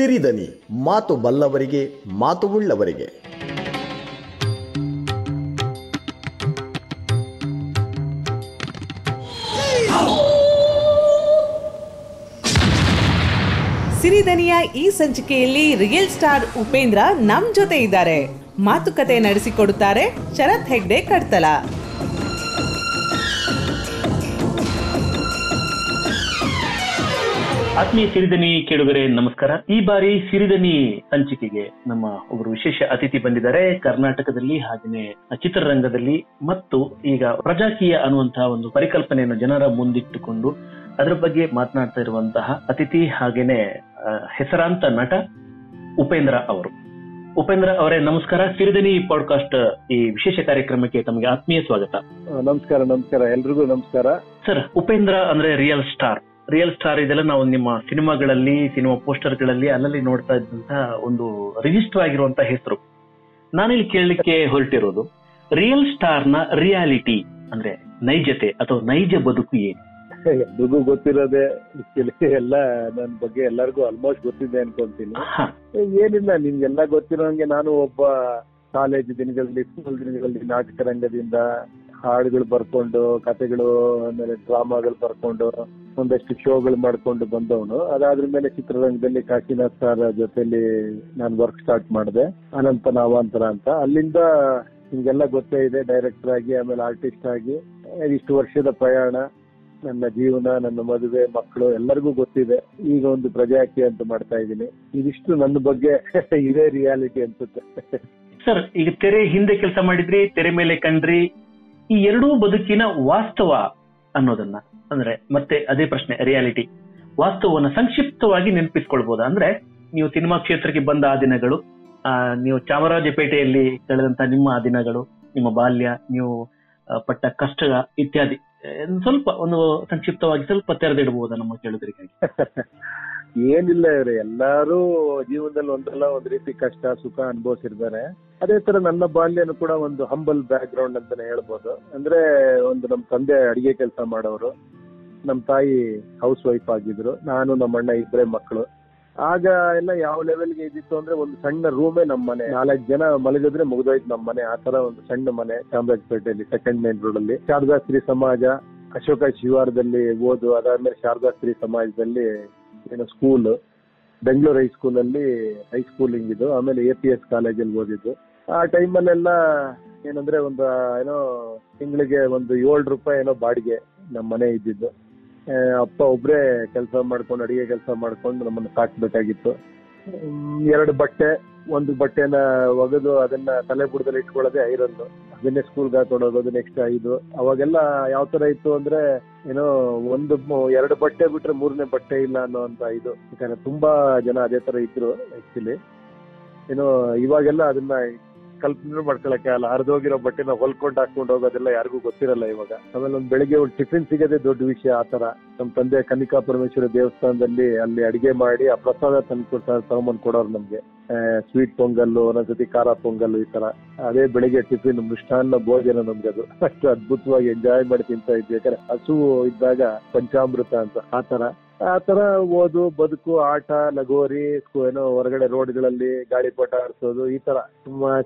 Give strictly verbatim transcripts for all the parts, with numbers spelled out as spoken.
ಸಿರಿಧನಿ, ಮಾತು ಬಲ್ಲವರಿಗೆ ಮಾತು ಉಳ್ಳವರಿಗೆ. ಸಿರಿಧನಿಯ ಈ ಸಂಚಿಕೆಯಲ್ಲಿ ರಿಯಲ್ ಸ್ಟಾರ್ ಉಪೇಂದ್ರ ನಮ್ ಜೊತೆ ಇದ್ದಾರೆ. ಮಾತುಕತೆ ನಡೆಸಿಕೊಡುತ್ತಾರೆ ಶರತ್ ಹೆಗ್ಡೆ ಕಡ್ತಲ. ಆತ್ಮೀಯ ಸಿರಿಧನಿ ಕೇಳುಗರೆ ನಮಸ್ಕಾರ. ಈ ಬಾರಿ ಸಿರಿಧನಿ ಸಂಚಿಕೆಗೆ ನಮ್ಮ ಒಬ್ಬರು ವಿಶೇಷ ಅತಿಥಿ ಬಂದಿದ್ದಾರೆ. ಕರ್ನಾಟಕದಲ್ಲಿ ಹಾಗೆಯೇ ಚಿತ್ರರಂಗದಲ್ಲಿ ಮತ್ತು ಈಗ ಪ್ರಜಾಕೀಯ ಅನ್ನುವಂತಹ ಒಂದು ಪರಿಕಲ್ಪನೆಯನ್ನು ಜನರ ಮುಂದಿಟ್ಟುಕೊಂಡು ಅದರ ಬಗ್ಗೆ ಮಾತನಾಡ್ತಾ ಇರುವಂತಹ ಅತಿಥಿ ಹಾಗೇನೆ ಹೆಸರಾಂತ ನಟ ಉಪೇಂದ್ರ ಅವರು. ಉಪೇಂದ್ರ ಅವರೇ ನಮಸ್ಕಾರ. ಸಿರಿಧನಿ ಪಾಡ್ಕಾಸ್ಟ್ ಈ ವಿಶೇಷ ಕಾರ್ಯಕ್ರಮಕ್ಕೆ ತಮಗೆ ಆತ್ಮೀಯ ಸ್ವಾಗತ. ನಮಸ್ಕಾರ. ನಮಸ್ಕಾರ ಎಲ್ರಿಗೂ. ನಮಸ್ಕಾರ ಸರ್. ಉಪೇಂದ್ರ ಅಂದ್ರೆ ರಿಯಲ್ ಸ್ಟಾರ್. ರಿಯಲ್ ಸ್ಟಾರ್ ಇದೆಲ್ಲ ನಾವು ನಿಮ್ಮ ಸಿನಿಮಾಗಳಲ್ಲಿ, ಸಿನಿಮಾ ಪೋಸ್ಟರ್ಗಳಲ್ಲಿ ಅಲ್ಲಲ್ಲಿ ನೋಡ್ತಾ ಇದ್ದಂತಹ ಒಂದು ರಿಜಿಸ್ಟರ್ ಆಗಿರುವಂತಹ ಹೆಸರು. ನಾನಿಲ್ಲಿ ಕೇಳಲಿಕ್ಕೆ ಹೊರಟಿರೋದು, ರಿಯಲ್ ಸ್ಟಾರ್ ನ ರಿಯಾಲಿಟಿ ಅಂದ್ರೆ ನೈಜತೆ ಅಥವಾ ನೈಜ ಬದುಕು ಏನು? ಎಲ್ರಿಗೂ ಗೊತ್ತಿರೋದೆ, ಎಲ್ಲ ನನ್ನ ಬಗ್ಗೆ ಎಲ್ಲರಿಗೂ ಆಲ್ಮೋಸ್ಟ್ ಗೊತ್ತಿದೆ ಅನ್ಕೊಂತೀನಿ. ಏನಿಲ್ಲ, ನಿಮ್ಗೆಲ್ಲ ಗೊತ್ತಿರೋಂಗೆ ನಾನು ಒಬ್ಬ ಕಾಲೇಜ್ ದಿನಗಳಲ್ಲಿ, ಸ್ಕೂಲ್ ದಿನಗಳಲ್ಲಿ ನಾಟಕ ರಂಗದಿಂದ ಹಾಡುಗಳು ಬರ್ಕೊಂಡು, ಕಥೆಗಳು, ಆಮೇಲೆ ಡ್ರಾಮಾಗಳು ಬರ್ಕೊಂಡು ಒಂದಷ್ಟು ಶೋಗಳು ಮಾಡ್ಕೊಂಡು ಬಂದವನು. ಅದಾದ್ರ ಮೇಲೆ ಚಿತ್ರರಂಗದಲ್ಲಿ ಕಾಶಿನಾಥ್ ಸರ್ ಜೊತೆಲಿ ನಾನು ವರ್ಕ್ ಸ್ಟಾರ್ಟ್ ಮಾಡಿದೆ, ಅನಂತ ನಾವಾಂತರ ಅಂತ. ಅಲ್ಲಿಂದ ನಿಮ್ಗೆಲ್ಲ ಗೊತ್ತೇ ಇದೆ, ಡೈರೆಕ್ಟರ್ ಆಗಿ ಆಮೇಲೆ ಆರ್ಟಿಸ್ಟ್ ಆಗಿ ಇಷ್ಟು ವರ್ಷದ ಪ್ರಯಾಣ, ನನ್ನ ಜೀವನ, ನನ್ನ ಮದುವೆ, ಮಕ್ಕಳು ಎಲ್ಲರಿಗೂ ಗೊತ್ತಿದೆ. ಈಗ ಒಂದು ಪ್ರಜಾಕೀಯ ಅಂತ ಮಾಡ್ತಾ ಇದ್ದೀನಿ. ಇದಿಷ್ಟು ನನ್ನ ಬಗ್ಗೆ, ಇದೇ ರಿಯಾಲಿಟಿ ಅನ್ಸುತ್ತೆ ಸರ್. ಈಗ ತೆರೆ ಹಿಂದೆ ಕೆಲಸ ಮಾಡಿದ್ರಿ, ತೆರೆ ಮೇಲೆ ಕಂಡ್ರಿ, ಈ ಎರಡೂ ಬದುಕಿನ ವಾಸ್ತವ ಅನ್ನೋದನ್ನ, ಅಂದ್ರೆ ಮತ್ತೆ ಅದೇ ಪ್ರಶ್ನೆ, ರಿಯಾಲಿಟಿ ವಾಸ್ತವವನ್ನು ಸಂಕ್ಷಿಪ್ತವಾಗಿ ನೆನಪಿಸ್ಕೊಳ್ಬಹುದಾ? ಅಂದ್ರೆ ನೀವು ಸಿನಿಮಾ ಕ್ಷೇತ್ರಕ್ಕೆ ಬಂದ ಆ ದಿನಗಳು, ನೀವು ಚಾಮರಾಜಪೇಟೆಯಲ್ಲಿ ಕಳೆದಂತ ನಿಮ್ಮ ಆ ದಿನಗಳು, ನಿಮ್ಮ ಬಾಲ್ಯ, ನೀವು ಪಟ್ಟ ಕಷ್ಟ ಇತ್ಯಾದಿ ಸ್ವಲ್ಪ ಒಂದು ಸಂಕ್ಷಿಪ್ತವಾಗಿ ಸ್ವಲ್ಪ ತೆರೆದಿಡಬಹುದಾ ನಮ್ಮ ಕೇಳುಗರಿಗಾಗಿ? ಏನಿಲ್ಲ, ಇವ್ರೆ ಎಲ್ಲಾರು ಜೀವನದಲ್ಲಿ ಒಂದಲ್ಲ ಒಂದ್ ರೀತಿ ಕಷ್ಟ ಸುಖ ಅನುಭವಿಸಿರ್ತಾರೆ. ಅದೇ ತರ ನನ್ನ ಬಾಲ್ಯನು ಕೂಡ ಒಂದು ಹಂಬಲ್ ಬ್ಯಾಕ್ ಗ್ರೌಂಡ್ ಅಂತಾನೆ ಹೇಳ್ಬೋದು. ಅಂದ್ರೆ ಒಂದು ನಮ್ ತಂದೆ ಅಡಿಗೆ ಕೆಲಸ ಮಾಡೋರು, ನಮ್ ತಾಯಿ ಹೌಸ್ ವೈಫ್ ಆಗಿದ್ರು, ನಾನು ನಮ್ಮ ಅಣ್ಣ ಇಬ್ಬರೇ ಮಕ್ಕಳು. ಆಗ ಎಲ್ಲ ಯಾವ ಲೆವೆಲ್ಗೆ ಇದ್ದಿತ್ತು ಅಂದ್ರೆ, ಒಂದು ಸಣ್ಣ ರೂಮೇ ನಮ್ ಮನೆ, ನಾಲ್ಕು ಜನ ಮಲಗಿದ್ರೆ ಮುಗಿದೋಯ್ತು ನಮ್ ಮನೆ. ಆ ತರ ಒಂದು ಸಣ್ಣ ಮನೆ ಚಾಮರಾಜಪೇಟೆಯಲ್ಲಿ ಸೆಕೆಂಡ್ ಮೇನ್ ರೋಡ್ ಅಲ್ಲಿ. ಶಾರದಾ ಸ್ತ್ರೀ ಸಮಾಜ, ಅಶೋಕ ಶಿವಾರದಲ್ಲಿ ಓದು, ಅದಾದ್ಮೇಲೆ ಶಾರದಾ ಸ್ತ್ರೀ ಸಮಾಜದಲ್ಲಿ ಏನೋ ಸ್ಕೂಲ್, ಬೆಂಗಳೂರು ಹೈಸ್ಕೂಲಲ್ಲಿ ಹೈಸ್ಕೂಲಿಂಗ್ ಇದು, ಆಮೇಲೆ ಎ ಪಿ ಎಸ್ ಕಾಲೇಜಲ್ಲಿ ಓದಿದ್ದು. ಆ ಟೈಮಲ್ಲೆಲ್ಲ ಏನಂದ್ರೆ ಒಂದು ಏನೋ ತಿಂಗಳಿಗೆ ಒಂದು ಏಳು ರೂಪಾಯಿ ಏನೋ ಬಾಡಿಗೆ ನಮ್ಮ ಮನೆ ಇದ್ದಿದ್ದು. ಅಪ್ಪ ಒಬ್ರೇ ಕೆಲಸ ಮಾಡ್ಕೊಂಡು, ಅಡಿಗೆ ಕೆಲಸ ಮಾಡ್ಕೊಂಡು ನಮ್ಮನ್ನು ಸಾಕ್ಬೇಕಾಗಿತ್ತು. ಎರಡು ಬಟ್ಟೆ, ಒಂದು ಬಟ್ಟೆನ ಒಗೆದು ಅದನ್ನ ತಲೆ ಬುಡದಲ್ಲಿ ಇಟ್ಕೊಳ್ಳೋದೆ ಐರನ್ನು, ಅದನ್ನೇ ಸ್ಕೂಲ್ಗೆ ಹಾಕೊಂಡೋಗೋದು ನೆಕ್ಸ್ಟ್ ಐದು. ಅವಾಗೆಲ್ಲ ಯಾವ ತರ ಇತ್ತು ಅಂದ್ರೆ, ಏನೋ ಒಂದು ಎರಡು ಬಟ್ಟೆ ಬಿಟ್ರೆ ಮೂರನೇ ಬಟ್ಟೆ ಇಲ್ಲ ಅನ್ನೋ ಅಂತ ಇದು. ಯಾಕಂದ್ರೆ ತುಂಬಾ ಜನ ಅದೇ ತರ ಇದ್ರು ಆಕ್ಚುಲಿ. ಏನೋ ಇವಾಗೆಲ್ಲ ಅದನ್ನ ಕಲ್ಪನೆ ಮಾಡ್ಕೊಳಕ್ಕೆ ಅಲ್ಲ, ಹರಿದೋಗಿರೋ ಬಟ್ಟೆನ ಹೊಲ್ಕೊಂಡು ಹಾಕೊಂಡು ಹೋಗೋದೆಲ್ಲ ಯಾರಿಗೂ ಗೊತ್ತಿರಲ್ಲ ಇವಾಗ. ಆಮೇಲೆ ಒಂದ್ ಬೆಳಿಗ್ಗೆ ಒಂದು ಟಿಫಿನ್ ಸಿಗೋದೇ ದೊಡ್ಡ ವಿಷಯ. ಆ ತರ ನಮ್ ತಂದೆ ಕನ್ನಿಕಾ ಪರಮೇಶ್ವರ ದೇವಸ್ಥಾನದಲ್ಲಿ ಅಲ್ಲಿ ಅಡಿಗೆ ಮಾಡಿ ಆ ಪ್ರಸಾದ ತಂದು ತಗೊಂಬಂದ್ ಕೊಡೋರು ನಮ್ಗೆ. ಸ್ವೀಟ್ ಪೊಂಗಲ್ಲು, ಒಂದೊಂದ್ಸತಿ ಖಾರ ಪೊಂಗಲ್ಲು, ಈ ತರ ಅದೇ ಬೆಳಿಗ್ಗೆ ಟಿಫಿನ್, ಮೃಷ್ಟಾನ್ನ ಭೋಜನ ನಮ್ಗೆ. ಅದು ಅಷ್ಟು ಅದ್ಭುತವಾಗಿ ಎಂಜಾಯ್ ಮಾಡಿ ತಿಂತಾ ಇದ್ವಿ, ಯಾಕಂದ್ರೆ ಹಸುವು ಇದ್ದಾಗ ಪಂಚಾಮೃತ ಅಂತ. ಆ ತರ ಆ ತರ ಓದು, ಬದುಕು, ಆಟ, ಲಗೋರಿ, ಏನೋ ಹೊರಗಡೆ ರೋಡ್ಗಳಲ್ಲಿ ಗಾಳಿಪಟ ಆಡಿಸೋದು, ಈ ತರ.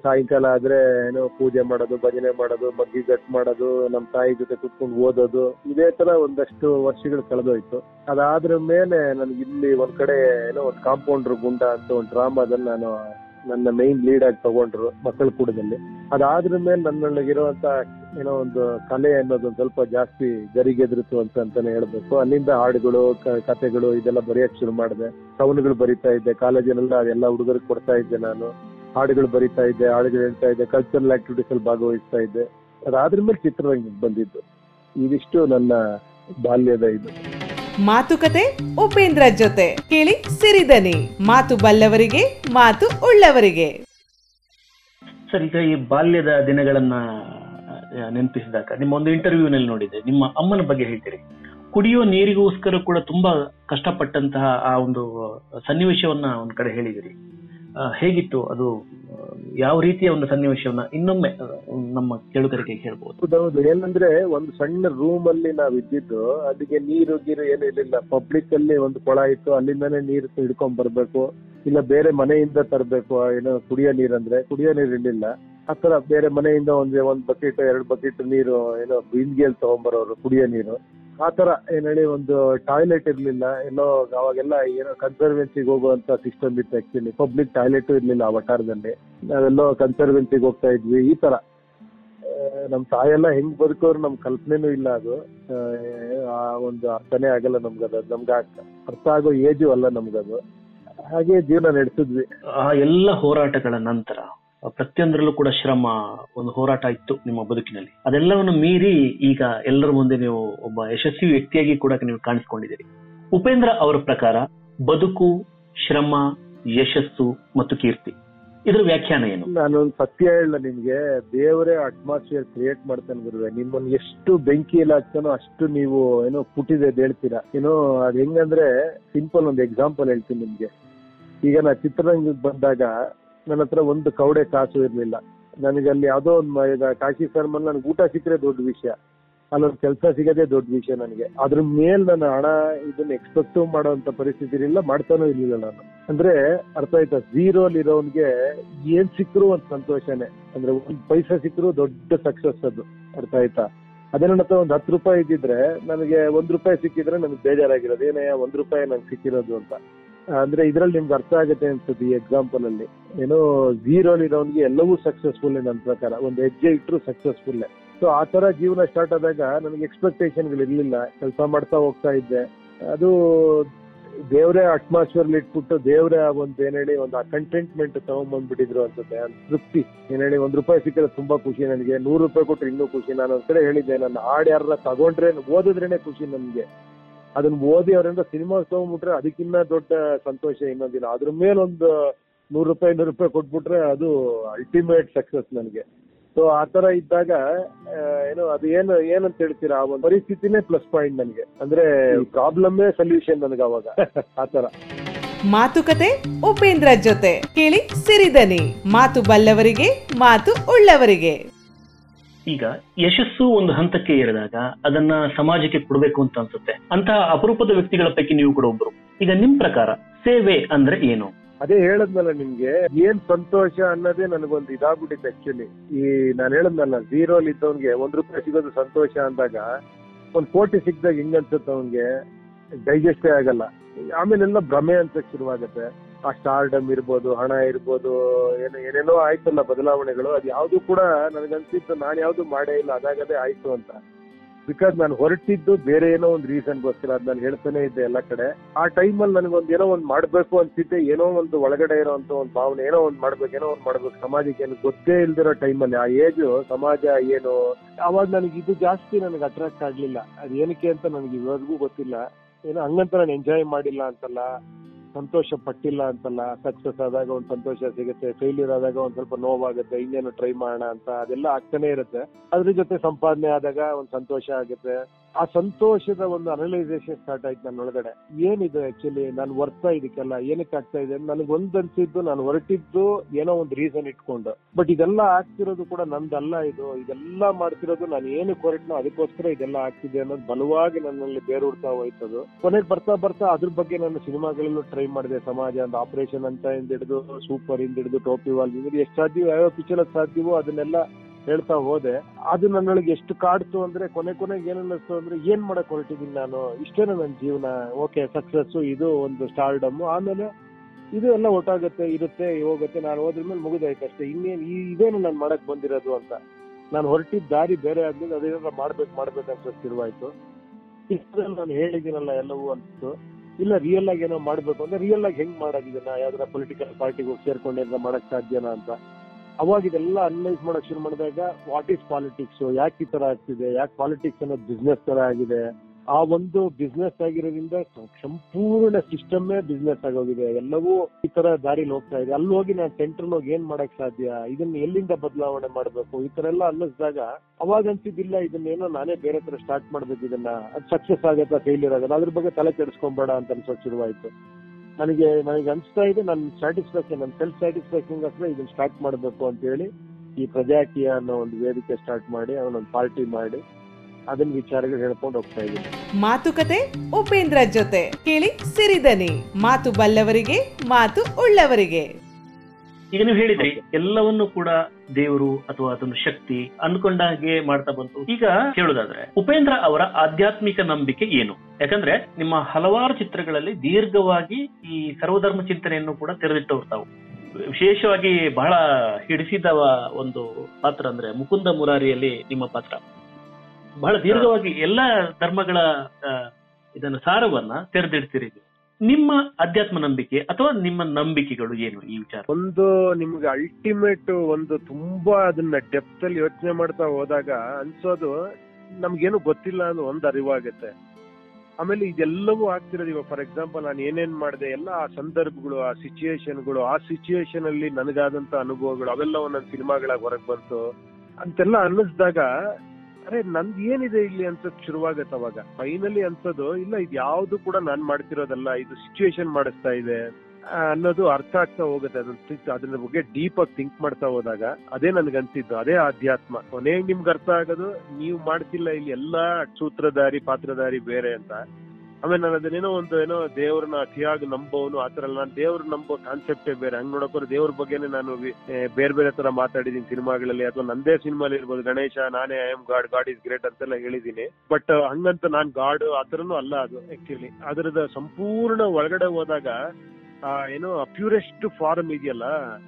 ಸಾಯಂಕಾಲ ಆದ್ರೆ ಏನೋ ಪೂಜೆ ಮಾಡೋದು, ಭಜನೆ ಮಾಡೋದು, ಬಗ್ಗಿ ಗಟ್ ಮಾಡೋದು, ನಮ್ ತಾಯಿ ಜೊತೆ ಕುತ್ಕೊಂಡು ಓದೋದು. ಇದೇ ತರ ಒಂದಷ್ಟು ವರ್ಷಗಳು ಕಳೆದೋಯ್ತು. ಅದಾದ್ರ ಮೇಲೆ ನನ್ಗೆ ಇಲ್ಲಿ ಒಂದ್ ಕಡೆ ಏನೋ ಒಂದು ಕಾಂಪೌಂಡರ್ ಗುಂಡ ಅಂತ ಒಂದು ಡ್ರಾಮಾದಲ್ಲಿ ನಾನು ನನ್ನ ಮೈನ್ ಲೀಡ್ ಆಗಿ ತಗೊಂಡ್ರು ಮಕ್ಕಳ ಕೂಡದಲ್ಲಿ. ಅದಾದ್ರ ಮೇಲೆ ನನ್ನೊಳಗಿರುವಂತ ಏನೋ ಒಂದು ಕಲೆ ಅನ್ನೋದು ಸ್ವಲ್ಪ ಜಾಸ್ತಿ ಜರಿಗೆದ್ರಿತು ಅಂತ ಅಂತಾನೆ ಹೇಳ್ಬೇಕು. ಅಲ್ಲಿಂದ ಹಾಡುಗಳು, ಕಥೆಗಳು ಇದೆಲ್ಲ ಬರೆಯಕ್ ಶುರು ಮಾಡಿದೆ. ಕವನಗಳು ಬರಿತಾ ಇದ್ದೆ, ಕಾಲೇಜಿನಲ್ಲ ಅದೆಲ್ಲ ಹುಡುಗರಿಗೆ ಕೊಡ್ತಾ ಇದ್ದೆ. ನಾನು ಹಾಡುಗಳು ಬರಿತಾ ಇದ್ದೆ, ಹಾಡುಗಳು ಹೇಳ್ತಾ ಇದ್ದೆ, ಕಲ್ಚರಲ್ ಆಕ್ಟಿವಿಟೀಸ್ ಅಲ್ಲಿ ಭಾಗವಹಿಸ್ತಾ ಇದ್ದೆ. ಅದಾದ್ರ ಮೇಲೆ ಚಿತ್ರರಂಗಕ್ಕೆ ಬಂದಿದ್ದು. ಇದಿಷ್ಟು ನನ್ನ ಬಾಲ್ಯದ ಇದು ಮಾತುಕತೆ ಉಪೇಂದ್ರ ಜೊತೆ. ಕೇಳಿ ಸಿರಿಧನಿ, ಮಾತು ಬಲ್ಲವರಿಗೆ ಮಾತು ಉಳ್ಳವರಿಗೆ. ಸರ್, ಈಗ ಈ ಬಾಲ್ಯದ ದಿನಗಳನ್ನ ನೆನಪಿಸಿದಾಗ ನಿಮ್ಮ ಒಂದು ಇಂಟರ್ವ್ಯೂನಲ್ಲಿ ನೋಡಿದೆ, ನಿಮ್ಮ ಅಮ್ಮನ ಬಗ್ಗೆ ಹೇಳ್ತೀರಿ. ಕುಡಿಯುವ ನೀರಿಗೋಸ್ಕರ ಕೂಡ ತುಂಬಾ ಕಷ್ಟಪಟ್ಟಂತಹ ಆ ಒಂದು ಸನ್ನಿವೇಶವನ್ನ ಒಂದ್ ಕಡೆ ಹೇಳಿದಿರಿ. ಹೇಗಿತ್ತು ಅದು, ಯಾವ ರೀತಿಯ ಒಂದು ಸನ್ನಿವೇಶವನ್ನ ಇನ್ನೊಮ್ಮೆ ನಮ್ಮ ಕೇಳುಗರಿಗೆ ಹೇಳ್ಬಹುದು? ಹೌದು, ಏನಂದ್ರೆ ಒಂದು ಸಣ್ಣ ರೂಮ್ ಅಲ್ಲಿ ನಾವ್ ಇದ್ದಿದ್ದು, ಅದಕ್ಕೆ ನೀರು ಗೀರು ಏನು ಇರಲಿಲ್ಲ. ಪಬ್ಲಿಕ್ ಅಲ್ಲಿ ಒಂದು ಕೊಳ ಇತ್ತು, ಅಲ್ಲಿಂದಾನೇ ನೀರು ಹಿಡ್ಕೊಂಡ್ ಬರ್ಬೇಕು, ಇಲ್ಲ ಬೇರೆ ಮನೆಯಿಂದ ತರ್ಬೇಕು. ಏನೋ ಕುಡಿಯೋ ನೀರಂದ್ರೆ ಕುಡಿಯೋ ನೀರು ಇರಲಿಲ್ಲ. ಆತರ ಬೇರೆ ಮನೆಯಿಂದ ಒಂದ್ ಒಂದ್ ಬಕೆಟ್ ಎರಡು ಬಕೆಟ್ ನೀರು ಏನೋ ಬಿಂದಿಗೆಯಲ್ಲಿ ತಗೊಂಡ್ಬರೋರು ಕುಡಿಯೋ ನೀರು. ಆತರ ಏನ್ ಹೇಳಿ ಒಂದು ಟಾಯ್ಲೆಟ್ ಇರ್ಲಿಲ್ಲ. ಎಲ್ಲೋ ಅವಾಗೆಲ್ಲ ಏನೋ ಕನ್ಸರ್ವೆನ್ಸಿಗೆ ಹೋಗುವಂತ ಸಿಸ್ಟಮ್ ಇತ್ತು. ಆಕ್ಚುಲಿ ಪಬ್ಲಿಕ್ ಟಾಯ್ಲೆಟ್ ಇರ್ಲಿಲ್ಲ ಆ ವಠಾರದಲ್ಲಿ. ನಾವೆಲ್ಲೋ ಕನ್ಸರ್ವೆನ್ಸಿಗೆ ಹೋಗ್ತಾ ಇದ್ವಿ. ಈ ತರ ನಮ್ ತಾಯೆಲ್ಲ ಹೆಂಗ್ ಬದುಕೋರು ನಮ್ ಕಲ್ಪನೆನೂ ಇಲ್ಲ. ಅದು ಒಂದು ಅರ್ಥನೇ ಆಗಲ್ಲ ನಮ್ಗದ, ನಮ್ಗೆ ಅರ್ಥ ಆಗೋ ಏಜು ಅಲ್ಲ ನಮ್ಗದು. ಹಾಗೆ ಜೀವನ ನಡೆಸಿದ್ವಿ. ಆ ಎಲ್ಲ ಹೋರಾಟಗಳ ನಂತರ ಪ್ರತಿಯೊಂದರಲ್ಲೂ ಕೂಡ ಶ್ರಮ, ಒಂದು ಹೋರಾಟ ಇತ್ತು ನಿಮ್ಮ ಬದುಕಿನಲ್ಲಿ. ಅದೆಲ್ಲವನ್ನು ಮೀರಿ ಈಗ ಎಲ್ಲರ ಮುಂದೆ ನೀವು ಒಬ್ಬ ಯಶಸ್ವಿ ವ್ಯಕ್ತಿಯಾಗಿ ಕೂಡ ನೀವು ಕಾಣಿಸ್ಕೊಂಡಿದ್ದೀರಿ. ಉಪೇಂದ್ರ ಅವರ ಪ್ರಕಾರ ಬದುಕು, ಶ್ರಮ, ಯಶಸ್ಸು ಮತ್ತು ಕೀರ್ತಿ, ಇದ್ರ ವ್ಯಾಖ್ಯಾನ ಏನು? ನಾನೊಂದು ಸತ್ಯ ಹೇಳ ನಿಮ್ಗೆ, ದೇವರೇ ಅಟ್ಮಾಸ್ಫಿಯರ್ ಕ್ರಿಯೇಟ್ ಮಾಡ್ತಾನೆ ಗುರುವೆ. ನಿಮ್ಮನ್ ಎಷ್ಟು ಬೆಂಕಿ ಎಲ್ಲ ಹಾಕ್ತಾನೋ ಅಷ್ಟು ನೀವು ಏನೋ ಪುಟ್ಟಿದೆ ಹೇಳ್ತೀರಾ. ಏನೋ ಅದ್ ಹೆಂಗಂದ್ರೆ ಸಿಂಪಲ್ ಒಂದು ಎಕ್ಸಾಂಪಲ್ ಹೇಳ್ತೀನಿ ನಿಮ್ಗೆ. ಈಗ ನಾ ಚಿತ್ರರಂಗಕ್ಕೆ ಬಂದಾಗ ನನ್ನ ಹತ್ರ ಒಂದು ಕೌಡೆ ಕಾಸು ಇರ್ಲಿಲ್ಲ. ನನಗೆ ಅಲ್ಲಿ ಯಾವ್ದೋ ಒಂದು ಈಗ ಕಾಶಿ ಫಾರ್ಮಲ್ಲಿ ನನ್ಗೆ ಊಟ ಸಿಕ್ಕರೆ ದೊಡ್ಡ ವಿಷಯ, ಅಲ್ಲೊಂದು ಕೆಲಸ ಸಿಗದೆ ದೊಡ್ಡ ವಿಷಯ ನನಗೆ. ಅದ್ರ ಮೇಲ್ ನನ್ನ ಹಣ ಇದನ್ನ ಎಕ್ಸ್ಪೆಕ್ಟ್ ಮಾಡೋಂತ ಪರಿಸ್ಥಿತಿ ಇಲ್ಲ, ಮಾಡ್ತಾನೂ ಇರ್ಲಿಲ್ಲ ನಾನು. ಅಂದ್ರೆ ಅರ್ಥ ಆಯ್ತಾ, ಝೀರೋಲ್ ಇರೋನ್ಗೆ ಏನ್ ಸಿಕ್ಕರೂ ಒಂದು ಸಂತೋಷನೆ. ಅಂದ್ರೆ ಒಂದ್ ಪೈಸಾ ಸಿಕ್ಕರೂ ದೊಡ್ಡ ಸಕ್ಸಸ್ ಅದು, ಅರ್ಥ ಆಯ್ತಾ. ಅದೇ ನನ್ನ ಹತ್ರ ಒಂದ್ ಹತ್ತು ರೂಪಾಯಿ ಇದ್ದಿದ್ರೆ, ನನಗೆ ಒಂದ್ ರೂಪಾಯಿ ಸಿಕ್ಕಿದ್ರೆ ನನ್ಗೆ ಬೇಜಾರಾಗಿರೋದು, ಏನೇ ಒಂದ್ ರೂಪಾಯಿ ನಂಗೆ ಸಿಕ್ಕಿರೋದು ಅಂತ. ಅಂದ್ರೆ ಇದ್ರಲ್ಲಿ ನಿಮ್ಗೆ ಅರ್ಥ ಆಗುತ್ತೆ ಅನ್ಸುತ್ತೆ ಈ ಎಕ್ಸಾಂಪಲ್ ಅಲ್ಲಿ. ಏನೋ ಝೀರೋಲ್ ಇರೋನ್ಗೆ ಎಲ್ಲವೂ ಸಕ್ಸಸ್ಫುಲ್ ನನ್ನ ಪ್ರಕಾರ, ಒಂದು ಹೆಜ್ಜೆ ಇಟ್ಟರು ಸಕ್ಸಸ್ಫುಲ್ಲೇ. ಸೊ ಆ ತರ ಜೀವನ ಸ್ಟಾರ್ಟ್ ಆದಾಗ ನನಗೆ ಎಕ್ಸ್ಪೆಕ್ಟೇಷನ್ಗಳು ಇರ್ಲಿಲ್ಲ, ಕೆಲಸ ಮಾಡ್ತಾ ಹೋಗ್ತಾ ಇದ್ದೆ. ಅದು ದೇವ್ರೆ ಅಟ್ಮಾಸ್ಫಿಯರ್ ಇಟ್ಬಿಟ್ಟು ದೇವ್ರೆ ಒಂದು ಏನೇಳಿ ಒಂದು ಆ ಕಂಟೆಂಟ್ಮೆಂಟ್ ತಗೊಂಡ್ಬಂದ್ಬಿಟ್ಟಿದ್ರು ಅನ್ಸುತ್ತೆ, ತೃಪ್ತಿ. ಏನೇಳಿ ಒಂದ್ ರೂಪಾಯಿ ಸಿಕ್ಕರೆ ತುಂಬಾ ಖುಷಿ ನನಗೆ, ನೂರು ರೂಪಾಯಿ ಕೊಟ್ಟರೆ ಇನ್ನೂ ಖುಷಿ. ನಾನು ಒಂದ್ ಕಡೆ ಹೇಳಿದ್ದೆ, ನನ್ನ ಹಾಡು ಯಾರ ತಗೊಂಡ್ರೆ ಓದಿದ್ರೇನೆ ಖುಷಿ ನನ್ಗೆ. ಅದನ್ನ ಓದಿ ಅವರಿಂದ ಸಿನಿಮಾ ತಗೊಂಡ್ಬಿಟ್ರೆ ಅದಕ್ಕಿನ್ನ ದೊಡ್ಡ ಸಂತೋಷ ಇನ್ನೊಂದಿಲ್ಲ. ಅದ್ರ ಮೇಲೊಂದು ನೂರು ರೂಪಾಯಿ ನೂರು ರೂಪಾಯಿ ಕೊಟ್ಬಿಟ್ರೆ ಅದು ಅಲ್ಟಿಮೇಟ್ ಸಕ್ಸಸ್ ನನಗೆ. ಸೊ ಆ ತರ ಇದ್ದಾಗ ಏನು ಅದು ಏನು ಏನಂತ ಹೇಳ್ತೀರಾ, ಆ ಒಂದು ಪರಿಸ್ಥಿತಿನೇ ಪ್ಲಸ್ ಪಾಯಿಂಟ್ ನನಗೆ. ಅಂದ್ರೆ ಪ್ರಾಬ್ಲಮ್ಮೇ ಸೊಲ್ಯೂಷನ್ ನನಗೆ ಅವಾಗ. ಆತರ ಮಾತುಕತೆ ಉಪೇಂದ್ರ ಜೊತೆ ಕೇಳಿ ಸಿರಿಧನಿ, ಮಾತು ಬಲ್ಲವರಿಗೆ ಮಾತು ಉಳ್ಳವರಿಗೆ. ಈಗ ಯಶಸ್ಸು ಒಂದು ಹಂತಕ್ಕೆ ಏರಿದಾಗ ಅದನ್ನ ಸಮಾಜಕ್ಕೆ ಕೊಡಬೇಕು ಅಂತ ಅನ್ಸುತ್ತೆ. ಅಂತಹ ಅಪರೂಪದ ವ್ಯಕ್ತಿಗಳ ಪೈಕಿ ನೀವು ಕೂಡ ಒಬ್ರು. ಈಗ ನಿಮ್ ಪ್ರಕಾರ ಸೇವೆ ಅಂದ್ರೆ ಏನು? ಅದೇ ಹೇಳದ್ನಲ್ಲ ನಿಮ್ಗೆ, ಏನ್ ಸಂತೋಷ ಅನ್ನೋದೇ ನನಗೊಂದು ಇದಾಗ್ಬಿಟ್ಟಿತ್ತು ಆಕ್ಚುಲಿ. ಈ ನಾನು ಹೇಳದ್ನಲ್ಲ, ಝೀರೋಲ್ ಇದ್ದವನ್ಗೆ ಒಂದ್ ರೂಪಾಯಿ ಸಿಗೋದು ಸಂತೋಷ ಅಂದಾಗ, ಒಂದ್ ಕೋಟಿ ಸಿಕ್ಕಿದಾಗ ಹಿಂಗ ಅನ್ಸುತ್ತೆ ಅವನ್ಗೆ, ಡೈಜೆಸ್ಟೇ ಆಗಲ್ಲ. ಆಮೇಲೆಲ್ಲ ಭ್ರಮೆ ಅನ್ಸಕ್ ಶುರುವಾಗತ್ತೆ. ಆ ಸ್ಟಾರ್ಡಮ್ ಇರ್ಬೋದು, ಹಣ ಇರ್ಬೋದು, ಏನು ಏನೇನೋ ಆಯ್ತಲ್ಲ ಬದಲಾವಣೆಗಳು, ಅದು ಯಾವ್ದು ಕೂಡ ನನಗನ್ಸಿತ್ತು ನಾನು ಯಾವ್ದು ಮಾಡೇ ಇಲ್ಲ, ಅದಾಗದೇ ಆಯ್ತು ಅಂತ. ಬಿಕಾಸ್ ನಾನು ಹೊರಟಿದ್ದು ಬೇರೆ ಏನೋ ಒಂದು ರೀಸನ್ಗೋಸ್ಕರ, ಅದು ನಾನು ಹೇಳ್ತಾನೆ ಇದ್ದೆ ಎಲ್ಲ ಕಡೆ. ಆ ಟೈಮಲ್ಲಿ ನನಗೊಂದು ಏನೋ ಒಂದು ಮಾಡಬೇಕು ಅನ್ಸಿದ್ದೆ, ಏನೋ ಒಂದು ಒಳಗಡೆ ಇರೋಂಥ ಒಂದು ಭಾವನೆ, ಏನೋ ಒಂದು ಮಾಡ್ಬೇಕು ಏನೋ ಒಂದು ಮಾಡ್ಬೇಕು ಸಮಾಜಕ್ಕೆ ಏನು ಗೊತ್ತೇ ಇಲ್ದಿರೋ ಟೈಮಲ್ಲಿ, ಆ ಏಜು ಸಮಾಜ ಏನು. ಅವಾಗ ನನಗೆ ಇದು ಜಾಸ್ತಿ ನನಗೆ ಅಟ್ರಾಕ್ಟ್ ಆಗಲಿಲ್ಲ. ಅದು ಏನಕ್ಕೆ ಅಂತ ನನಗೆ ಇವರಿಗೂ ಗೊತ್ತಿಲ್ಲ. ಏನೋ ಹಂಗಂತ ನಾನು ಎಂಜಾಯ್ ಮಾಡಿಲ್ಲ ಅಂತಲ್ಲ, ಸಂತೋಷ ಪಟ್ಟಿಲ್ಲ ಅಂತಲ್ಲ. ಸಕ್ಸಸ್ ಆದಾಗ ಒಂದು ಸಂತೋಷ ಸಿಗುತ್ತೆ, ಫೇಲ್ಯೂರ್ ಆದಾಗ ಒಂದ್ ಸ್ವಲ್ಪ ನೋವಾಗುತ್ತೆ, ಇನ್ನೇನು ಟ್ರೈ ಮಾಡೋಣ ಅಂತ ಅದೆಲ್ಲ ಆಗ್ತಾನೆ ಇರುತ್ತೆ. ಅದ್ರ ಜೊತೆ ಸಂಪಾದನೆ ಆದಾಗ ಒಂದು ಸಂತೋಷ ಆಗುತ್ತೆ. ಆ ಸಂತೋಷದ ಒಂದು ಅನಲೈಸೇಷನ್ ಸ್ಟಾರ್ಟ್ ಆಯ್ತು ನನ್ನ ಒಳಗಡೆ. ಏನಿದು ಆಕ್ಚುಲಿ ನಾನು ಹೊರ್ತಾ ಇದಕ್ಕೆಲ್ಲ ಏನಕ್ಕೆ ಆಗ್ತಾ ಇದೆ ನನಗೊಂದು ಅನ್ಸಿದ್ದು, ನಾನು ಹೊರಟಿದ್ದು ಏನೋ ಒಂದು ರೀಸನ್ ಇಟ್ಕೊಂಡು. ಬಟ್ ಇದೆಲ್ಲ ಆಗ್ತಿರೋದು ಕೂಡ ನಂದಲ್ಲ ಇದು, ಇದೆಲ್ಲ ಮಾಡ್ತಿರೋದು ನಾನು ಏನಕ್ಕೆ ಹೊರಟನೋ ಅದಕ್ಕೋಸ್ಕರ ಇದೆಲ್ಲ ಆಗ್ತಿದೆ ಅನ್ನೋದು ಬಲವಾಗಿ ನನ್ನಲ್ಲಿ ಬೇರೂಡ್ತಾ ಹೋಯ್ತದು. ಕೊನೆಗೆ ಬರ್ತಾ ಬರ್ತಾ ಅದ್ರ ಬಗ್ಗೆ ನಾನು ಸಿನಿಮಾಗಳಲ್ಲೂ ಟ್ರೈ ಮಾಡಿದೆ. ಸಮಾಜ ಅಂತ, ಆಪರೇಷನ್ ಅಂತ ಹಿಂದಿಡಿದು, ಸೂಪರ್ ಹಿಂದಿಡಿದು, ಟೋಪಿ ವಾಲ್ ಹಿಂದಿಡಿದು, ಎಷ್ಟು ಸಾಧ್ಯವೋ ಯಾವ್ಯಾವ ಪಿಕ್ಚರ್ ಸಾಧ್ಯವೋ ಅದನ್ನೆಲ್ಲ ಹೇಳ್ತಾ ಹೋದೆ. ಅದು ನನ್ನೊಳಗೆ ಎಷ್ಟು ಕಾಡ್ತು ಅಂದ್ರೆ, ಕೊನೆ ಕೊನೆಗೆ ಏನ್ ಅನ್ನಿಸ್ತು ಅಂದ್ರೆ, ಏನ್ ಮಾಡಕ್ ಹೊರಟಿದ್ದೀನಿ ನಾನು, ಇಷ್ಟೇನ ನನ್ನ ಜೀವನ, ಓಕೆ ಸಕ್ಸಸ್ ಇದು ಒಂದು ಸ್ಟಾರ್ಡಮ್, ಆಮೇಲೆ ಇದು ಎಲ್ಲ ಒಟ್ಟಾಗುತ್ತೆ, ಇರುತ್ತೆ ಹೋಗುತ್ತೆ, ನಾನು ಹೋದ್ರ ಮೇಲೆ ಮುಗಿದಾಯ್ತು ಅಷ್ಟೇ, ಇನ್ನೇನು ಇದೇನು ನಾನು ಮಾಡಕ್ ಬಂದಿರೋದು ಅಂತ. ನಾನು ಹೊರಟಿದ್ದ ದಾರಿ ಬೇರೆ ಆದ್ಮೇಲೆ ಅದೇನಾರ ಮಾಡ್ಬೇಕು ಮಾಡ್ಬೇಕು ಅನ್ಸೋ ಶುರುವಾಯ್ತು. ಇಷ್ಟರಲ್ಲಿ ನಾನು ಹೇಳಿದ್ದೀನಲ್ಲ ಎಲ್ಲವೂ ಅನ್ಸ್ತು, ಇಲ್ಲ ರಿಯಲ್ ಆಗಿ ಏನೋ ಮಾಡ್ಬೇಕು ಅಂದ್ರೆ ರಿಯಲ್ ಆಗಿ ಹೆಂಗ್ ಮಾಡೋದಿದೆನಾ, ಯಾವ್ದಾರ ಪೊಲಿಟಿಕಲ್ ಪಾರ್ಟಿಗೂ ಸೇರ್ಕೊಂಡು ಏನಾರ ಮಾಡಕ್ ಸಾಧ್ಯನಾ ಅಂತ. ಅವಾಗ ಇದೆಲ್ಲ ಅನಲೈಸ್ ಮಾಡಕ್ ಶುರು ಮಾಡಿದಾಗ, ವಾಟ್ ಈಸ್ ಪಾಲಿಟಿಕ್ಸ್, ಯಾಕೆ ಈ ತರ ಆಗ್ತಿದೆ, ಯಾಕೆ ಪಾಲಿಟಿಕ್ಸ್ ಅನ್ನೋದು ಬಿಸ್ನೆಸ್ ತರ ಆಗಿದೆ. ಆ ಒಂದು ಬಿಸ್ನೆಸ್ ಆಗಿರೋದ್ರಿಂದ ಸಂಪೂರ್ಣ ಸಿಸ್ಟಮ್ಮೇ ಬಿಸ್ನೆಸ್ ಆಗೋಗಿದೆ. ಎಲ್ಲವೂ ಈ ತರ ದಾರಿಲಿ ಹೋಗ್ತಾ ಇದೆ. ಅಲ್ಲಿ ಹೋಗಿ ನಾನು ಸೆಂಟ್ರಲ್ ಹೋಗಿ ಏನ್ ಮಾಡಕ್ ಸಾಧ್ಯ, ಇದನ್ನ ಎಲ್ಲಿಂದ ಬದಲಾವಣೆ ಮಾಡ್ಬೇಕು, ಈ ತರ ಎಲ್ಲ ಅನ್ನಿಸಿದಾಗ ಅವಾಗ ಅನ್ಸಿದ್ದಿಲ್ಲ ಇದನ್ನೇನೋ ನಾನೇ ಬೇರೆ ತರ ಸ್ಟಾರ್ಟ್ ಮಾಡ್ಬೇಕು ಇದನ್ನ, ಅದು ಸಕ್ಸಸ್ ಆಗತ್ತಾ ಫೇಲ್ಯೂರ್ ಆಗತ್ತಾ ಅದ್ರ ಬಗ್ಗೆ ತಲೆ ಕೆಡಿಸ್ಕೊಂಬೇಡ ಅಂತ ಅನ್ಸೋಕ್ ಶುರುವಾಯ್ತು. ನನಗೆ ನನಗೆ ಅನಿಸ್ತಾ ಇದೆ ನನ್ನ ಸ್ಯಾಟಿಸ್ಫ್ಯಾಕ್ಷನ್ ನನ್ನ ಸೆಲ್ಫ್ ಸ್ಯಾಟಿಸ್ಫ್ಯಾಕ್ಷನ್ ಅಥವಾ ಇದನ್ನ ಸ್ಟಾರ್ಟ್ ಮಾಡಬೇಕು ಅಂತ ಹೇಳಿ ಈ ಪ್ರಜಾಕೀಯ ಅನ್ನೋ ಒಂದು ವೇದಿಕೆ ಸ್ಟಾರ್ಟ್ ಮಾಡಿ ಅವನೊಂದು ಪಾರ್ಟಿ ಮಾಡಿ ಅದನ್ನ ವಿಚಾರಗಳು ಹೇಳ್ಕೊಂಡು ಹೋಗ್ತಾ ಇದ್ದೀನಿ. ಮಾತುಕತೆ ಉಪೇಂದ್ರ ಜೊತೆ ಕೇಳಿ ಸಿರಿಧನಿ. ಮಾತು ಬಲ್ಲವರಿಗೆ ಮಾತು ಉಳ್ಳವರಿಗೆ. ಈಗ ನೀವು ಹೇಳಿದ್ರಿ ಎಲ್ಲವನ್ನು ಕೂಡ ದೇವರು ಅಥವಾ ಅದನ್ನು ಶಕ್ತಿ ಅನ್ಕೊಂಡಾಗೆ ಮಾಡ್ತಾ ಬಂತು. ಈಗ ಹೇಳುದಾದ್ರೆ ಉಪೇಂದ್ರ ಅವರ ಆಧ್ಯಾತ್ಮಿಕ ನಂಬಿಕೆ ಏನು? ಯಾಕಂದ್ರೆ ನಿಮ್ಮ ಹಲವಾರು ಚಿತ್ರಗಳಲ್ಲಿ ದೀರ್ಘವಾಗಿ ಈ ಸರ್ವಧರ್ಮ ಚಿಂತನೆಯನ್ನು ಕೂಡ ತೆರೆದಿಟ್ಟವ್ರು ತಾವು. ವಿಶೇಷವಾಗಿ ಬಹಳ ಹಿಡಿಸಿದ ಒಂದು ಪಾತ್ರ ಅಂದ್ರೆ ಮುಕುಂದ ಮುರಾರಿಯಲ್ಲಿ ನಿಮ್ಮ ಪಾತ್ರ ಬಹಳ ದೀರ್ಘವಾಗಿ ಎಲ್ಲ ಧರ್ಮಗಳ ಇದನ್ನ ಸಾರವನ್ನ ತೆರೆದಿಡ್ತೀರಿ. ನಿಮ್ಮ ಅಧ್ಯಾತ್ಮ ನಂಬಿಕೆ ಅಥವಾ ನಿಮ್ಮ ನಂಬಿಕೆಗಳು ಏನು ಈ ವಿಚಾರ? ಒಂದು ನಿಮ್ಗೆ ಅಲ್ಟಿಮೇಟ್ ಒಂದು ತುಂಬಾ ಅದನ್ನ ಡೆಪ್ತ್ ಅಲ್ಲಿ ಯೋಚನೆ ಮಾಡ್ತಾ ಹೋದಾಗ ಅನ್ಸೋದು ನಮ್ಗೇನು ಗೊತ್ತಿಲ್ಲ ಅನ್ನೋ ಒಂದು ಅರಿವಾಗುತ್ತೆ. ಆಮೇಲೆ ಇದೆಲ್ಲವೂ ಆಗ್ತಿರೋದು ಇವಾಗ ಫಾರ್ ಎಕ್ಸಾಂಪಲ್ ನಾನು ಏನೇನ್ ಮಾಡಿದೆ ಎಲ್ಲ ಆ ಸಂದರ್ಭಗಳು ಆ ಸಿಚುಯೇಷನ್ಗಳು ಆ ಸಿಚುಯೇಷನ್ ಅಲ್ಲಿ ನನಗಾದಂತ ಅನುಭವಗಳು ಅವೆಲ್ಲ ಒಂದೊಂದು ಸಿನಿಮಾಗಳಾಗಿ ಹೊರಗೆ ಬಂತು ಅಂತೆಲ್ಲ ಅನ್ನಿಸಿದಾಗ ಅರೆ ನಂದ್ ಏನಿದೆ ಇಲ್ಲಿ ಅನ್ಸೋದ್ ಶುರುವಾಗತ್ತೆ. ಅವಾಗ ಫೈನಲಿ ಅನ್ಸೋದು ಇಲ್ಲ ಇದು ಯಾವ್ದು ಕೂಡ ನಾನ್ ಮಾಡ್ತಿರೋದಲ್ಲ, ಇದು ಸಿಚುಯೇಷನ್ ಮಾಡಿಸ್ತಾ ಇದೆ ಅನ್ನೋದು ಅರ್ಥ ಆಗ್ತಾ ಹೋಗುತ್ತೆ. ಅದನ್ನ ಅದ್ರ ಬಗ್ಗೆ ಡೀಪ್ ಆಗಿ ಥಿಂಕ್ ಮಾಡ್ತಾ ಹೋದಾಗ ಅದೇ ನನ್ಗೆ ಅನ್ಸಿದ್ದು, ಅದೇ ಆಧ್ಯಾತ್ಮ. ಕೊನೆಗೆ ನಿಮ್ಗೆ ಅರ್ಥ ಆಗೋದು ನೀವು ಮಾಡ್ತಿಲ್ಲ ಇಲ್ಲಿ ಎಲ್ಲಾ ಸೂತ್ರಧಾರಿ ಪಾತ್ರಧಾರಿ ಬೇರೆ ಅಂತ. ಆಮೇಲೆ ನಾನು ಅದನ್ನೇನೋ ಒಂದು ಏನೋ ದೇವ್ರನ್ನ ಅತಿಯಾಗಿ ನಂಬೋನು ಆತರ ಅಲ್ಲ, ನಾನು ದೇವ್ರ ನಂಬೋ ಕಾನ್ಸೆಪ್ಟೇ ಬೇರೆ. ಹಂಗ್ ನೋಡಕೋರು ದೇವ್ರ ಬಗ್ಗೆನೆ ನಾನು ಬೇರೆ ಬೇರೆ ತರ ಮಾತಾಡಿದೀನಿ ಸಿನಿಮಾಗಳಲ್ಲಿ ಅಥವಾ ನಂದೇ ಸಿನಿಮಾಲಿ ಇರ್ಬೋದು ಗಣೇಶ ನಾನೇ I am god god is great ಅಂತೆಲ್ಲ ಹೇಳಿದೀನಿ. ಬಟ್ ಹಂಗಂತ ನಾನ್ ಗಾಡ್ ಆತರನು ಅಲ್ಲ ಅದು. ಆಕ್ಚುಲಿ ಅದರದ ಸಂಪೂರ್ಣ ಒಳಗಡೆ ಹೋದಾಗ ಏನೋ ಪ್ಯೂರೆಸ್ಟ್ ಫಾರ್ಮ್ ಇದೆಯಲ್ಲ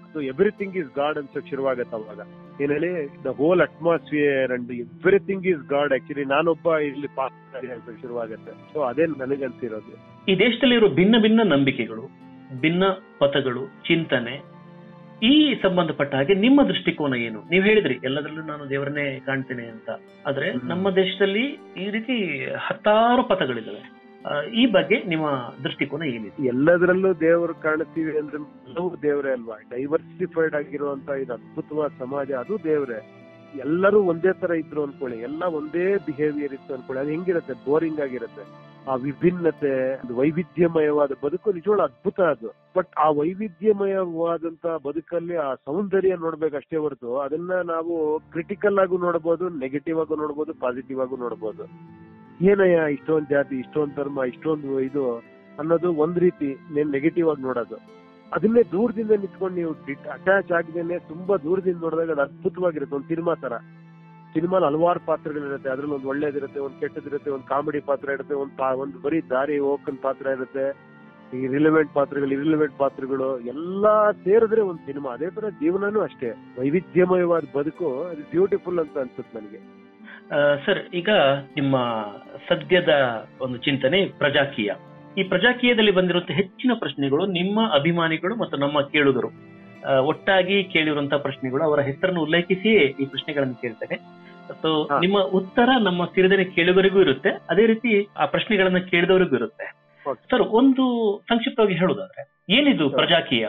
ಅದು ಎವ್ರಿಥಿಂಗ್ ಇಸ್ ಗಾಡ್ ಅನ್ಸೋಕ್ ಶುರುವಾಗತ್ತೆ. ಅವಾಗ ಏನ್ ಹೇಳಿ the whole atmosphere and everything is god. Actually ನಾನೊಬ್ಬ ಇಲ್ಲಿ ಪಾತ್ರ ಅಂತ ಶುರುವಾಗತ್ತೆ. ಸೊ ಅದೇ ನನಗನ್ಸಿರೋದು. ಈ ದೇಶದಲ್ಲಿರೋ ಭಿನ್ನ ಭಿನ್ನ ನಂಬಿಕೆಗಳು, ಭಿನ್ನ ಪಥಗಳು, ಚಿಂತನೆ ಈ ಸಂಬಂಧಪಟ್ಟ ಹಾಗೆ ನಿಮ್ಮ ದೃಷ್ಟಿಕೋನ ಏನು? ನೀವ್ ಹೇಳಿದ್ರಿ ಎಲ್ಲದರಲ್ಲೂ ನಾನು ದೇವರನ್ನೇ ಕಾಣ್ತೇನೆ ಅಂತ. ಆದ್ರೆ ನಮ್ಮ ದೇಶದಲ್ಲಿ ಈ ರೀತಿ ಹತ್ತಾರು ಪಥಗಳಿದಾವೆ. ಈ ಬಗ್ಗೆ ನಿಮ್ಮ ದೃಷ್ಟಿಕೋನ ಏನಿದೆ? ಎಲ್ಲದರಲ್ಲೂ ದೇವರು ಕಾಣ್ತೀವಿ ಅಂದ್ರೆ ಎಲ್ಲವೂ ದೇವರೇ ಅಲ್ವಾ? ಡೈವರ್ಸಿಫೈಡ್ ಆಗಿರುವಂತ ಇದು ಅದ್ಭುತವಾದ ಸಮಾಜ ಅದು ದೇವ್ರೆ. ಎಲ್ಲರೂ ಒಂದೇ ತರ ಇದ್ರು ಅನ್ಕೊಳ್ಳಿ, ಎಲ್ಲ ಒಂದೇ ಬಿಹೇವಿಯರ್ ಇತ್ತು ಅನ್ಕೊಳ್ಳಿ, ಅದು ಹೆಂಗಿರತ್ತೆ? ಬೋರಿಂಗ್ ಆಗಿರುತ್ತೆ. ಆ ವಿಭಿನ್ನತೆ ವೈವಿಧ್ಯಮಯವಾದ ಬದುಕು ನಿಜವೂ ಅದ್ಭುತ ಅದು. ಬಟ್ ಆ ವೈವಿಧ್ಯಮಯವಾದಂತ ಬದುಕಲ್ಲಿ ಆ ಸೌಂದರ್ಯ ನೋಡ್ಬೇಕಷ್ಟೇ ಹೊರತು ಅದನ್ನ ನಾವು ಕ್ರಿಟಿಕಲ್ ಆಗು ನೋಡ್ಬೋದು, ನೆಗೆಟಿವ್ ಆಗು ನೋಡ್ಬೋದು, ಪಾಸಿಟಿವ್ ಆಗು ನೋಡ್ಬೋದು. ಏನಯ್ಯ ಇಷ್ಟೊಂದು ಜಾತಿ ಇಷ್ಟೊಂದು ಧರ್ಮ ಇಷ್ಟೊಂದು ಇದು ಅನ್ನೋದು ಒಂದ್ ರೀತಿ ನೆಗೆಟಿವ್ ಆಗಿ ನೋಡೋದು. ಅದನ್ನೇ ದೂರದಿಂದ ನಿಂತ್ಕೊಂಡು ನೀವು ಅಟ್ಯಾಚ್ ಆಗಿದ್ದೇನೆ ತುಂಬಾ ದೂರದಿಂದ ನೋಡಿದಾಗ ಅದು ಅದ್ಭುತವಾಗಿರುತ್ತೆ. ಒಂದು ಸಿನಿಮಾ ತರ. ಸಿನಿಮಾ ಹಲವಾರು ಪಾತ್ರಗಳಿರುತ್ತೆ, ಅದ್ರಲ್ಲಿ ಒಂದು ಒಳ್ಳೇದಿರುತ್ತೆ, ಒಂದು ಕೆಟ್ಟದಿರುತ್ತೆ, ಒಂದು ಕಾಮಿಡಿ ಪಾತ್ರ ಇರುತ್ತೆ, ಒಂದು ಒಂದು ಬರೀ ದಾರಿ ಹೋಗನ್ ಪಾತ್ರ ಇರುತ್ತೆ, ಈ ರಿಲೆವೆಂಟ್ ಪಾತ್ರಗಳು ಇರಿಲೆವೆಂಟ್ ಪಾತ್ರಗಳು ಎಲ್ಲಾ ಸೇರಿದ್ರೆ ಒಂದು ಸಿನಿಮಾ. ಅದೇ ತರ ಜೀವನನೂ ಅಷ್ಟೇ ವೈವಿಧ್ಯಮಯವಾದ ಬದುಕು, ಅದು ಬ್ಯೂಟಿಫುಲ್ ಅಂತ ಅನ್ಸುತ್ತೆ ನನಗೆ. ಸರ್, ಈಗ ನಿಮ್ಮ ಸದ್ಯದ ಒಂದು ಚಿಂತನೆ ಪ್ರಜಾಕೀಯ. ಈ ಪ್ರಜಾಕೀಯದಲ್ಲಿ ಬಂದಿರುವಂತಹ ಹೆಚ್ಚಿನ ಪ್ರಶ್ನೆಗಳು ನಿಮ್ಮ ಅಭಿಮಾನಿಗಳು ಮತ್ತು ನಮ್ಮ ಕೇಳುಗರು ಒಟ್ಟಾಗಿ ಕೇಳಿರುವಂತಹ ಪ್ರಶ್ನೆಗಳು. ಅವರ ಹೆಸರನ್ನು ಉಲ್ಲೇಖಿಸಿಯೇ ಈ ಪ್ರಶ್ನೆಗಳನ್ನು ಕೇಳ್ತೇನೆ. ಸೊ ನಿಮ್ಮ ಉತ್ತರ ನಮ್ಮ ಸಿರಿಧನಿ ಕೇಳುಗರಿಗೂ ಇರುತ್ತೆ, ಅದೇ ರೀತಿ ಆ ಪ್ರಶ್ನೆಗಳನ್ನ ಕೇಳಿದವರಿಗೂ ಇರುತ್ತೆ. ಸರ್, ಒಂದು ಸಂಕ್ಷಿಪ್ತವಾಗಿ ಹೇಳುವುದಾದ್ರೆ ಏನಿದು ಪ್ರಜಾಕೀಯ?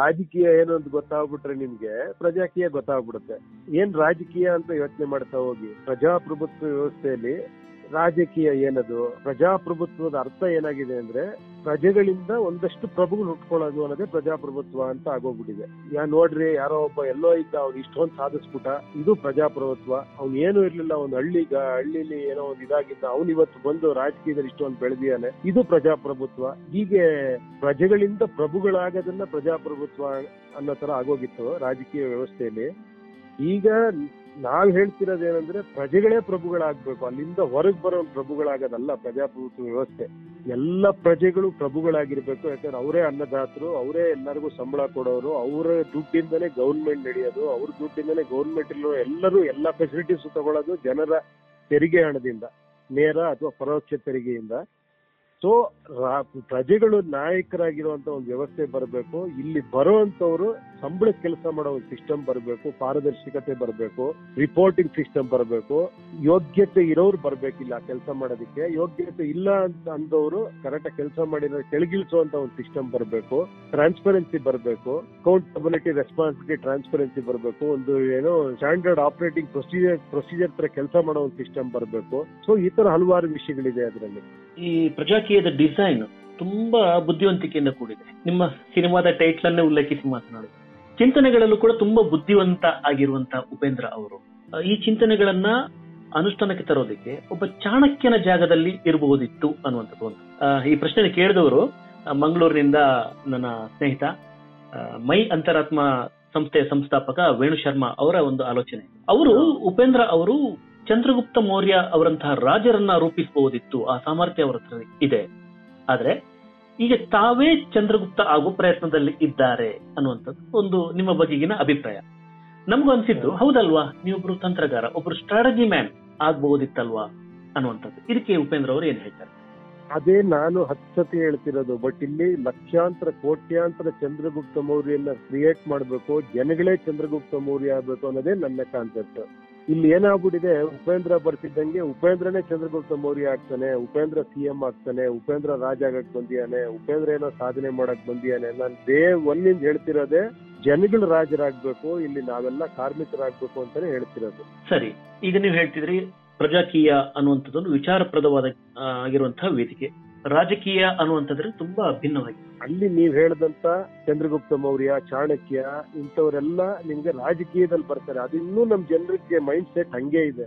ರಾಜಕೀಯ ಏನು ಅಂತ ಗೊತ್ತಾಗ್ಬಿಟ್ರೆ ನಿಮ್ಗೆ ಪ್ರಜಾಕೀಯ ಗೊತ್ತಾಗ್ಬಿಡುತ್ತೆ. ಏನ್ ರಾಜಕೀಯ ಅಂತ ಯೋಚನೆ ಮಾಡ್ತಾ ಹೋಗಿ, ಪ್ರಜಾಪ್ರಭುತ್ವ ವ್ಯವಸ್ಥೆಯಲ್ಲಿ ರಾಜಕೀಯ ಏನದು, ಪ್ರಜಾಪ್ರಭುತ್ವದ ಅರ್ಥ ಏನಾಗಿದೆ ಅಂದ್ರೆ ಪ್ರಜೆಗಳಿಂದ ಒಂದಷ್ಟು ಪ್ರಭುಗಳು ಹುಟ್ಕೊಳ್ಳೋದು ಅನ್ನೋದೇ ಪ್ರಜಾಪ್ರಭುತ್ವ ಅಂತ ಆಗೋಗ್ಬಿಟ್ಟಿದೆ. ಯಾ ನೋಡ್ರಿ ಯಾರೋ ಒಬ್ಬ ಎಲ್ಲೋ ಇದ್ದ ಅವ್ನು ಇಷ್ಟೊಂದು ಸಾಧಿಸ್ಬಿಟ್ಟ, ಇದು ಪ್ರಜಾಪ್ರಭುತ್ವ. ಅವ್ನು ಏನೂ ಇರ್ಲಿಲ್ಲ, ಒಂದು ಹಳ್ಳಿಗ ಹಳ್ಳಿಲಿ ಏನೋ ಒಂದು ಇದಾಗಿದ್ದ ಅವ್ನು ಇವತ್ತು ಬಂದು ರಾಜಕೀಯದಲ್ಲಿ ಇಷ್ಟೊಂದು ಬೆಳೆದಿಯಾನೆ, ಇದು ಪ್ರಜಾಪ್ರಭುತ್ವ. ಹೀಗೆ ಪ್ರಜೆಗಳಿಂದ ಪ್ರಭುಗಳಾಗೋದನ್ನ ಪ್ರಜಾಪ್ರಭುತ್ವ ಅನ್ನೋ ತರ ಆಗೋಗಿತ್ತು ರಾಜಕೀಯ ವ್ಯವಸ್ಥೆಯಲ್ಲಿ. ಈಗ ನಾವ್ ಹೇಳ್ತಿರೋದೇನಂದ್ರೆ ಪ್ರಜೆಗಳೇ ಪ್ರಭುಗಳಾಗ್ಬೇಕು, ಅಲ್ಲಿಂದ ಹೊರಗೆ ಬರೋ ಪ್ರಭುಗಳಾಗೋದಲ್ಲ ಪ್ರಜಾಪ್ರಭುತ್ವ ವ್ಯವಸ್ಥೆ. ಎಲ್ಲ ಪ್ರಜೆಗಳು ಪ್ರಭುಗಳಾಗಿರ್ಬೇಕು, ಯಾಕಂದ್ರೆ ಅವರೇ ಅನ್ನದಾತರು, ಅವರೇ ಎಲ್ಲರಿಗೂ ಸಂಬಳ ಕೊಡೋರು, ಅವ್ರ ದುಡ್ಡಿಂದಲೇ ಗೌರ್ಮೆಂಟ್ ನಡೆಯೋದು, ಅವ್ರ ದುಡ್ಡಿಂದಲೇ ಗೌರ್ಮೆಂಟ್ ಇರೋ ಎಲ್ಲರೂ ಎಲ್ಲಾ ಫೆಸಿಲಿಟೀಸ್ ತಗೊಳ್ಳೋದು ಜನರ ತೆರಿಗೆ ಹಣದಿಂದ, ನೇರ ಅಥವಾ ಪರೋಕ್ಷ ತೆರಿಗೆಯಿಂದ. ಸೊ ಪ್ರಜೆಗಳು ನಾಯಕರಾಗಿರುವಂತ ಒಂದು ವ್ಯವಸ್ಥೆ ಬರಬೇಕು, ಇಲ್ಲಿ ಬರುವಂತವ್ರು ಸಂಬಳದ ಕೆಲಸ ಮಾಡೋ ಒಂದು ಸಿಸ್ಟಮ್ ಬರಬೇಕು, ಪಾರದರ್ಶಕತೆ ಬರಬೇಕು, ರಿಪೋರ್ಟಿಂಗ್ ಸಿಸ್ಟಮ್ ಬರಬೇಕು, ಯೋಗ್ಯತೆ ಇರೋರು ಬರ್ಬೇಕಿಲ್ಲ ಕೆಲಸ ಮಾಡೋದಕ್ಕೆ, ಯೋಗ್ಯತೆ ಇಲ್ಲ ಅಂತ ಅಂದವರು ಕರೆಕ್ಟ್ ಕೆಲಸ ಮಾಡಿರೋ ಕೆಳಗಿಳಿಸುವಂತ ಒಂದು ಸಿಸ್ಟಮ್ ಬರಬೇಕು, ಟ್ರಾನ್ಸ್ಪರೆನ್ಸಿ ಬರಬೇಕು, ಅಕೌಂಟಬಿಲಿಟಿ ರೆಸ್ಪಾನ್ಸಿಬಿಲಿಟಿ ಟ್ರಾನ್ಸ್ಪರೆನ್ಸಿ ಬರಬೇಕು, ಒಂದು ಏನೋ ಸ್ಟ್ಯಾಂಡರ್ಡ್ ಆಪರೇಟಿಂಗ್ ಪ್ರೊಸೀಜರ್ ಪ್ರೊಸೀಜರ್ ತರ ಕೆಲಸ ಮಾಡೋ ಒಂದು ಸಿಸ್ಟಮ್ ಬರಬೇಕು. ಸೊ ಈ ತರ ಹಲವಾರು ವಿಷಯಗಳಿದೆ ಅದರಲ್ಲಿ. ಈ ಪ್ರಜಾಕೀಯ ನಾಟಕೀಯದ ಡಿಸೈನ್ ತುಂಬಾ ಬುದ್ಧಿವಂತಿಕೆಯಿಂದ ಕೂಡಿದೆ. ನಿಮ್ಮ ಸಿನಿಮಾದ ಟೈಟ್ಲ್ ಅನ್ನೇ ಉಲ್ಲೇಖಿಸಿ ಮಾತನಾಡಿದ್ರು. ಚಿಂತನೆಗಳಲ್ಲೂ ಕೂಡ ತುಂಬಾ ಬುದ್ಧಿವಂತ ಆಗಿರುವಂತಹ ಉಪೇಂದ್ರ ಅವರು ಈ ಚಿಂತನೆಗಳನ್ನ ಅನುಷ್ಠಾನಕ್ಕೆ ತರೋದಕ್ಕೆ ಒಬ್ಬ ಚಾಣಕ್ಯನ ಜಾಗದಲ್ಲಿ ಇರಬಹುದಿತ್ತು ಅನ್ನುವಂಥದ್ದು. ಈ ಪ್ರಶ್ನೆ ಕೇಳಿದವರು ಮಂಗಳೂರಿನಿಂದ ನನ್ನ ಸ್ನೇಹಿತ ಮೈ ಅಂತರಾತ್ಮ ಸಂಸ್ಥೆಯ ಸಂಸ್ಥಾಪಕ ವೇಣು ಶರ್ಮಾ ಅವರ ಒಂದು ಆಲೋಚನೆ. ಅವರು ಉಪೇಂದ್ರ ಅವರು ಚಂದ್ರಗುಪ್ತ ಮೌರ್ಯ ಅವರಂತಹ ರಾಜರನ್ನ ರೂಪಿಸಬಹುದಿತ್ತು, ಆ ಸಾಮರ್ಥ್ಯ ಅವರ ಹತ್ರ ಇದೆ. ಆದ್ರೆ ಈಗ ತಾವೇ ಚಂದ್ರಗುಪ್ತ ಆಗುವ ಪ್ರಯತ್ನದಲ್ಲಿ ಇದ್ದಾರೆ ಅನ್ನುವಂಥದ್ದು ಒಂದು ನಿಮ್ಮ ಬಗೆಗಿನ ಅಭಿಪ್ರಾಯ. ನಮಗೂ ಅನ್ಸಿದ್ದು ಹೌದಲ್ವಾ, ನೀವೊಬ್ರು ತಂತ್ರಗಾರ, ಒಬ್ರು ಸ್ಟ್ರಾಟಜಿ ಮ್ಯಾನ್ ಆಗ್ಬಹುದಿತ್ತಲ್ವಾ ಅನ್ನುವಂಥದ್ದು. ಇದಕ್ಕೆ ಉಪೇಂದ್ರ ಅವರು ಏನ್ ಹೇಳ್ತಾರೆ? ಅದೇ ನಾನು ಹತ್ತು ಸತಿ ಹೇಳ್ತಿರೋದು. ಬಟ್ ಇಲ್ಲಿ ಲಕ್ಷಾಂತರ ಕೋಟ್ಯಾಂತರ ಚಂದ್ರಗುಪ್ತ ಮೌರ್ಯನ ಕ್ರಿಯೇಟ್ ಮಾಡ್ಬೇಕು, ಜನಗಳೇ ಚಂದ್ರಗುಪ್ತ ಮೌರ್ಯ ಆಗ್ಬೇಕು ಅನ್ನೋದೇ ನನ್ನ ಕಾನ್ಸೆಪ್ಟ್. ಇಲ್ಲಿ ಏನಾಗ್ಬಿಟ್ಟಿದೆ, ಉಪೇಂದ್ರ ಬರ್ತಿದ್ದಂಗೆ ಉಪೇಂದ್ರನೇ ಚಂದ್ರಗುಪ್ತ ಮೌರ್ಯ ಆಗ್ತಾನೆ, ಉಪೇಂದ್ರ ಸಿ ಎಂ ಆಗ್ತಾನೆ, ಉಪೇಂದ್ರ ರಾಜ ಆಗಕ್ ಬಂದಿಯಾನೆ, ಉಪೇಂದ್ರ ಏನೋ ಸಾಧನೆ ಮಾಡಕ್ ಬಂದಿಯಾನೆ. ನಾನು ಡೇ ಒನ್ನಿಂದ ಹೇಳ್ತಿರೋದೇ ಜನಗಳ ರಾಜರಾಗ್ಬೇಕು, ಇಲ್ಲಿ ನಾವೆಲ್ಲ ಕಾರ್ಮಿಕರಾಗ್ಬೇಕು ಅಂತಾನೆ ಹೇಳ್ತಿರೋದು. ಸರಿ, ಈಗ ನೀವು ಹೇಳ್ತಿದ್ರಿ ಪ್ರಜಾಕೀಯ ಅನ್ನುವಂಥದ್ದೊಂದು ವಿಚಾರಪ್ರದವಾದ ಆಗಿರುವಂತಹ ವೇದಿಕೆ, ರಾಜಕೀಯ ಅನ್ನುವಂಥದ್ರೆ ತುಂಬಾ ಭಿನ್ನವಾಗಿದೆ. ಅಲ್ಲಿ ನೀವ್ ಹೇಳದಂತ ಚಂದ್ರಗುಪ್ತ ಮೌರ್ಯ, ಚಾಣಕ್ಯ ಇಂಥವರೆಲ್ಲ ನಿಮ್ಗೆ ರಾಜಕೀಯದಲ್ಲಿ ಬರ್ತಾರೆ. ಅದು ಇನ್ನೂ ನಮ್ ಜನರಿಗೆ ಮೈಂಡ್ ಸೆಟ್ ಹಂಗೆ ಇದೆ.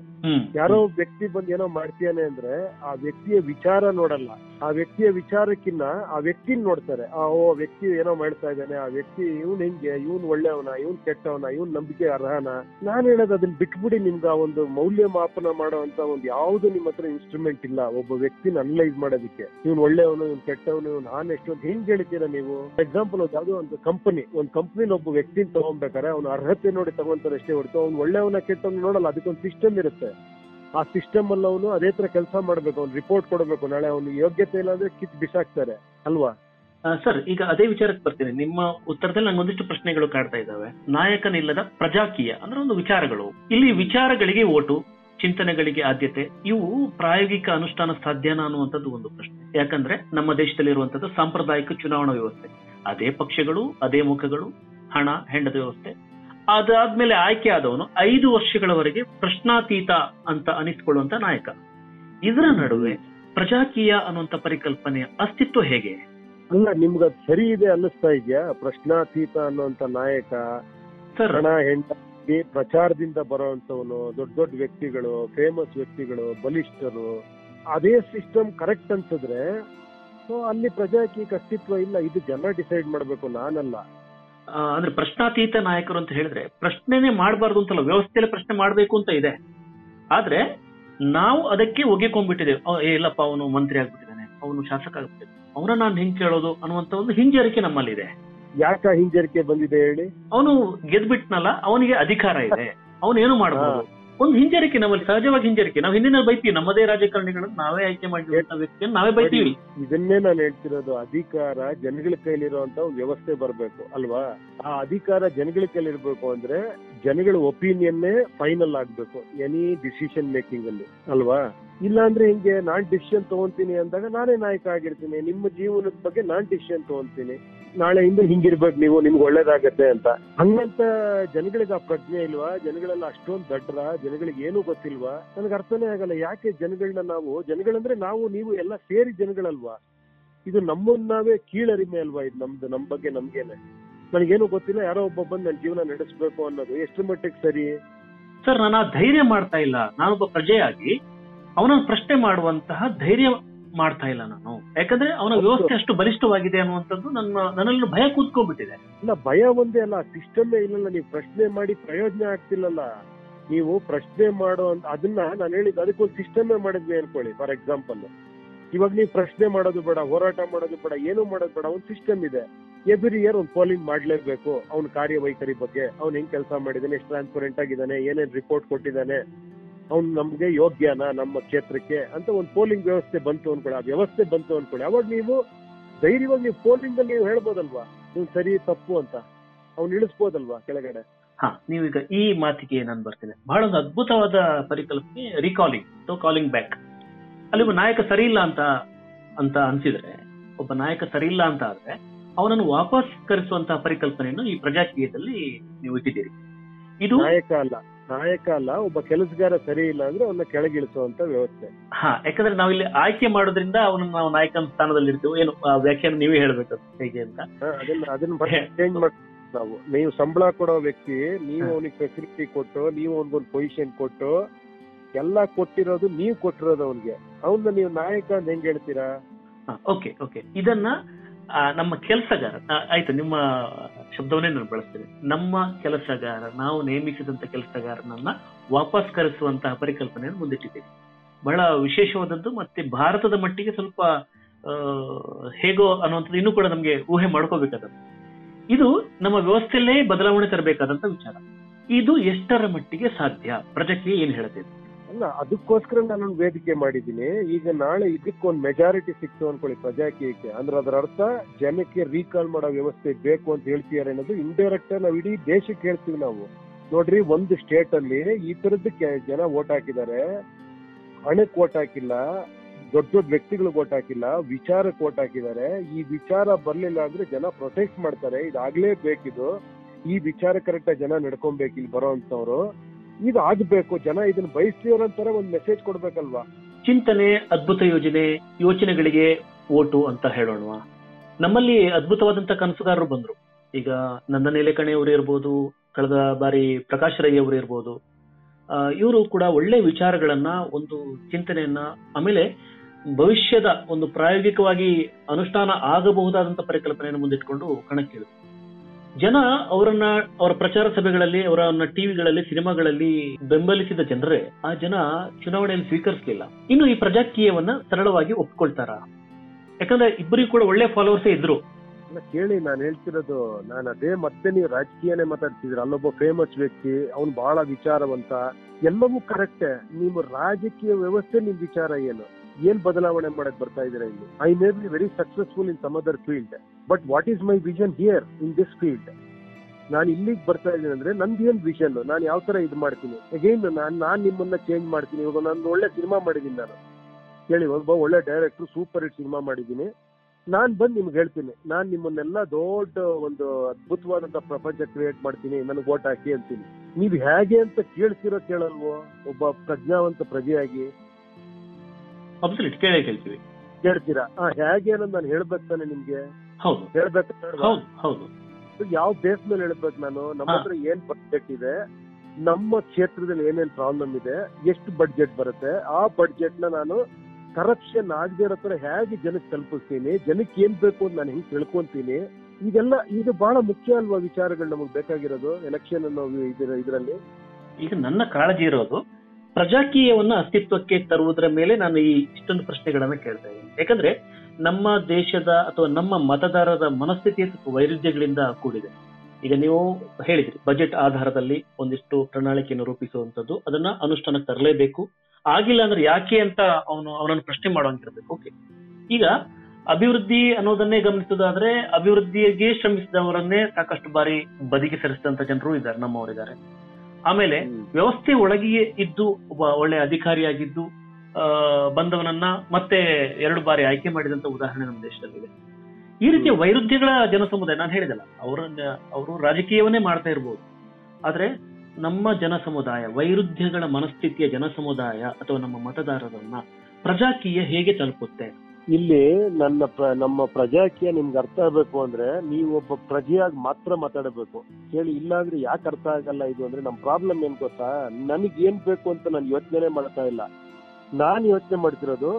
ಯಾರೋ ವ್ಯಕ್ತಿ ಬಂದ್ ಏನೋ ಮಾಡ್ತೀಯಾನೆ ಅಂದ್ರೆ ಆ ವ್ಯಕ್ತಿಯ ವಿಚಾರ ನೋಡಲ್ಲ, ಆ ವ್ಯಕ್ತಿಯ ವಿಚಾರಕ್ಕಿನ್ನ ಆ ವ್ಯಕ್ತಿನ ನೋಡ್ತಾರೆ. ಆ ಓ ವ್ಯಕ್ತಿ ಏನೋ ಮಾಡ್ತಾ ಇದ್ದಾನೆ, ಆ ವ್ಯಕ್ತಿ ಇವ್ನು ಹಿಂಗೆ, ಇವ್ನು ಒಳ್ಳೆಯವನ, ಇವ್ನು ಕೆಟ್ಟವನ, ಇವ್ನು ನಂಬಿಕೆ ಅರ್ಹನ. ನಾನು ಹೇಳೋದು ಅದನ್ನ ಬಿಟ್ಬಿಡಿ. ನಿಮ್ಗೆ ಆ ಒಂದು ಮೌಲ್ಯಮಾಪನ ಮಾಡುವಂತ ಒಂದು ಯಾವ್ದು ನಿಮ್ ಹತ್ರ ಇನ್ಸ್ಟ್ರೂಮೆಂಟ್ ಇಲ್ಲ ಒಬ್ಬ ವ್ಯಕ್ತಿನ ಅನಲೈಸ್ ಮಾಡೋದಕ್ಕೆ. ಇವ್ನು ಒಳ್ಳೆಯವನು, ಇವ್ನು ಕೆಟ್ಟವನು, ಇವ್ನು ಆನೆಸ್ಟ್ ಅಂತ ಹಿಂಗ್ ಹೇಳ್ತೀರಾ ನೀವು. ಎಕ್ಸಾಂಪಲ್ ಯಾವ್ದೋ ಒಂದು ಕಂಪನಿ, ಒಂದ್ ಕಂಪನಿ ಒಬ್ಬ ವ್ಯಕ್ತಿನ ತಗೊಂಡ್ಬೇಕಾರೆ ಅವ್ನ ಅರ್ಹತೆ ನೋಡಿ ತಗೊಂತಾರೆ ಅಷ್ಟೇ ಹೊರತು ಅವ್ನು ಒಳ್ಳೆಯವನ ಕೆಟ್ಟವನ್ನ ನೋಡಲ್ಲ. ಅದಕ್ಕೊಂದು ಸಿಸ್ಟಮ್ ಇರುತ್ತೆ. ಆ ಸಿಸ್ಟಮ್ ಅಲ್ಲಿ ಅವನು ಅದೇ ತರ ಕೆಲಸ ಮಾಡ್ಬೇಕು, ಅವ್ನು ರಿಪೋರ್ಟ್ ಕೊಡಬೇಕು. ನಾಳೆ ಅವ್ನು ಯೋಗ್ಯತೆ ಇಲ್ಲ ಅಂದ್ರೆ ಕಿತ್ ಬಿಸಾಕ್ತಾರೆ ಅಲ್ವಾ. ಸರ್, ಈಗ ಅದೇ ವಿಚಾರಕ್ಕೆ ಬರ್ತೀನಿ. ನಿಮ್ಮ ಉತ್ತರದಲ್ಲಿ ನಂಗೆ ಒಂದಿಷ್ಟು ಪ್ರಶ್ನೆಗಳು ಕಾಡ್ತಾ ಇದ್ದಾವೆ. ನಾಯಕನಿಲ್ಲದ ಪ್ರಜಾಕೀಯ ಅಂದ್ರೆ ಒಂದು ವಿಚಾರಗಳು, ಇಲ್ಲಿ ವಿಚಾರಗಳಿಗೆ ಓಟು, ಚಿಂತನೆಗಳಿಗೆ ಆದ್ಯತೆ, ಇವು ಪ್ರಾಯೋಗಿಕ ಅನುಷ್ಠಾನ ಸಾಧ್ಯನ ಅನ್ನುವಂಥದ್ದು ಒಂದು ಪ್ರಶ್ನೆ. ಯಾಕಂದ್ರೆ ನಮ್ಮ ದೇಶದಲ್ಲಿ ಇರುವಂತದ್ದು ಸಾಂಪ್ರದಾಯಿಕ ಚುನಾವಣಾ ವ್ಯವಸ್ಥೆ, ಅದೇ ಪಕ್ಷಗಳು, ಅದೇ ಮುಖಗಳು, ಹಣ, ಹೆಂಡದ ವ್ಯವಸ್ಥೆ. ಅದಾದ್ಮೇಲೆ ಆಯ್ಕೆ ಆದವನು ಐದು ವರ್ಷಗಳವರೆಗೆ ಪ್ರಶ್ನಾತೀತ ಅಂತ ಅನಿಸ್ಕೊಳ್ಳುವಂತ ನಾಯಕ. ಇದರ ನಡುವೆ ಪ್ರಜಾಕೀಯ ಅನ್ನುವಂತ ಪರಿಕಲ್ಪನೆಯ ಅಸ್ತಿತ್ವ ಹೇಗೆ? ಅಲ್ಲ, ನಿಮ್ಗೆ ಅದು ಸರಿ ಇದೆ ಅನ್ನಿಸ್ತಾ ಇದೆಯಾ? ಪ್ರಶ್ನಾತೀತ ಅನ್ನುವಂತ ನಾಯಕ, ಹಣ, ಹೆಂಡ, ಪ್ರಚಾರದಿಂದ ಬರುವಂತವನು, ದೊಡ್ಡ ದೊಡ್ಡ ವ್ಯಕ್ತಿಗಳು, ಫೇಮಸ್ ವ್ಯಕ್ತಿಗಳು, ಬಲಿಷ್ಠರು, ಅದೇ ಸಿಸ್ಟಮ್ ಕರೆಕ್ಟ್ ಅನ್ಸಿದ್ರೆ ಸೊ ಅಲ್ಲಿ ಪ್ರಜಾಕೀಯ ಅಸ್ತಿತ್ವ ಇಲ್ಲ. ಇದು ಜನ ಡಿಸೈಡ್ ಮಾಡ್ಬೇಕು, ನಾನಲ್ಲ. ಅಂದ್ರೆ ಪ್ರಶ್ನಾತೀತ ನಾಯಕರು ಅಂತ ಹೇಳಿದ್ರೆ ಪ್ರಶ್ನೆನೇ ಮಾಡಬಾರ್ದು ಅಂತಲ್ಲ, ವ್ಯವಸ್ಥೆಯಲ್ಲಿ ಪ್ರಶ್ನೆ ಮಾಡ್ಬೇಕು ಅಂತ ಇದೆ. ಆದ್ರೆ ನಾವು ಅದಕ್ಕೆ ಒಗೆಕೊಂಡ್ಬಿಟ್ಟಿದ್ದೇವೆ. ಇಲ್ಲಪ್ಪ, ಅವನು ಮಂತ್ರಿ ಆಗ್ಬಿಟ್ಟಿದ್ದಾನೆ, ಅವನು ಶಾಸಕ ಆಗ್ಬಿಟ್ಟಿದ್ದಾನೆ, ಅವನ ನಾನು ಹಿಂಗ್ ಕೇಳೋದು ಅನ್ನುವಂತ ಒಂದು ಹಿಂಜರಿಕೆ ನಮ್ಮಲ್ಲಿದೆ. ಯಾಕ ಹಿಂಜರಿಕೆ ಬಂದಿದೆ ಹೇಳಿ? ಅವನು ಗೆದ್ಬಿಟ್ನಲ್ಲ, ಅವನಿಗೆ ಅಧಿಕಾರ ಇದೆ, ಅವನೇನು ಮಾಡಬಹುದು. ಒಂದು ಹಿಂಜರಿಕೆ ನಮ್ಮಲ್ಲಿ ಸಹಜವಾಗಿ ಹಿಂಜರಿಕೆ. ನಾವು ಹಿಂದಿನ ಬೈತೀವಿ, ನಮ್ಮದೇ ರಾಜಕಾರಣಿಗಳನ್ನು ನಾವೇ ಆಯ್ಕೆ ಮಾಡಿ ವ್ಯಕ್ತಿಯನ್ನು ನಾವೇ ಬೈತೀವಿ. ಇದನ್ನೇ ನಾನು ಹೇಳ್ತಿರೋದು, ಅಧಿಕಾರ ಜನಗಳ ಕೈಲಿರುವಂತ ವ್ಯವಸ್ಥೆ ಬರ್ಬೇಕು ಅಲ್ವಾ. ಆ ಅಧಿಕಾರ ಜನಗಳ ಕೈಲಿರ್ಬೇಕು ಅಂದ್ರೆ ಜನಗಳ ಒಪಿನಿಯನ್ನೇ ಫೈನಲ್ ಆಗ್ಬೇಕು ಎನಿ ಡಿಸಿಷನ್ ಮೇಕಿಂಗ್ ಅಲ್ಲಿ ಅಲ್ವಾ. ಇಲ್ಲ ಅಂದ್ರೆ ಹಿಂಗೆ ನಾನ್ ಡಿಸಿಷನ್ ತಗೊಂತೀನಿ ಅಂದಾಗ ನಾನೇ ನಾಯಕ ಆಗಿರ್ತೀನಿ, ನಿಮ್ಮ ಜೀವನದ ಬಗ್ಗೆ ನಾನ್ ಡಿಸಿಷನ್ ತಗೊಂತೀನಿ, ನಾಳೆಯಿಂದ ಹಿಂಗಿರ್ಬೇಕು ನೀವು, ನಿಮ್ಗೆ ಒಳ್ಳೇದಾಗತ್ತೆ ಅಂತ. ಹಂಗಂತ ಜನಗಳಿಗೆ ಆ ಪ್ರಜ್ಞೆ ಇಲ್ವಾ? ಜನಗಳೆಲ್ಲ ಅಷ್ಟೊಂದು ದಡ್ಡ್ರ? ಜನಗಳಿಗೆ ಏನೂ ಗೊತ್ತಿಲ್ವಾ? ನನಗೆ ಅರ್ಥನೇ ಆಗಲ್ಲ ಯಾಕೆ ಜನಗಳನ್ನ ನಾವು, ಜನಗಳಂದ್ರೆ ನಾವು ನೀವು ಎಲ್ಲ ಸೇರಿ ಜನಗಳಲ್ವಾ, ಇದು ನಮ್ಮನ್ನ ನಾವೇ ಕೀಳರಿಮೆ ಅಲ್ವಾ, ಇದು ನಮ್ದು, ನಮ್ ಬಗ್ಗೆ ನಮ್ಗೇನೆ ನನಗೇನು ಗೊತ್ತಿಲ್ಲ, ಯಾರೋ ಒಬ್ಬ ಬಂದು ನನ್ನ ಜೀವನ ನಡೆಸಬೇಕು ಅನ್ನೋದು ಎಷ್ಟು ಮಟ್ಟಿಗೆ ಸರಿ? ಸರ್, ನಾನು ಆ ಧೈರ್ಯ ಮಾಡ್ತಾ ಇಲ್ಲ. ನಾನೊಬ್ಬ ಪ್ರಜೆಯಾಗಿ ಅವನ ಪ್ರಶ್ನೆ ಮಾಡುವಂತಹ ಧೈರ್ಯ ಮಾಡ್ತಾ ಇಲ್ಲ ನಾನು. ಯಾಕಂದ್ರೆ ಅವನ ವ್ಯವಸ್ಥೆ ಅಷ್ಟು ಬಲಿಷ್ಠವಾಗಿದೆ ಅನ್ನುವಂಥದ್ದು ನನ್ನ ನನ್ನಲ್ಲಿ ಭಯ ಕೂತ್ಕೊಂಡ್ಬಿಟ್ಟಿದೆ. ಇಲ್ಲ, ಭಯ ಒಂದೇ ಅಲ್ಲ, ಸಿಸ್ಟಮೇ ಇಲ್ಲಲ್ಲ. ನೀವು ಪ್ರಶ್ನೆ ಮಾಡಿ ಪ್ರಯೋಜನ ಆಗ್ತಿಲ್ಲಲ್ಲ. ನೀವು ಪ್ರಶ್ನೆ ಮಾಡೋ ಅದನ್ನ ನಾನು ಹೇಳಿದ್ದು, ಅದಕ್ಕೊಂದು ಸಿಸ್ಟಮೇ ಮಾಡಿದ್ವಿ ಅನ್ಕೊಳ್ಳಿ. ಫಾರ್ ಎಕ್ಸಾಂಪಲ್, ಇವಾಗ ನೀವು ಪ್ರಶ್ನೆ ಮಾಡೋದು ಬೇಡ, ಹೋರಾಟ ಮಾಡೋದು ಬೇಡ, ಏನು ಮಾಡೋದು ಬೇಡ, ಒಂದು ಸಿಸ್ಟಮ್ ಇದೆ. ಎವ್ರಿ ಇಯರ್ ಒಂದು ಪೋಲಿಂಗ್ ಮಾಡ್ಲೇಬೇಕು ಅವ್ನ ಕಾರ್ಯವೈಖರಿ ಬಗ್ಗೆ, ಅವ್ನು ಹೆಂಗ್ ಕೆಲಸ ಮಾಡಿದಾನೆ, ಎಷ್ಟು ಟ್ರಾನ್ಸ್ಪರೆಂಟ್ ಆಗಿದ್ದಾನೆ, ಏನೇನ್ ರಿಪೋರ್ಟ್ ಕೊಟ್ಟಿದ್ದಾನೆ, ಅವ್ನು ನಮ್ಗೆ ಯೋಗ್ಯನಾ ನಮ್ಮ ಕ್ಷೇತ್ರಕ್ಕೆ ಅಂತ ಒಂದು ಪೋಲಿಂಗ್ ವ್ಯವಸ್ಥೆ ಬಂತು ಅನ್ಕೊಳ್ಳಿ. ಆ ವ್ಯವಸ್ಥೆ ಬಂತು ಅನ್ಕೊಳ್ಳಿ, ಅವಾಗ ನೀವು ಧೈರ್ಯವಾಗಿ ನೀವು ಪೋಲಿಂಗ್ ಅಲ್ಲಿ ನೀವು ಹೇಳ್ಬೋದಲ್ವಾ, ನೀವು ಸರಿ ತಪ್ಪು ಅಂತ ಅವ್ನು ಇಳಿಸ್ಬೋದಲ್ವಾ ಕೆಳಗಡೆ. ಹಾ, ನೀವೀಗ ಈ ಮಾತಿಗೆ ನಾನು ಬರ್ತೇನೆ. ಬಹಳ ಒಂದು ಅದ್ಭುತವಾದ ಪರಿಕಲ್ಪನೆ ರಿಕಾಲಿಂಗ್ ಅಥವಾ ಕಾಲಿಂಗ್ ಬ್ಯಾಕ್. ಅಲ್ಲಿ ಒಬ್ಬ ನಾಯಕ ಸರಿ ಇಲ್ಲ ಅಂತ ಅಂತ ಅನ್ಸಿದ್ರೆ, ಒಬ್ಬ ನಾಯಕ ಸರಿ ಇಲ್ಲ ಅಂತ ಆದ್ರೆ ಅವನನ್ನು ವಾಪಸ್ ಕರೆಸುವಂತಹ ಪರಿಕಲ್ಪನೆಯನ್ನು ಈ ಪ್ರಜಾಕೀಯದಲ್ಲಿ ನೀವು ಇಟ್ಟಿದ್ದೀರಿ. ಇದು ನಾಯಕ ಅಲ್ಲ, ನಾಯಕ ಅಲ್ಲ, ಒಬ್ಬ ಕೆಲಸಗಾರ ಸರಿ ಇಲ್ಲ ಅಂದ್ರೆ ಅವನ್ನ ಕೆಳಗಿಳಿಸುವಂತ ವ್ಯವಸ್ಥೆ. ಹಾ, ಯಾಕಂದ್ರೆ ನಾವಿಲ್ಲಿ ಆಯ್ಕೆ ಮಾಡೋದ್ರಿಂದ ಅವನ ನಾವು ನಾಯಕನ ಸ್ಥಾನದಲ್ಲಿ ಇರ್ತೇವೆ. ಏನು ವ್ಯಾಖ್ಯಾನ ನೀವೇ ಹೇಳ್ಬೇಕು ಹೇಗೆ ಅಂತ. ಅದನ್ನ ಅದನ್ನ ಚೇಂಜ್ ಮಾಡ್ತೀವಿ ನಾವು. ನೀವು ಸಂಬಳ ಕೊಡೋ ವ್ಯಕ್ತಿ, ನೀವು ಅವನಿಗೆ ಫೆಸಿಲಿಟಿ ಕೊಟ್ಟು, ನೀವು ಅವನಿಗೊಂದು ಪೊಸಿಷನ್ ಕೊಟ್ಟು, ಎಲ್ಲ ಕೊಟ್ಟಿರೋದು ನೀವು ಕೊಟ್ಟಿರೋದು ಅವನಿಗೆ, ಅವನ್ನ ನೀವು ನಾಯಕ ಅಂತ ಹೆಂಗ್ ಹೇಳ್ತೀರಾ? ಓಕೆ ಓಕೆ, ಇದನ್ನ ನಮ್ಮ ಕೆಲಸಗಾರ, ಆಯ್ತು ನಿಮ್ಮ ಶಬ್ದವನ್ನೇ ನಾನು ಬಳಸ್ತೇನೆ, ನಮ್ಮ ಕೆಲಸಗಾರ, ನಾವು ನೇಮಿಸಿದಂತ ಕೆಲಸಗಾರನನ್ನ ವಾಪಸ್ ಕರೆಸುವಂತಹ ಪರಿಕಲ್ಪನೆಯನ್ನು ಮುಂದಿಟ್ಟಿದ್ದೇವೆ. ಬಹಳ ವಿಶೇಷವಾದದ್ದು, ಮತ್ತೆ ಭಾರತದ ಮಟ್ಟಿಗೆ ಸ್ವಲ್ಪ ಹೇಗೋ ಅನ್ನುವಂಥದ್ದು ಇನ್ನೂ ಕೂಡ ನಮ್ಗೆ ಊಹೆ ಮಾಡ್ಕೋಬೇಕಾದದ್ದು. ಇದು ನಮ್ಮ ವ್ಯವಸ್ಥೆಯಲ್ಲೇ ಬದಲಾವಣೆ ತರಬೇಕಾದಂತ ವಿಚಾರ. ಇದು ಎಷ್ಟರ ಮಟ್ಟಿಗೆ ಸಾಧ್ಯ? ಪ್ರಜೆಗೆ ಏನ್ ಹೇಳ್ತೇನೆ ಅಲ್ಲ, ಅದಕ್ಕೋಸ್ಕರ ನಾನೊಂದು ವೇದಿಕೆ ಮಾಡಿದ್ದೀನಿ. ಈಗ ನಾಳೆ ಇದಕ್ಕೊಂದು ಮೆಜಾರಿಟಿ ಸಿಕ್ತು ಅನ್ಕೊಳ್ಳಿ ಪ್ರಜಾಕೀಯಕ್ಕೆ, ಅಂದ್ರೆ ಅದರ ಅರ್ಥ ಜನಕ್ಕೆ ರೀಕಾಲ್ ಮಾಡೋ ವ್ಯವಸ್ಥೆ ಬೇಕು ಅಂತ ಹೇಳ್ತಿದ್ದಾರೆ ಅನ್ನೋದು ಇಂಡೈರೆಕ್ಟ್ ನಾವು ಇಡೀ ದೇಶಕ್ಕೆ ಹೇಳ್ತೀವಿ. ನಾವು ನೋಡ್ರಿ, ಒಂದು ಸ್ಟೇಟ್ ಅಲ್ಲಿ ಈ ತರದಕ್ಕೆ ಜನ ಓಟ್ ಹಾಕಿದ್ದಾರೆ, ಹಣಕ್ಕೆ ಓಟ್ ಹಾಕಿಲ್ಲ, ದೊಡ್ಡ ದೊಡ್ಡ ವ್ಯಕ್ತಿಗಳಿಗೆ ಓಟ್ ಹಾಕಿಲ್ಲ, ವಿಚಾರಕ್ಕೆ ಓಟ್ ಹಾಕಿದ್ದಾರೆ. ಈ ವಿಚಾರ ಬರ್ಲಿಲ್ಲ ಅಂದ್ರೆ ಜನ ಪ್ರೊಟೆಸ್ಟ್ ಮಾಡ್ತಾರೆ, ಇದಾಗ್ಲೇಬೇಕಿದು, ಈ ವಿಚಾರ ಕರೆಕ್ಟ್ ಆಗಿ ಜನ ನಡ್ಕೊಬೇಕು, ಇಲ್ಲಿ ಬರೋ ಅಂತವ್ರು ಇದು ಆಗ್ಬೇಕು, ಜನ ಇದನ್ನ ಬಯಸ್ತಿರೋಂತರ ಒಂದು ಮೆಸೇಜ್ ಕೊಡ್ಬೇಕಲ್ವಾ. ಚಿಂತನೆ, ಅದ್ಭುತ ಯೋಜನೆ, ಯೋಚನೆಗಳಿಗೆ ಓಟು ಅಂತ ಹೇಳೋಣವಾ. ನಮ್ಮಲ್ಲಿ ಅದ್ಭುತವಾದಂತ ಕನಸುಗಾರರು ಬಂದ್ರು. ಈಗ ನಂದನ ಲೇಕಣೆ ಅವರು ಇರ್ಬೋದು, ಕಳೆದ ಬಾರಿ ಪ್ರಕಾಶ್ ರೈ ಅವರು ಇರ್ಬೋದು, ಇವರು ಕೂಡ ಒಳ್ಳೆ ವಿಚಾರಗಳನ್ನ, ಒಂದು ಚಿಂತನೆಯನ್ನ, ಆಮೇಲೆ ಭವಿಷ್ಯದ ಒಂದು ಪ್ರಾಯೋಗಿಕವಾಗಿ ಅನುಷ್ಠಾನ ಆಗಬಹುದಾದಂತ ಪರಿಕಲ್ಪನೆಯನ್ನು ಮುಂದಿಟ್ಕೊಂಡು ಕಣಕ್ಕಿಳಿದ್ರು. ಜನ ಅವರನ್ನ ಅವರ ಪ್ರಚಾರ ಸಭೆಗಳಲ್ಲಿ, ಅವರನ್ನ ಟಿವಿಗಳಲ್ಲಿ, ಸಿನಿಮಾಗಳಲ್ಲಿ ಬೆಂಬಲಿಸಿದ ಜನರೇ ಆ ಜನ ಚುನಾವಣೆಯಲ್ಲಿ ಸ್ವೀಕರಿಸಲಿಲ್ಲ. ಇನ್ನು ಈ ಪ್ರಜಾಕೀಯವನ್ನ ಸರಳವಾಗಿ ಒಪ್ಕೊಳ್ತಾರ? ಯಾಕಂದ್ರೆ ಇಬ್ಬರಿಗೂ ಕೂಡ ಒಳ್ಳೆ ಫಾಲೋವರ್ಸೇ ಇದ್ರು. ಕೇಳಿ ನಾನು ಹೇಳ್ತಿರೋದು, ನಾನು ಅದೇ ಮತ್ತೆ ನೀವು ರಾಜಕೀಯನೇ ಮಾತಾಡ್ತಿದ್ರ. ಅಲ್ಲೊಬ್ಬ ಫೇಮಸ್ ವ್ಯಕ್ತಿ, ಅವ್ನು ಬಹಳ ವಿಚಾರವಂತ, ಎಲ್ಲವೂ ಕರೆಕ್ಟ್. ನಿಮ್ಮ ರಾಜಕೀಯ ವ್ಯವಸ್ಥೆ, ನಿಮ್ ವಿಚಾರ ಏನು, ಏನ್ ಬದಲಾವಣೆ ಮಾಡಕ್ ಬರ್ತಾ ಇದೀರಾ ಇಲ್ಲಿ? I may be very successful in some other field, but what is my vision here in this field? ನಾನು ಇಲ್ಲಿಗೆ ಬರ್ತಾ ಇದ್ದೀನಿ ಅಂದ್ರೆ ನಂದು ಏನ್ ವಿಷನ್, ನಾನು ಯಾವ ತರ ಇದು ಮಾಡ್ತೀನಿ? ಅಗೇನ್ ನಾನು ನಾನು ನಿಮ್ಮನ್ನ ಚೇಂಜ್ ಮಾಡ್ತೀನಿ. ಇವಾಗ ನಾನು ಒಳ್ಳೆ ಸಿನಿಮಾ ಮಾಡಿದೀನಿ, ನಾನು ಕೇಳಿ ಒಬ್ಬ ಒಳ್ಳೆ ಡೈರೆಕ್ಟರ್ ಸೂಪರ್ ಹಿಟ್ ಸಿನಿಮಾ ಮಾಡಿದ್ದೀನಿ. ನಾನ್ ಬಂದು ನಿಮ್ಗೆ ಹೇಳ್ತೀನಿ, ನಾನ್ ನಿಮ್ಮನ್ನೆಲ್ಲ ದೊಡ್ಡ ಒಂದು ಅದ್ಭುತವಾದಂತ ಪ್ರಪಂಚ ಕ್ರಿಯೇಟ್ ಮಾಡ್ತೀನಿ, ನನಗೆ ಓಟ್ ಹಾಕಿ ಅಂತೀನಿ. ನೀವ್ ಹೇಗೆ ಅಂತ ಕೇಳ್ತಿರೋ ಕೇಳಲ್ವೋ ಒಬ್ಬ ಪ್ರಜ್ಞಾವಂತ ಪ್ರಜೆಯಾಗಿ? ಅಬ್ಸಲ್ಯೂಟ್, ಕೇಳೇ ಕೇಳ್ತೀವಿ. ಕೇಳ್ತೀರಾ? ಆ ಹೇಗೆ ಅನ್ನೋದು ನಾನು ಹೇಳ್ಬೇಕು ತಾನೆ ನಿಮ್ಗೆ. ಹೌದು, ಹೇಳ್ಬೇಕು. ಯಾವ ಬೇಸ್ ಮೇಲೆ ಹೇಳ್ಬೇಕು ನಾನು? ನಮ್ಮ ಹತ್ರ ಏನ್ ಬಜೆಟ್ ಇದೆ, ನಮ್ಮ ಕ್ಷೇತ್ರದಲ್ಲಿ ಏನೇನ್ ಪ್ರಾಬ್ಲಮ್ ಇದೆ, ಎಷ್ಟು ಬಡ್ಜೆಟ್ ಬರುತ್ತೆ, ಆ ಬಡ್ಜೆಟ್ ನ ನಾನು ಕರಪ್ಷನ್ ಆಗದೆ ಇರೋ ತರ ಹೇಗೆ ಜನಕ್ಕೆ ತಲುಪಿಸ್ತೀನಿ, ಜನಕ್ಕೆ ಏನ್ ಬೇಕು ಅಂತ ನಾನು ಹೆಂಗ್ ತಿಳ್ಕೊಂತೀನಿ. ಇದೆಲ್ಲ ಇದು ಬಹಳ ಮುಖ್ಯ ಅಲ್ವಾ, ವಿಚಾರಗಳು ನಮಗ್ ಬೇಕಾಗಿರೋದು ಎಲೆಕ್ಷನ್ ಅನ್ನೋ ಇದರಲ್ಲಿ. ಈಗ ನನ್ನ ಕಾಳಜಿ ಇರೋದು ಪ್ರಜಾಕೀಯವನ್ನ ಅಸ್ತಿತ್ವಕ್ಕೆ ತರುವುದರ ಮೇಲೆ ನಾನು ಈ ಇಷ್ಟೊಂದು ಪ್ರಶ್ನೆಗಳನ್ನ ಕೇಳ್ತಾ ಇದ್ದೀನಿ. ಯಾಕಂದ್ರೆ ನಮ್ಮ ದೇಶದ ಅಥವಾ ನಮ್ಮ ಮತದಾರರ ಮನಸ್ಥಿತಿಯ ವೈರುಧ್ಯಗಳಿಂದ ಕೂಡಿದೆ. ಈಗ ನೀವು ಹೇಳಿದ್ರಿ, ಬಜೆಟ್ ಆಧಾರದಲ್ಲಿ ಒಂದಿಷ್ಟು ಪ್ರಣಾಳಿಕೆಯನ್ನು ರೂಪಿಸುವಂತದ್ದು, ಅದನ್ನ ಅನುಷ್ಠಾನಕ್ಕೆ ತರಲೇಬೇಕು, ಆಗಿಲ್ಲ ಅಂದ್ರೆ ಯಾಕೆ ಅಂತ ಅವನು ಅವನನ್ನು ಪ್ರಶ್ನೆ ಮಾಡುವಂತಿರಬೇಕು. ಓಕೆ, ಈಗ ಅಭಿವೃದ್ಧಿ ಅನ್ನೋದನ್ನೇ ಗಮನಿಸುವುದಾದ್ರೆ ಅಭಿವೃದ್ಧಿಗೆ ಶ್ರಮಿಸಿದವರನ್ನೇ ಸಾಕಷ್ಟು ಬಾರಿ ಬದಿಗೆ ಸರಿಸಿದಂತ ಜನರು ಇದ್ದಾರೆ, ನಮ್ಮವರಿದ್ದಾರೆ. ಆಮೇಲೆ ವ್ಯವಸ್ಥೆ ಒಳಗಿಯೇ ಇದ್ದು ಒಬ್ಬ ಒಳ್ಳೆ ಅಧಿಕಾರಿಯಾಗಿದ್ದು ಬಂದವನನ್ನ ಮತ್ತೆ ಎರಡು ಬಾರಿ ಆಯ್ಕೆ ಮಾಡಿದಂತ ಉದಾಹರಣೆ ನಮ್ಮ ದೇಶದಲ್ಲಿದೆ. ಈ ರೀತಿಯ ವೈರುಧ್ಯಗಳ ಜನಸಮುದಾಯ, ನಾನು ಹೇಳಿದಲ್ಲ, ಅವರನ್ನ ಅವರು ರಾಜಕೀಯವನ್ನೇ ಮಾಡ್ತಾ ಇರ್ಬೋದು, ಆದ್ರೆ ನಮ್ಮ ಜನ ಸಮುದಾಯ, ವೈರುಧ್ಯಗಳ ಮನಸ್ಥಿತಿಯ ಜನಸಮುದಾಯ ಅಥವಾ ನಮ್ಮ ಮತದಾರರನ್ನ ಪ್ರಜಾಕೀಯ ಹೇಗೆ ತಲುಪುತ್ತೆ? ಇಲ್ಲಿ ನನ್ನ ನಮ್ಮ ಪ್ರಜಾಕೀಯ ನಿಮ್ಗೆ ಅರ್ಥ ಆಗ್ಬೇಕು ಅಂದ್ರೆ ನೀವೊಬ್ಬ ಪ್ರಜೆಯಾಗಿ ಮಾತ್ರ ಮಾತಾಡಬೇಕು. ಹೇಳಿ, ಇಲ್ಲಾಂದ್ರೆ ಯಾಕೆ ಅರ್ಥ ಆಗಲ್ಲ ಇದು ಅಂದ್ರೆ, ನಮ್ ಪ್ರಾಬ್ಲಮ್ ಏನ್ ಗೊತ್ತಾ, ನನಗೇನ್ ಬೇಕು ಅಂತ ನಾನು ಯೋಚನೆ ಮಾಡ್ತಾ ಇಲ್ಲ. ನಾನ್ ಯೋಚನೆ ಮಾಡ್ತಿರೋದು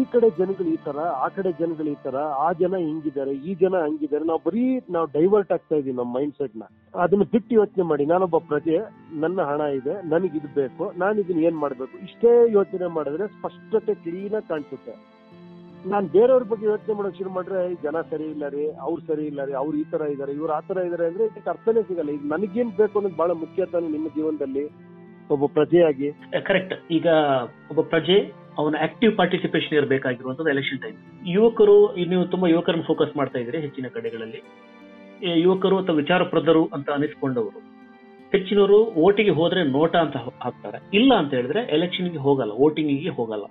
ಈ ಕಡೆ ಜನಗಳು ಈ ತರ, ಆ ಕಡೆ ಜನಗಳು ಈ ತರ, ಆ ಜನ ಹಿಂಗಿದ್ದಾರೆ, ಈ ಜನ ಹಂಗಿದ್ದಾರೆ, ನಾವು ಬರೀ ನಾವು ಡೈವರ್ಟ್ ಆಗ್ತಾ ಇದೀವಿ ನಮ್ಮ ಮೈಂಡ್ ಸೆಟ್ ನ. ಅದನ್ನ ಬಿಟ್ಟು ಯೋಚನೆ ಮಾಡಿ, ನಾನೊಬ್ಬ ಪ್ರಜೆ, ನನ್ನ ಹಣ ಇದೆ, ನನಗೆ ಇದು ಬೇಕು, ನಾನು ಇದನ್ನ ಏನ್ ಮಾಡ್ಬೇಕು, ಇಷ್ಟೇ ಯೋಚನೆ ಮಾಡಿದ್ರೆ ಸ್ಪಷ್ಟತೆ ಕ್ಲೀನ್ ಆಗಿ ಕಾಣಿಸುತ್ತೆ. ನಾನ್ ಬೇರೆಯವ್ರ ಬಗ್ಗೆ ಯೋಚನೆ ಮಾಡೋಕೆ ಶುರು ಮಾಡ್ರೆ ಜನ ಸರಿ ಇಲ್ಲ ರೀ, ಅವ್ರು ಸರಿ ಇಲ್ಲ ರೀ, ಅವ್ರು ಈ ತರ ಇದಾರೆ, ಇವ್ರು ಆ ತರ ಇದಾರೆ ಅಂದ್ರೆ ಇದಕ್ಕೆ ಅರ್ಥನೇ ಸಿಗಲ್ಲ. ಇದು ನನಗೇನ್ ಬೇಕು ಅನ್ನೋದು ಬಹಳ ಮುಖ್ಯ ತಾನೆ ನಿಮ್ಮ ಜೀವನದಲ್ಲಿ ಒಬ್ಬ ಪ್ರಜೆಯಾಗಿ. ಕರೆಕ್ಟ್. ಈಗ ಒಬ್ಬ ಪ್ರಜೆ ಅವನ ಆಕ್ಟಿವ್ ಪಾರ್ಟಿಸಿಪೇಷನ್ ಇರಬೇಕಾಗಿರುವಂತದ್ದು ಎಲೆಕ್ಷನ್ ಟೈಮ್. ಯುವಕರು, ನೀವು ತುಂಬಾ ಯುವಕರನ್ನು ಫೋಕಸ್ ಮಾಡ್ತಾ ಇದ್ರೆ ಹೆಚ್ಚಿನ ಕಡೆಗಳಲ್ಲಿ, ಯುವಕರು ಅಥವಾ ವಿಚಾರಪ್ರದರು ಅಂತ ಅನಿಸ್ಕೊಂಡವರು ಹೆಚ್ಚಿನವರು ವೋಟಿಗೆ ಹೋದ್ರೆ ನೋಟಾ ಅಂತ ಹಾಕ್ತಾರೆ, ಇಲ್ಲ ಅಂತ ಹೇಳಿದ್ರೆ ಎಲೆಕ್ಷನ್ಗೆ ಹೋಗಲ್ಲ, ವೋಟಿಂಗಿಗೆ ಹೋಗಲ್ಲ.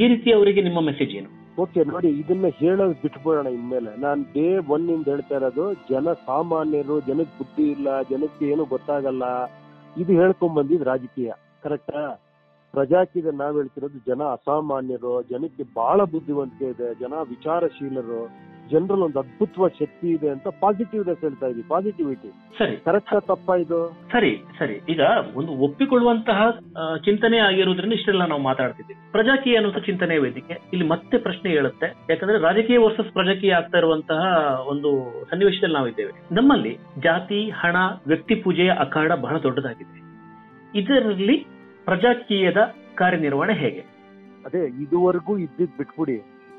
ಈ ರೀತಿ ಅವರಿಗೆ ನಿಮ್ಮ ಮೆಸೇಜ್ ಏನು? ಓಕೆ ನೋಡಿ, ಇದನ್ನ ಹೇಳೋದು ಬಿಟ್ಬಿಡೋಣ ಇನ್ಮೇಲೆ. ನಾನು ಡೇ ಒನ್ ಇಂದ ಹೇಳ್ತಾ ಇರೋದು, ಜನ ಸಾಮಾನ್ಯರು, ಜನಕ್ಕೆ ಬುದ್ಧಿ ಇಲ್ಲ, ಜನಕ್ಕೆ ಏನು ಗೊತ್ತಾಗಲ್ಲ, ಇದು ಹೇಳ್ಕೊಂಡ್ ಬಂದಿದ್ ರಾಜಕೀಯ, ಕರೆಕ್ಟಾ? ಪ್ರಜಾಕೀಯ ನಾವ್ ಹೇಳ್ತಿರೋದು ಜನ ಅಸಾಮಾನ್ಯರು, ಜನಕ್ಕೆ ಬಹಳ ಬುದ್ಧಿವಂತಿಕೆ ಇದೆ, ಜನ ವಿಚಾರಶೀಲರು, ಜನರಲ್ ಒಂದು ಅದ್ಭುತವಾದ ಶಕ್ತಿ ಇದೆ ಅಂತ ಪಾಸಿಟಿವ್ನೆಸ್ ಹೇಳ್ತಾ ಇದೀವಿ, ಪಾಸಿಟಿವಿಟಿ. ಸರಿ, ಕರೆಕ್ಟಾ ತಪ್ಪಾ ಇದು? ಸರಿ ಸರಿ, ಈಗ ಒಂದು ಒಪ್ಪಿಕೊಳ್ಳುವಂತಹ ಚಿಂತನೆ ಆಗಿರೋದ್ರಿಂದ ಇಷ್ಟೆಲ್ಲ ನಾವು ಮಾತಾಡ್ತಿದ್ದೀವಿ. ಪ್ರಜಾಕೀಯ ಅನ್ನುವಂಥ ಚಿಂತನೆ ವೇದಿಕೆ ಇಲ್ಲಿ ಮತ್ತೆ ಪ್ರಶ್ನೆ ಹೇಳುತ್ತೆ, ಯಾಕಂದ್ರೆ ರಾಜಕೀಯ ವರ್ಸಸ್ ಪ್ರಜಾಕೀಯ ಆಗ್ತಾ ಇರುವಂತಹ ಒಂದು ಸನ್ನಿವೇಶದಲ್ಲಿ ನಾವಿದ್ದೇವೆ. ನಮ್ಮಲ್ಲಿ ಜಾತಿ, ಹಣ, ವ್ಯಕ್ತಿ ಪೂಜೆಯ ಅಖಾಡ ಬಹಳ ದೊಡ್ಡದಾಗಿದೆ. ಇದರಲ್ಲಿ ಪ್ರಜಾಕೀಯದ ಕಾರ್ಯನಿರ್ವಹಣೆ ಹೇಗೆ? ಅದೇ ಇದುವರೆಗೂ ಇದ್ದಿದ್ ಬಿಟ್ಬಿಡಿ,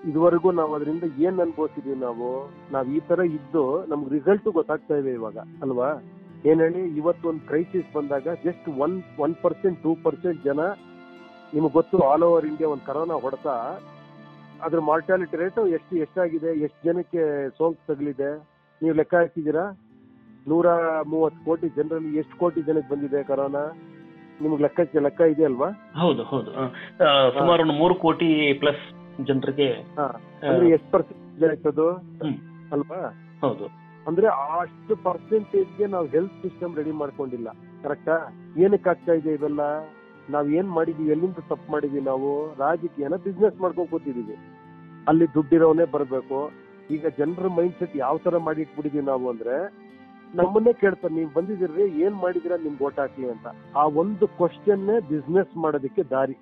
ಇದುವರೆಗೂ ನಾವ್ ಅದರಿಂದ ಏನ್ ಅನ್ಬೋತಿದೀವಿ, ನಾವು ನಾವ್ ಈ ತರ ಇದ್ದು ನಮ್ಗೆ ರಿಸಲ್ಟ್ ಗೊತ್ತಾಗ್ತಾ ಇದೆ ಇವಾಗ, ಅಲ್ವಾ? ಏನ್ ಹೇಳಿ, ಇವತ್ತೊಂದು ಕ್ರೈಸಿಸ್ ಬಂದಾಗ just one one percent two percent ಜನ, ನಿಮ್ಗೆ ಗೊತ್ತು ಆಲ್ ಓವರ್ ಇಂಡಿಯಾ ಒಂದು ಕರೋನಾ ಹೊಡೆತ, ಅದ್ರ ಮಾರ್ಟಾಲಿಟಿ ರೇಟ್ ಎಷ್ಟು ಎಷ್ಟಾಗಿದೆ, ಎಷ್ಟು ಜನಕ್ಕೆ ಸೋಂಕು ತಗಲಿದೆ ನೀವು ಲೆಕ್ಕ ಹಾಕಿದ್ದೀರಾ? ನೂರ ಮೂವತ್ತು ಕೋಟಿ ಜನರಲ್ಲಿ ಎಷ್ಟು ಕೋಟಿ ಜನಕ್ಕೆ ಬಂದಿದೆ ಕರೋನಾ? ನಿಮ್ಗೆ ಲೆಕ್ಕಕ್ಕೆ ಲೆಕ್ಕ ಇದೆ ಅಲ್ವಾ? ಹೌದು ಹೌದು, ಸುಮಾರು ಒಂದು ಮೂರು ಕೋಟಿ ಪ್ಲಸ್ ಜನರಿಗೆ ಎಷ್ಟು ಪರ್ಸೆಂಟೇಜ್ ಆಗ್ತದೆ ಅಲ್ವಾ? ಹೌದು, ಅಂದ್ರೆ ಅಷ್ಟು ಪರ್ಸೆಂಟೇಜ್ಗೆ ನಾವು ಹೆಲ್ತ್ ಸಿಸ್ಟಮ್ ರೆಡಿ ಮಾಡ್ಕೊಂಡಿಲ್ಲ, ಕರೆಕ್ಟಾ? ಏನಕ್ಕೆ ಆಗ್ತಾ ಇದೆ ಇವೆಲ್ಲ? ನಾವ್ ಏನ್ ಮಾಡಿದೀವಿ, ಎಲ್ಲಿಂದ ತಪ್ಪು ಮಾಡಿದೀವಿ? ನಾವು ರಾಜಕೀಯನ ಬಿಸ್ನೆಸ್ ಮಾಡ್ಕೊಂಡ್ ಕೂತಿದೀವಿ, ಅಲ್ಲಿ ದುಡ್ಡಿರೋನೇ ಬರ್ಬೇಕು. ಈಗ ಜನರ ಮೈಂಡ್ ಸೆಟ್ ಯಾವ ತರ ಮಾಡಿ ಇಟ್ಬಿಟ್ಟಿದೀವಿ ನಾವು ಅಂದ್ರೆ, ನಮ್ಮನ್ನೇ ಕೇಳ್ತಾರೆ, ನೀವ್ ಬಂದಿದ್ದೀರಿ ಏನ್ ಮಾಡಿದಿರಾ, ನಿಮ್ಗೆ ಓಟ್ ಹಾಕ್ಲಿ ಅಂತ. ಆ ಒಂದು ಕ್ವಶನ್ನೇ ಬಿಸ್ನೆಸ್ ಮಾಡೋದಕ್ಕೆ ದಾರಿ.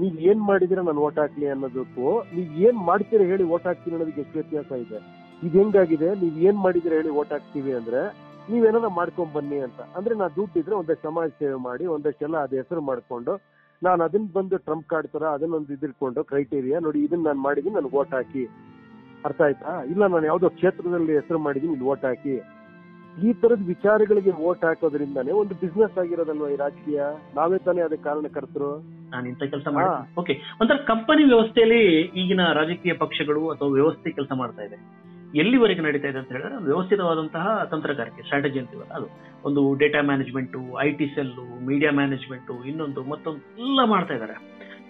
ನೀವ್ ಏನ್ ಮಾಡಿದಿರಾ ನಾನು ಓಟ್ ಹಾಕ್ಲಿ ಅನ್ನೋದಕ್ಕೂ, ನೀವ್ ಏನ್ ಮಾಡ್ತೀರಾ ಹೇಳಿ ಓಟ್ ಹಾಕ್ತೀನಿ ಅನ್ನೋದಕ್ಕೆ ಎಷ್ಟು ವ್ಯತ್ಯಾಸ ಇದೆ. ಇದು ಹೆಂಗಾಗಿದೆ, ನೀವ್ ಏನ್ ಮಾಡಿದಿರಾ ಹೇಳಿ ಓಟ್ ಹಾಕ್ತೀವಿ ಅಂದ್ರೆ, ನೀವೇನಾರ ಮಾಡ್ಕೊಂಡ್ ಬನ್ನಿ ಅಂತ. ಅಂದ್ರೆ ನಾ ದುಡ್ಡಿದ್ರೆ ಒಂದಷ್ಟು ಸಮಾಜ ಸೇವೆ ಮಾಡಿ, ಒಂದಷ್ಟೆಲ್ಲ ಅದ ಹೆಸರು ಮಾಡ್ಕೊಂಡು, ನಾನು ಅದನ್ನ ಬಂದು ಟ್ರಂಪ್ ಕಾರ್ಡ್ ತರ ಅದನ್ನೊಂದು ಇದಿರ್ಕೊಂಡು ಕ್ರೈಟೀರಿಯಾ ನೋಡಿ, ಇದನ್ನ ನಾನು ಮಾಡಿದೀನಿ ನನ್ಗೆ ಓಟ್ ಹಾಕಿ, ಅರ್ಥ ಆಯ್ತಾ? ಇಲ್ಲ ನಾನು ಯಾವ್ದೋ ಕ್ಷೇತ್ರದಲ್ಲಿ ಹೆಸರು ಮಾಡಿದೀನಿ ಇಲ್ಲಿ ಓಟ್ ಹಾಕಿ, ಈ ತರದ ವಿಚಾರಗಳಿಗೆ ಓಟ್ ಹಾಕೋದ್ರಿಂದಾನೇ ಒಂದು ಬಿಸ್ನೆಸ್ ಆಗಿರೋದಲ್ವಾ ಈ ರಾಜಕೀಯ. ನಾವೇ ತಾನೇ ಅದಕ್ಕೆ ಕಾರಣಕರ್ತರು. ನಾನು ಇಂಥ ಕೆಲಸ ಮಾಡ್ತೀನಿ, ಓಕೆ, ಒಂಥರ ಕಂಪನಿ ವ್ಯವಸ್ಥೆಯಲ್ಲಿ ಈಗಿನ ರಾಜಕೀಯ ಪಕ್ಷಗಳು ಅಥವಾ ವ್ಯವಸ್ಥೆ ಕೆಲಸ ಮಾಡ್ತಾ ಇದೆ. ಎಲ್ಲಿವರೆಗೆ ನಡೀತಾ ಇದೆ ಅಂತ ಹೇಳಿದ್ರೆ, ವ್ಯವಸ್ಥಿತವಾದಂತಹ ತಂತ್ರಗಾರಿಕೆ, ಸ್ಟ್ರಾಟಜಿ ಅಂತಿವಲ್ಲ ಅದು, ಒಂದು data management, I T cell, media management, ಇನ್ನೊಂದು ಮತ್ತೊಂದು ಎಲ್ಲ ಮಾಡ್ತಾ ಇದ್ದಾರೆ.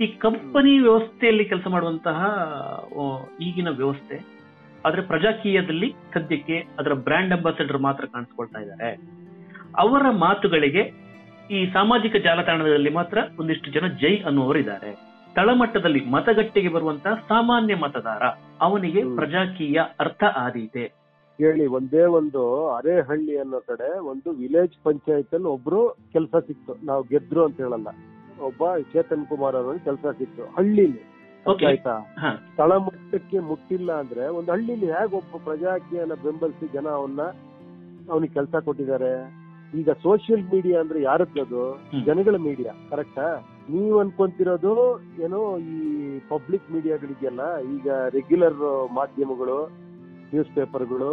ಈ ಕಂಪನಿ ವ್ಯವಸ್ಥೆಯಲ್ಲಿ ಕೆಲಸ ಮಾಡುವಂತಹ ಈಗಿನ ವ್ಯವಸ್ಥೆ, ಆದ್ರೆ ಪ್ರಜಾಕೀಯದಲ್ಲಿ ಸದ್ಯಕ್ಕೆ ಅದರ ಬ್ರ್ಯಾಂಡ್ ಅಂಬಾಸಿಡರ್ ಮಾತ್ರ ಕಾಣಿಸ್ಕೊಳ್ತಾ ಇದ್ದಾರೆ. ಅವರ ಮಾತುಗಳಿಗೆ ಈ ಸಾಮಾಜಿಕ ಜಾಲತಾಣದಲ್ಲಿ ಮಾತ್ರ ಒಂದಿಷ್ಟು ಜನ ಜೈ ಅನ್ನುವರಿದ್ದಾರೆ. ತಳಮಟ್ಟದಲ್ಲಿ ಮತಗಟ್ಟೆಗೆ ಬರುವಂತಹ ಸಾಮಾನ್ಯ ಮತದಾರ, ಅವನಿಗೆ ಪ್ರಜಾಕೀಯ ಅರ್ಥ ಆದೀತೆ ಹೇಳಿ. ಒಂದೇ ಒಂದು ಅರೇಹಳ್ಳಿ ಅನ್ನೋ ಕಡೆ ಒಂದು ವಿಲೇಜ್ ಪಂಚಾಯತ್ ಅಲ್ಲಿ ಒಬ್ರು ಕೆಲಸ ಸಿಕ್ತು, ನಾವು ಗೆದ್ರು ಅಂತ ಹೇಳಲ್ಲ, ಒಬ್ಬ ಚೇತನ್ ಕುಮಾರ್ ಅವರ ಕೆಲಸ ಸಿಕ್ತು ಹಳ್ಳಿಲಿ, ಆಯ್ತಾ? ತಳಮಟ್ಟಕ್ಕೆ ಮುಟ್ಟಿಲ್ಲ ಅಂದ್ರೆ ಒಂದು ಹಳ್ಳಿಲಿ ಹೇಗೆ ಒಬ್ಬ ಪ್ರಜಾಕೀಯನ ಬೆಂಬಲಿಸಿ ಜನ ಅವನ್ನ ಅವನಿಗೆ ಕೆಲಸ ಕೊಟ್ಟಿದ್ದಾರೆ. ಈಗ ಸೋಷಿಯಲ್ ಮೀಡಿಯಾ ಅಂದ್ರೆ ಯಾರದ್ದು? ಜನಗಳ ಮೀಡಿಯಾ, ಕರೆಕ್ಟಾ? ನೀವ್ ಅನ್ಕೊಂತಿರೋದು ಏನೋ ಈ ಪಬ್ಲಿಕ್ ಮೀಡಿಯಾಗಳಿಗೆಲ್ಲ, ಈಗ ರೆಗ್ಯುಲರ್ ಮಾಧ್ಯಮಗಳು, ನ್ಯೂಸ್ ಪೇಪರ್ಗಳು,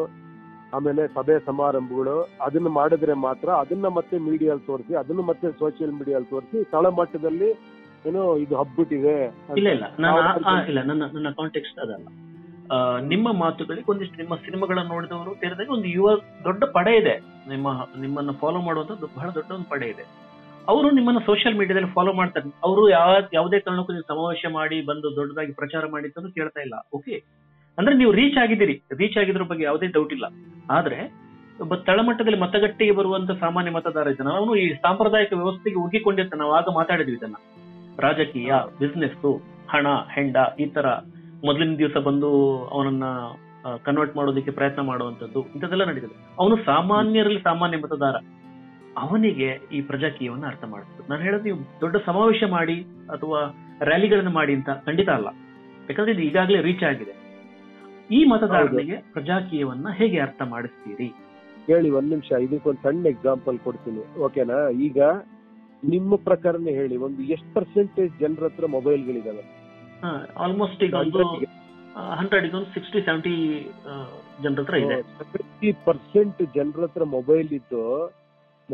ಆಮೇಲೆ ಸಭೆ ಸಮಾರಂಭಗಳು, ಅದನ್ನ ಮಾಡಿದ್ರೆ ಮಾತ್ರ ಅದನ್ನ ಮತ್ತೆ ಮೀಡಿಯಾಲ್ ತೋರಿಸಿ, ಅದನ್ನ ಮತ್ತೆ ಸೋಷಿಯಲ್ ಮೀಡಿಯಾಲ್ ತೋರಿಸಿ ತಳಮಟ್ಟದಲ್ಲಿ ಏನೋ ಇದು ಹಬ್ಬಿಟ್ಟಿದೆ. ಇಲ್ಲ ಇಲ್ಲ, ಇಲ್ಲ, ನನ್ನ ನನ್ನ ಕಾಂಟೆಕ್ಸ್ಟ್ ಅದಲ್ಲ. ನಿಮ್ಮ ಮಾತುಗಳಿಗೆ ಒಂದಿಷ್ಟು ನಿಮ್ಮ ಸಿನಿಮಾಗಳನ್ನ ನೋಡಿದವರು ಸೇರಿದಾಗ ಒಂದು ಯುವ ದೊಡ್ಡ ಪಡೆ ಇದೆ, ನಿಮ್ಮ ನಿಮ್ಮನ್ನು ಫಾಲೋ ಮಾಡುವಂತದ್ದು ಬಹಳ ದೊಡ್ಡ ಒಂದು ಪಡೆ ಇದೆ. ಅವರು ನಿಮ್ಮನ್ನ ಸೋಷಿಯಲ್ ಮೀಡಿಯಾದಲ್ಲಿ ಫಾಲೋ ಮಾಡ್ತಾರೆ. ಅವರು ಯಾವ ಯಾವುದೇ ಕಾರಣಕ್ಕೂ ನೀವು ಸಮಾವೇಶ ಮಾಡಿ ಬಂದು ದೊಡ್ಡದಾಗಿ ಪ್ರಚಾರ ಮಾಡಿದ್ದನ್ನು ಕೇಳ್ತಾ ಇಲ್ಲ, ಓಕೆ? ಅಂದ್ರೆ ನೀವು ರೀಚ್ ಆಗಿದ್ದೀರಿ, ರೀಚ್ ಆಗಿದ್ರ ಬಗ್ಗೆ ಯಾವುದೇ ಡೌಟ್ ಇಲ್ಲ. ಆದ್ರೆ ತಳಮಟ್ಟದಲ್ಲಿ ಮತಗಟ್ಟೆಗೆ ಬರುವಂತ ಸಾಮಾನ್ಯ ಮತದಾರ ಇದನ್ನ, ಅವನು ಈ ಸಾಂಪ್ರದಾಯಿಕ ವ್ಯವಸ್ಥೆಗೆ ಉಗ್ಗಿಕೊಂಡಿರ್ತಾನೆ. ನಾವು ಆಗ ಮಾತಾಡಿದ್ವಿ ಇದನ್ನ, ರಾಜಕೀಯ, ಬಿಸ್ನೆಸ್ಸು, ಹಣ, ಹೆಂಡ, ಈ ತರ ಮೊದಲಿನ ದಿವಸ ಬಂದು ಅವನನ್ನ ಕನ್ವರ್ಟ್ ಮಾಡೋದಕ್ಕೆ ಪ್ರಯತ್ನ ಮಾಡುವಂಥದ್ದು, ಇಂಥದ್ದೆಲ್ಲ ನಡೀತದೆ. ಅವನು ಸಾಮಾನ್ಯರಲ್ಲಿ ಸಾಮಾನ್ಯ ಮತದಾರ, ಅವನಿಗೆ ಈ ಪ್ರಜಾಕೀಯವನ್ನು ಅರ್ಥ ಮಾಡ್ತದೆ. ನಾನು ಹೇಳೋದು, ನೀವು ದೊಡ್ಡ ಸಮಾವೇಶ ಮಾಡಿ ಅಥವಾ ರ್ಯಾಲಿಗಳನ್ನು ಮಾಡಿ ಅಂತ ಖಂಡಿತ ಅಲ್ಲ, ಯಾಕಂದ್ರೆ ಇದು ಈಗಾಗಲೇ ರೀಚ್ ಆಗಿದೆ. ಈ ಮತದಾರರಿಗೆ ಪ್ರಜಾಕೀಯವನ್ನ ಹೇಗೆ ಅರ್ಥ ಮಾಡಿಸ್ತೀರಿ ಹೇಳಿ? ಒಂದ್ ನಿಮಿಷ, ಇದಕ್ಕೊಂದು ಸಣ್ಣ ಎಕ್ಸಾಂಪಲ್ ಕೊಡ್ತೀನಿ, ಓಕೆನಾ? ಈಗ ನಿಮ್ಮ ಪ್ರಕಾರನೇ ಹೇಳಿ, ಒಂದು ಎಷ್ಟು ಪರ್ಸೆಂಟೇಜ್ ಜನರ ಹತ್ರ ಮೊಬೈಲ್ಗಳಿದಾವೆ? ಆಲ್ಮೋಸ್ಟ್ ಈಗ ಹಂಡ್ರೆಡ್ ಇದೊಂದು ಸಿಕ್ಸ್ಟಿ ಸೆವೆಂಟಿ ಜನರ ಹತ್ರ ಇದೆ. ಸೆವೆಂಟಿ ಪರ್ಸೆಂಟ್ ಜನರ ಹತ್ರ ಮೊಬೈಲ್ ಇದ್ದು,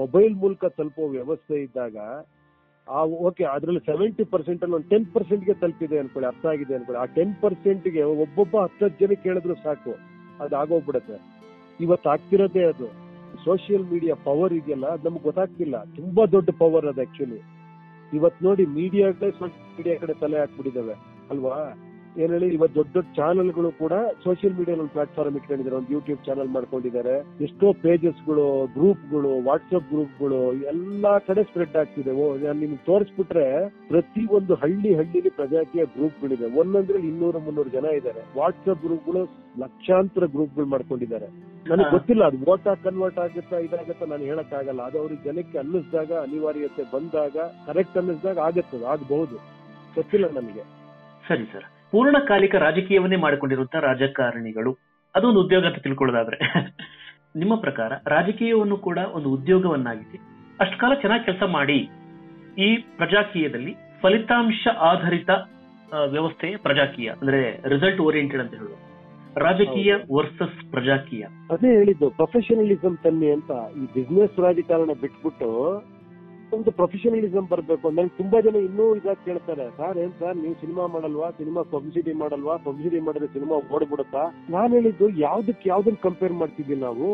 ಮೊಬೈಲ್ ಮೂಲಕ ಸ್ವಲ್ಪ ವ್ಯವಸ್ಥೆ ಇದ್ದಾಗ, ಆ ಓಕೆ, ಅದ್ರಲ್ಲಿ ಸೆವೆಂಟಿ ಪರ್ಸೆಂಟ್ ಅಲ್ಲಿ ಒಂದು ಟೆನ್ ಪರ್ಸೆಂಟ್ಗೆ ತಲುಪಿದೆ ಅನ್ಕೊಳ್ಳಿ, ಅರ್ಥ ಆಗಿದೆ ಅನ್ಕೊಳ್ಳಿ. ಆ ಟೆನ್ ಪರ್ಸೆಂಟ್ಗೆ ಒಬ್ಬೊಬ್ಬ ಹತ್ತತ್ತು ಜನ ಕೇಳಿದ್ರು ಸಾಕು, ಅದು ಆಗೋಗ್ಬಿಡತ್ತೆ. ಇವತ್ತು ಆಗ್ತಿರೋದೇ ಅದು. ಸೋಷಿಯಲ್ ಮೀಡಿಯಾ ಪವರ್ ಇದೆಯಲ್ಲ, ಅದು ನಮ್ಗೆ ಗೊತ್ತಾಗ್ತಿಲ್ಲ, ತುಂಬಾ ದೊಡ್ಡ ಪವರ್ ಅದು ಆಕ್ಚುಲಿ. ಇವತ್ ನೋಡಿ, ಮೀಡಿಯಾಗಳೇ ಸೋಷಿಯಲ್ ಮೀಡಿಯಾ ಕಡೆ ತಲೆ ಹಾಕ್ಬಿಟ್ಟಿದಾವೆ ಅಲ್ವಾ? ಏನ್ ಹೇಳಿ ಇವತ್ತು ದೊಡ್ಡ ದೊಡ್ಡ ಚಾನೆಲ್ಗಳು ಕೂಡ ಸೋಷಿಯಲ್ ಮೀಡಿಯಾ ಪ್ಲಾಟ್ಫಾರ್ಮ್ ಇಟ್ಕೊಂಡಿದ್ದಾರೆ. ಒಂದು ಯೂಟ್ಯೂಬ್ ಚಾನಲ್ ಮಾಡ್ಕೊಂಡಿದ್ದಾರೆ, ಎಷ್ಟೋ ಪೇಜಸ್ ಗಳು, ಗ್ರೂಪ್ ಗಳು, ವಾಟ್ಸ್ಆಪ್ ಗ್ರೂಪ್ ಗಳು ಎಲ್ಲಾ ಕಡೆ ಸ್ಪ್ರೆಡ್ ಆಗ್ತಿದೆ. ನಿಮ್ಗೆ ತೋರಿಸ್ಬಿಟ್ರೆ ಪ್ರತಿ ಒಂದು ಹಳ್ಳಿ ಹಳ್ಳಿಲಿ ಪ್ರಜಾಕೀಯ ಗ್ರೂಪ್ ಗಳಿವೆ. ಒಂದಂದ್ರೆ ಇನ್ನೂರ ಮುನ್ನೂರು ಜನ ಇದ್ದಾರೆ. ವಾಟ್ಸ್ಆಪ್ ಗ್ರೂಪ್ ಗಳು ಲಕ್ಷಾಂತರ ಗ್ರೂಪ್ ಗಳು ಮಾಡ್ಕೊಂಡಿದ್ದಾರೆ. ನನಗೆ ಗೊತ್ತಿಲ್ಲ ಅದು ವೋಟಾ ಕನ್ವರ್ಟ್ ಆಗುತ್ತಾ ಇದಾಗತ್ತಾ ನಾನು ಹೇಳಕ್ ಆಗಲ್ಲ. ಅದು ಅವ್ರಿಗೆ ಜನಕ್ಕೆ ಅನ್ನಿಸಿದಾಗ, ಅನಿವಾರ್ಯತೆ ಬಂದಾಗ, ಕರೆಕ್ಟ್ ಅನ್ನಿಸಿದಾಗ ಆಗತ್ತದ, ಆಗಬಹುದು, ಗೊತ್ತಿಲ್ಲ ನನಗೆ. ಸರಿ ಸರ್, ಪೂರ್ಣಕಾಲಿಕ ರಾಜಕೀಯವನ್ನೇ ಮಾಡಿಕೊಂಡಿರುವಂತಹ ರಾಜಕಾರಣಿಗಳು, ಅದೊಂದು ಉದ್ಯೋಗ ಅಂತ ತಿಳ್ಕೊಳ್ಳೋದಾದ್ರೆ, ನಿಮ್ಮ ಪ್ರಕಾರ ರಾಜಕೀಯವನ್ನು ಕೂಡ ಒಂದು ಉದ್ಯೋಗವನ್ನಾಗಿಸಿ ಅಷ್ಟು ಕಾಲ ಚೆನ್ನಾಗಿ ಕೆಲಸ ಮಾಡಿ ಈ ಪ್ರಜಾಕೀಯದಲ್ಲಿ ಫಲಿತಾಂಶ ಆಧಾರಿತ ವ್ಯವಸ್ಥೆ ಪ್ರಜಾಕೀಯ ಅಂದ್ರೆ ರಿಸಲ್ಟ್ ಓರಿಯೆಂಟೆಡ್ ಅಂತ ಹೇಳುವ ರಾಜಕೀಯ ವರ್ಸಸ್ ಪ್ರಜಾಕೀಯ, ಅದೇ ಹೇಳಿದ್ದು ಪ್ರೊಫೆಷನಲಿಸಂ ತನ್ನಿ ಅಂತ. ಈ ಬಿಸ್ನೆಸ್ ರಾಜಕಾರಣ ಬಿಟ್ಬಿಟ್ಟು ಒಂದು ಪ್ರೊಫೆಷನಲಿಸಂ ಬರ್ಬೇಕು. ನಂಗೆ ತುಂಬಾ ಜನ ಇನ್ನೂ ಇದಾಗ ಕೇಳ್ತಾರೆ, ಸರ್ ಏನ್ ಸರ್ ನೀವು ಸಿನಿಮಾ ಮಾಡಲ್ವಾ, ಸಿನಿಮಾ ಪಬ್ಲಿಸಿಟಿ ಮಾಡಲ್ವಾ, ಪಬ್ಲಿಸಿಟಿ ಮಾಡಿದ್ರೆ ಸಿನಿಮಾ ಓಡ್ಬಿಡುತ್ತಾ? ನಾನು ಹೇಳಿದ್ದು ಯಾವ್ದಕ್ ಯಾವ್ದನ್ನ ಕಂಪೇರ್ ಮಾಡ್ತಿದ್ವಿ ನಾವು.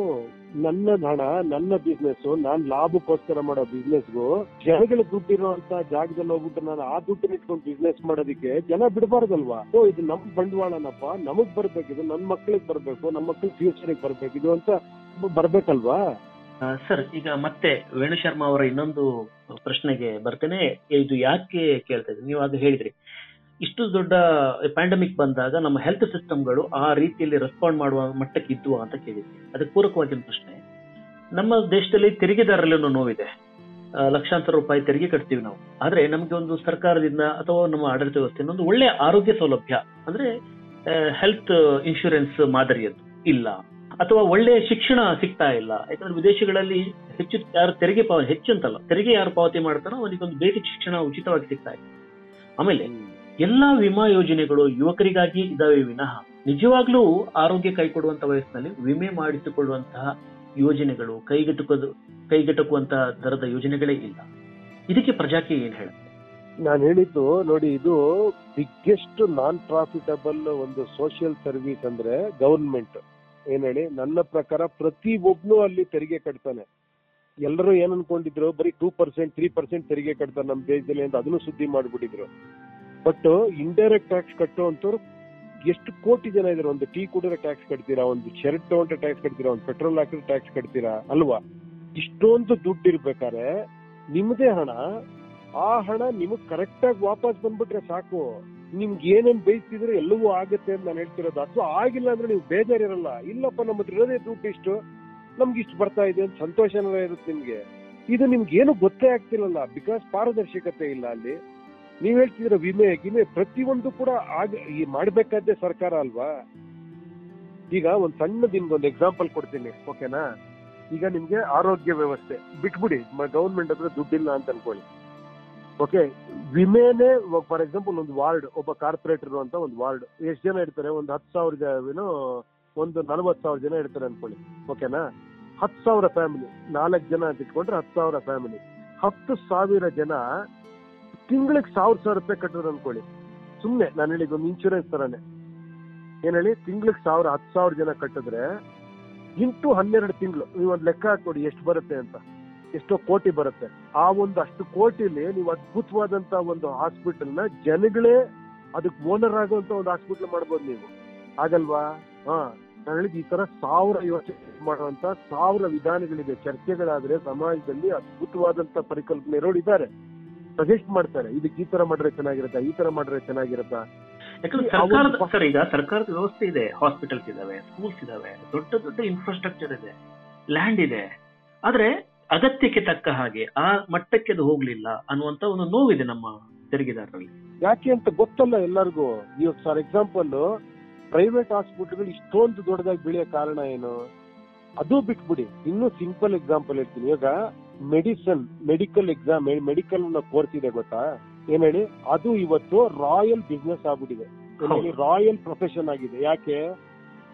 ನನ್ನ ಹಣ, ನನ್ನ ಬಿಸ್ನೆಸ್, ನಾನ್ ಲಾಭಕ್ಕೋಸ್ಕರ ಮಾಡೋ ಬಿಸ್ನೆಸ್ಗೂ ಜನಗಳ ದುಡ್ಡಿರುವಂತ ಜಾಗದಲ್ಲಿ ಹೋಗ್ಬಿಟ್ಟು ನಾನು ಆ ದುಡ್ಡನ್ನ ಇಟ್ಕೊಂಡು ಬಿಸ್ನೆಸ್ ಮಾಡೋದಕ್ಕೆ ಜನ ಬಿಡಬಾರ್ದಲ್ವಾ? ಸೊ ಇದು ನಮ್ ಬಂಡವಾಳನಪ್ಪ, ನಮಗ್ ಬರ್ಬೇಕಿದು, ನನ್ ಮಕ್ಳಿಗೆ ಬರ್ಬೇಕು, ನಮ್ ಮಕ್ಳಿಗೆ ಫ್ಯೂಚರ್ಗೆ ಬರ್ಬೇಕಿದು ಅಂತ ಬರ್ಬೇಕಲ್ವಾ. ಸರ್, ಈಗ ಮತ್ತೆ ವೇಣು ಶರ್ಮಾ ಅವರ ಇನ್ನೊಂದು ಪ್ರಶ್ನೆಗೆ ಬರ್ತೇನೆ. ಇದು ಯಾಕೆ ಕೇಳ್ತಾ ಇದ್ದೀನಿ, ನೀವು ಅದು ಹೇಳಿದ್ರಿ ಇಷ್ಟು ದೊಡ್ಡ ಪ್ಯಾಂಡಮಿಕ್ ಬಂದಾಗ ನಮ್ಮ ಹೆಲ್ತ್ ಸಿಸ್ಟಮ್ಗಳು ಆ ರೀತಿಯಲ್ಲಿ ರೆಸ್ಪಾಂಡ್ ಮಾಡುವ ಮಟ್ಟಕ್ಕೆ ಇದ್ವು ಅಂತ ಕೇಳಿದ್ವಿ. ಅದಕ್ಕೆ ಪೂರಕವಾಗಿನ ಪ್ರಶ್ನೆ, ನಮ್ಮ ದೇಶದಲ್ಲಿ ತೆರಿಗೆದಾರರಲ್ಲೂ ನೋವಿದೆ, ಲಕ್ಷಾಂತರ ರೂಪಾಯಿ ತೆರಿಗೆ ಕಟ್ತೀವಿ ನಾವು. ಆದ್ರೆ ನಮ್ಗೆ ಒಂದು ಸರ್ಕಾರದಿಂದ ಅಥವಾ ನಮ್ಮ ಆಡಳಿತ ವ್ಯವಸ್ಥೆಯಿಂದ ಒಂದು ಒಳ್ಳೆ ಆರೋಗ್ಯ ಸೌಲಭ್ಯ ಅಂದ್ರೆ ಹೆಲ್ತ್ ಇನ್ಶೂರೆನ್ಸ್ ಮಾದರಿಯದ್ದು ಇಲ್ಲ, ಅಥವಾ ಒಳ್ಳೆ ಶಿಕ್ಷಣ ಸಿಗ್ತಾ ಇಲ್ಲ. ಯಾಕಂದ್ರೆ ವಿದೇಶಗಳಲ್ಲಿ ಹೆಚ್ಚು ಯಾರು ತೆರಿಗೆ ಪಾವತಿ ಹೆಚ್ಚು ಅಂತಲ್ಲ ತೆರಿಗೆ ಯಾರು ಪಾವತಿ ಮಾಡ್ತಾರೋ ಅವನಿಗೊಂದು ಬೇಸಿಕ್ ಶಿಕ್ಷಣ ಉಚಿತವಾಗಿ ಸಿಗ್ತಾ ಇದೆ. ಆಮೇಲೆ ಎಲ್ಲಾ ವಿಮಾ ಯೋಜನೆಗಳು ಯುವಕರಿಗಾಗಿ ಇದಾವೆ ವಿನಃ ನಿಜವಾಗ್ಲೂ ಆರೋಗ್ಯ ಕೈಕೊಡುವಂತಹ ವಯಸ್ಸಿನಲ್ಲಿ ವಿಮೆ ಮಾಡಿಸಿಕೊಳ್ಳುವಂತಹ ಯೋಜನೆಗಳು ಕೈಗೆಟುಕದು ಕೈಗೆಟುಕುವಂತಹ ದರದ ಯೋಜನೆಗಳೇ ಇಲ್ಲ. ಇದಕ್ಕೆ ಪ್ರಜಾಕೀಯ ಏನ್ ಹೇಳುತ್ತೆ? ನಾನು ಹೇಳಿದ್ದು ನೋಡಿ, ಇದು ಬಿಗ್ಗೆಸ್ಟ್ ನಾನ್ ಪ್ರಾಫಿಟಬಲ್ ಒಂದು ಸೋಷಿಯಲ್ ಸರ್ವಿಸ್ ಅಂದ್ರೆ ಗವರ್ಮೆಂಟ್. ಏನ್ ಹೇಳಿ, ನನ್ನ ಪ್ರಕಾರ ಪ್ರತಿ ಒಬ್ನು ಅಲ್ಲಿ ತೆರಿಗೆ ಕಟ್ತಾನೆ. ಎಲ್ಲರೂ ಏನ್ ಅನ್ಕೊಂಡಿದ್ರು, ಬರೀ ಟೂ ಪರ್ಸೆಂಟ್ ತ್ರೀ ಪರ್ಸೆಂಟ್ ತೆರಿಗೆ ಕಟ್ತಾರೆ ನಮ್ ದೇಶದಲ್ಲಿ ಅಂತ ಅದನ್ನು ಸುದ್ದಿ ಮಾಡ್ಬಿಟ್ಟಿದ್ರು. ಬಟ್ ಇಂಡೈರೆಕ್ಟ್ ಟ್ಯಾಕ್ಸ್ ಕಟ್ಟುವಂತವ್ರು ಎಷ್ಟು ಕೋಟಿ ಜನ ಇದ್ರು. ಒಂದು ಟೀ ಕುಡಿದ್ರೆ ಟ್ಯಾಕ್ಸ್ ಕಟ್ತೀರಾ, ಒಂದು ಶರ್ಟ್ ತಗೊಂಡ್ರೆ ಟ್ಯಾಕ್ಸ್ ಕಟ್ತೀರಾ, ಒಂದು ಪೆಟ್ರೋಲ್ ಹಾಕಿದ್ರೆ ಟ್ಯಾಕ್ಸ್ ಕಟ್ತೀರಾ ಅಲ್ವಾ? ಇಷ್ಟೊಂದು ದುಡ್ಡು ಇರ್ಬೇಕಾರೆ ನಿಮ್ದೇ ಹಣ, ಆ ಹಣ ನಿಮಗ್ ಕರೆಕ್ಟ್ ಆಗಿ ವಾಪಸ್ ಬಂದ್ಬಿಟ್ರೆ ಸಾಕು. ನಿಮ್ಗೆ ಏನೇನ್ ಬೈಸ್ತಿದ್ರೆ ಎಲ್ಲವೂ ಆಗುತ್ತೆ ಅಂತ ನಾನು ಹೇಳ್ತಿರೋದು. ಅಥವಾ ಆಗಿಲ್ಲ ಅಂದ್ರೆ ನೀವು ಬೇಜಾರಿರಲ್ಲ, ಇಲ್ಲಪ್ಪ ನಮ್ಮ ಹತ್ರ ಇರೋದೇ ದುಡ್ಡು ಇಷ್ಟು, ನಮ್ಗೆ ಇಷ್ಟು ಬರ್ತಾ ಇದೆ ಅಂತ ಸಂತೋಷನೇ ಇರುತ್ತೆ ನಿಮ್ಗೆ. ಇದು ನಿಮ್ಗೆ ಏನು ಗೊತ್ತೇ ಆಗ್ತಿರಲ್ಲ, ಬಿಕಾಸ್ ಪಾರದರ್ಶಕತೆ ಇಲ್ಲ ಅಲ್ಲಿ. ನೀವ್ ಹೇಳ್ತಿದ್ರೆ ವಿಮೆ ಗಿಮೆ ಪ್ರತಿಯೊಂದು ಕೂಡ ಆಗ ಈ ಮಾಡ್ಬೇಕಾದ್ದೇ ಸರ್ಕಾರ ಅಲ್ವಾ. ಈಗ ಒಂದ್ ಸಣ್ಣ ನಿಮ್ಗೊಂದು ಎಕ್ಸಾಂಪಲ್ ಕೊಡ್ತೀನಿ, ಓಕೆನಾ? ಈಗ ನಿಮ್ಗೆ ಆರೋಗ್ಯ ವ್ಯವಸ್ಥೆ ಬಿಟ್ಬಿಡಿ, ಗವರ್ಮೆಂಟ್ ಹತ್ರ ದುಡ್ಡಿಲ್ಲ ಅಂತ ಅನ್ಕೊಳ್ಳಿ, ಓಕೆ? ವಿಮೆನೆ ಫಾರ್ ಎಕ್ಸಾಂಪಲ್ ಒಂದು ವಾರ್ಡ್, ಒಬ್ಬ ಕಾರ್ಪೊರೇಟರ್ ಇರುವಂತ ಒಂದು ವಾರ್ಡ್, ಎಷ್ಟು ಜನ ಇರ್ತಾರೆ? ಒಂದು ಹತ್ತು ಸಾವಿರ ಏನೋ ಒಂದು ನಲ್ವತ್ತು ಸಾವಿರ ಜನ ಇರ್ತಾರೆ ಅನ್ಕೊಳ್ಳಿ, ಓಕೆನಾ? ಹತ್ತು ಸಾವಿರ ಫ್ಯಾಮಿಲಿ, ನಾಲ್ಕು ಜನ ಅಂತ ಇಟ್ಕೊಂಡ್ರೆ ಹತ್ತು ಸಾವಿರ ಫ್ಯಾಮಿಲಿ, ಹತ್ತು ಸಾವಿರ ಜನ ತಿಂಗಳಿಗೆ ಸಾವಿರ ಸಾವಿರ ರೂಪಾಯಿ ಕಟ್ಟೋದು ಅನ್ಕೊಳ್ಳಿ. ಸುಮ್ನೆ ನಾನು ಹೇಳಿದ್ದು ಒಂದು ಇನ್ಶೂರೆನ್ಸ್ ತರಾನೆ. ಏನ್ ಹೇಳಿ, ತಿಂಗಳಿಗೆ ಸಾವಿರ ಹತ್ತು ಸಾವಿರ ಜನ ಕಟ್ಟಿದ್ರೆ ಇಂಟು ಹನ್ನೆರಡು ತಿಂಗಳು ನೀವು ಒಂದು ಲೆಕ್ಕ ಹಾಕೊಡಿ ಎಷ್ಟು ಬರುತ್ತೆ ಅಂತ, ಎಷ್ಟೋ ಕೋಟಿ ಬರುತ್ತೆ. ಆ ಒಂದು ಅಷ್ಟು ಕೋಟಿಲಿ ನೀವು ಅದ್ಭುತವಾದಂತ ಒಂದು ಹಾಸ್ಪಿಟಲ್ ನ ಜನಗಳೇ ಅದಕ್ಕೆ ಓನರ್ ಆಗುವಂತ ಒಂದು ಹಾಸ್ಪಿಟಲ್ ಮಾಡ್ಬೋದು ನೀವು, ಆಗಲ್ವಾ? ಹಾ, ನಾನು ಹೇಳಿದ್ ಈ ತರ ಸಾವಿರ ಯೋಚನೆ ಮಾಡುವಂತ ಸಾವಿರ ವಿಧಾನಗಳಿದೆ. ಚರ್ಚೆಗಳಾದ್ರೆ ಸಮಾಜದಲ್ಲಿ ಅದ್ಭುತವಾದಂತ ಪರಿಕಲ್ಪನೆ ಇರೋರು ಇದ್ದಾರೆ, ಸಜೆಸ್ಟ್ ಮಾಡ್ತಾರೆ ಇದಕ್ಕೆ ಈ ತರ ಮಾಡಿದ್ರೆ ಚೆನ್ನಾಗಿರತ್ತಾ, ಈ ತರ ಮಾಡಿದ್ರೆ ಚೆನ್ನಾಗಿರತ್ತಾ. ಯಾಕಂದ್ರೆ ಈಗ ಸರ್ಕಾರದ ವ್ಯವಸ್ಥೆ ಇದೆ, ಹಾಸ್ಪಿಟಲ್ಸ್ ಇದಾವೆ, ಸ್ಕೂಲ್ಸ್ ಇದಾವೆ, ದೊಡ್ಡ ದೊಡ್ಡ ಇನ್ಫ್ರಾಸ್ಟ್ರಕ್ಚರ್ ಇದೆ, ಲ್ಯಾಂಡ್ ಇದೆ. ಆದ್ರೆ ಅಗತ್ಯಕ್ಕೆ ತಕ್ಕ ಹಾಗೆ ಆ ಮಟ್ಟಕ್ಕೆ ಅದು ಹೋಗ್ಲಿಲ್ಲ ಅನ್ನುವಂತ ಒಂದು ನೋವಿದೆ ನಮ್ಮ ತೆರಿಗೆದಾರರಲ್ಲಿ. ಯಾಕೆ ಅಂತ ಗೊತ್ತಲ್ಲ ಎಲ್ಲರಿಗೂ. ನೀವು ಫಾರ್ ಎಕ್ಸಾಂಪಲ್ ಪ್ರೈವೇಟ್ ಹಾಸ್ಪಿಟಲ್ಗಳು ಇಷ್ಟೊಂದು ದೊಡ್ಡದಾಗಿ ಬೆಳೆಯೋ ಕಾರಣ ಏನು? ಅದು ಬಿಟ್ಬಿಡಿ, ಇನ್ನೂ ಸಿಂಪಲ್ ಎಕ್ಸಾಂಪಲ್ ಹೇಳ್ತೀನಿ. ಈಗ medicine medical exam medical course ಇದೆ ಗೊತ್ತಾ, ಏನ್ ಹೇಳಿ, ಅದು ಇವತ್ತು ರಾಯಲ್ ಬಿಸ್ನೆಸ್ ಆಗ್ಬಿಟ್ಟಿದೆ, ರಾಯಲ್ ಪ್ರೊಫೆಷನ್ ಆಗಿದೆ. ಯಾಕೆ?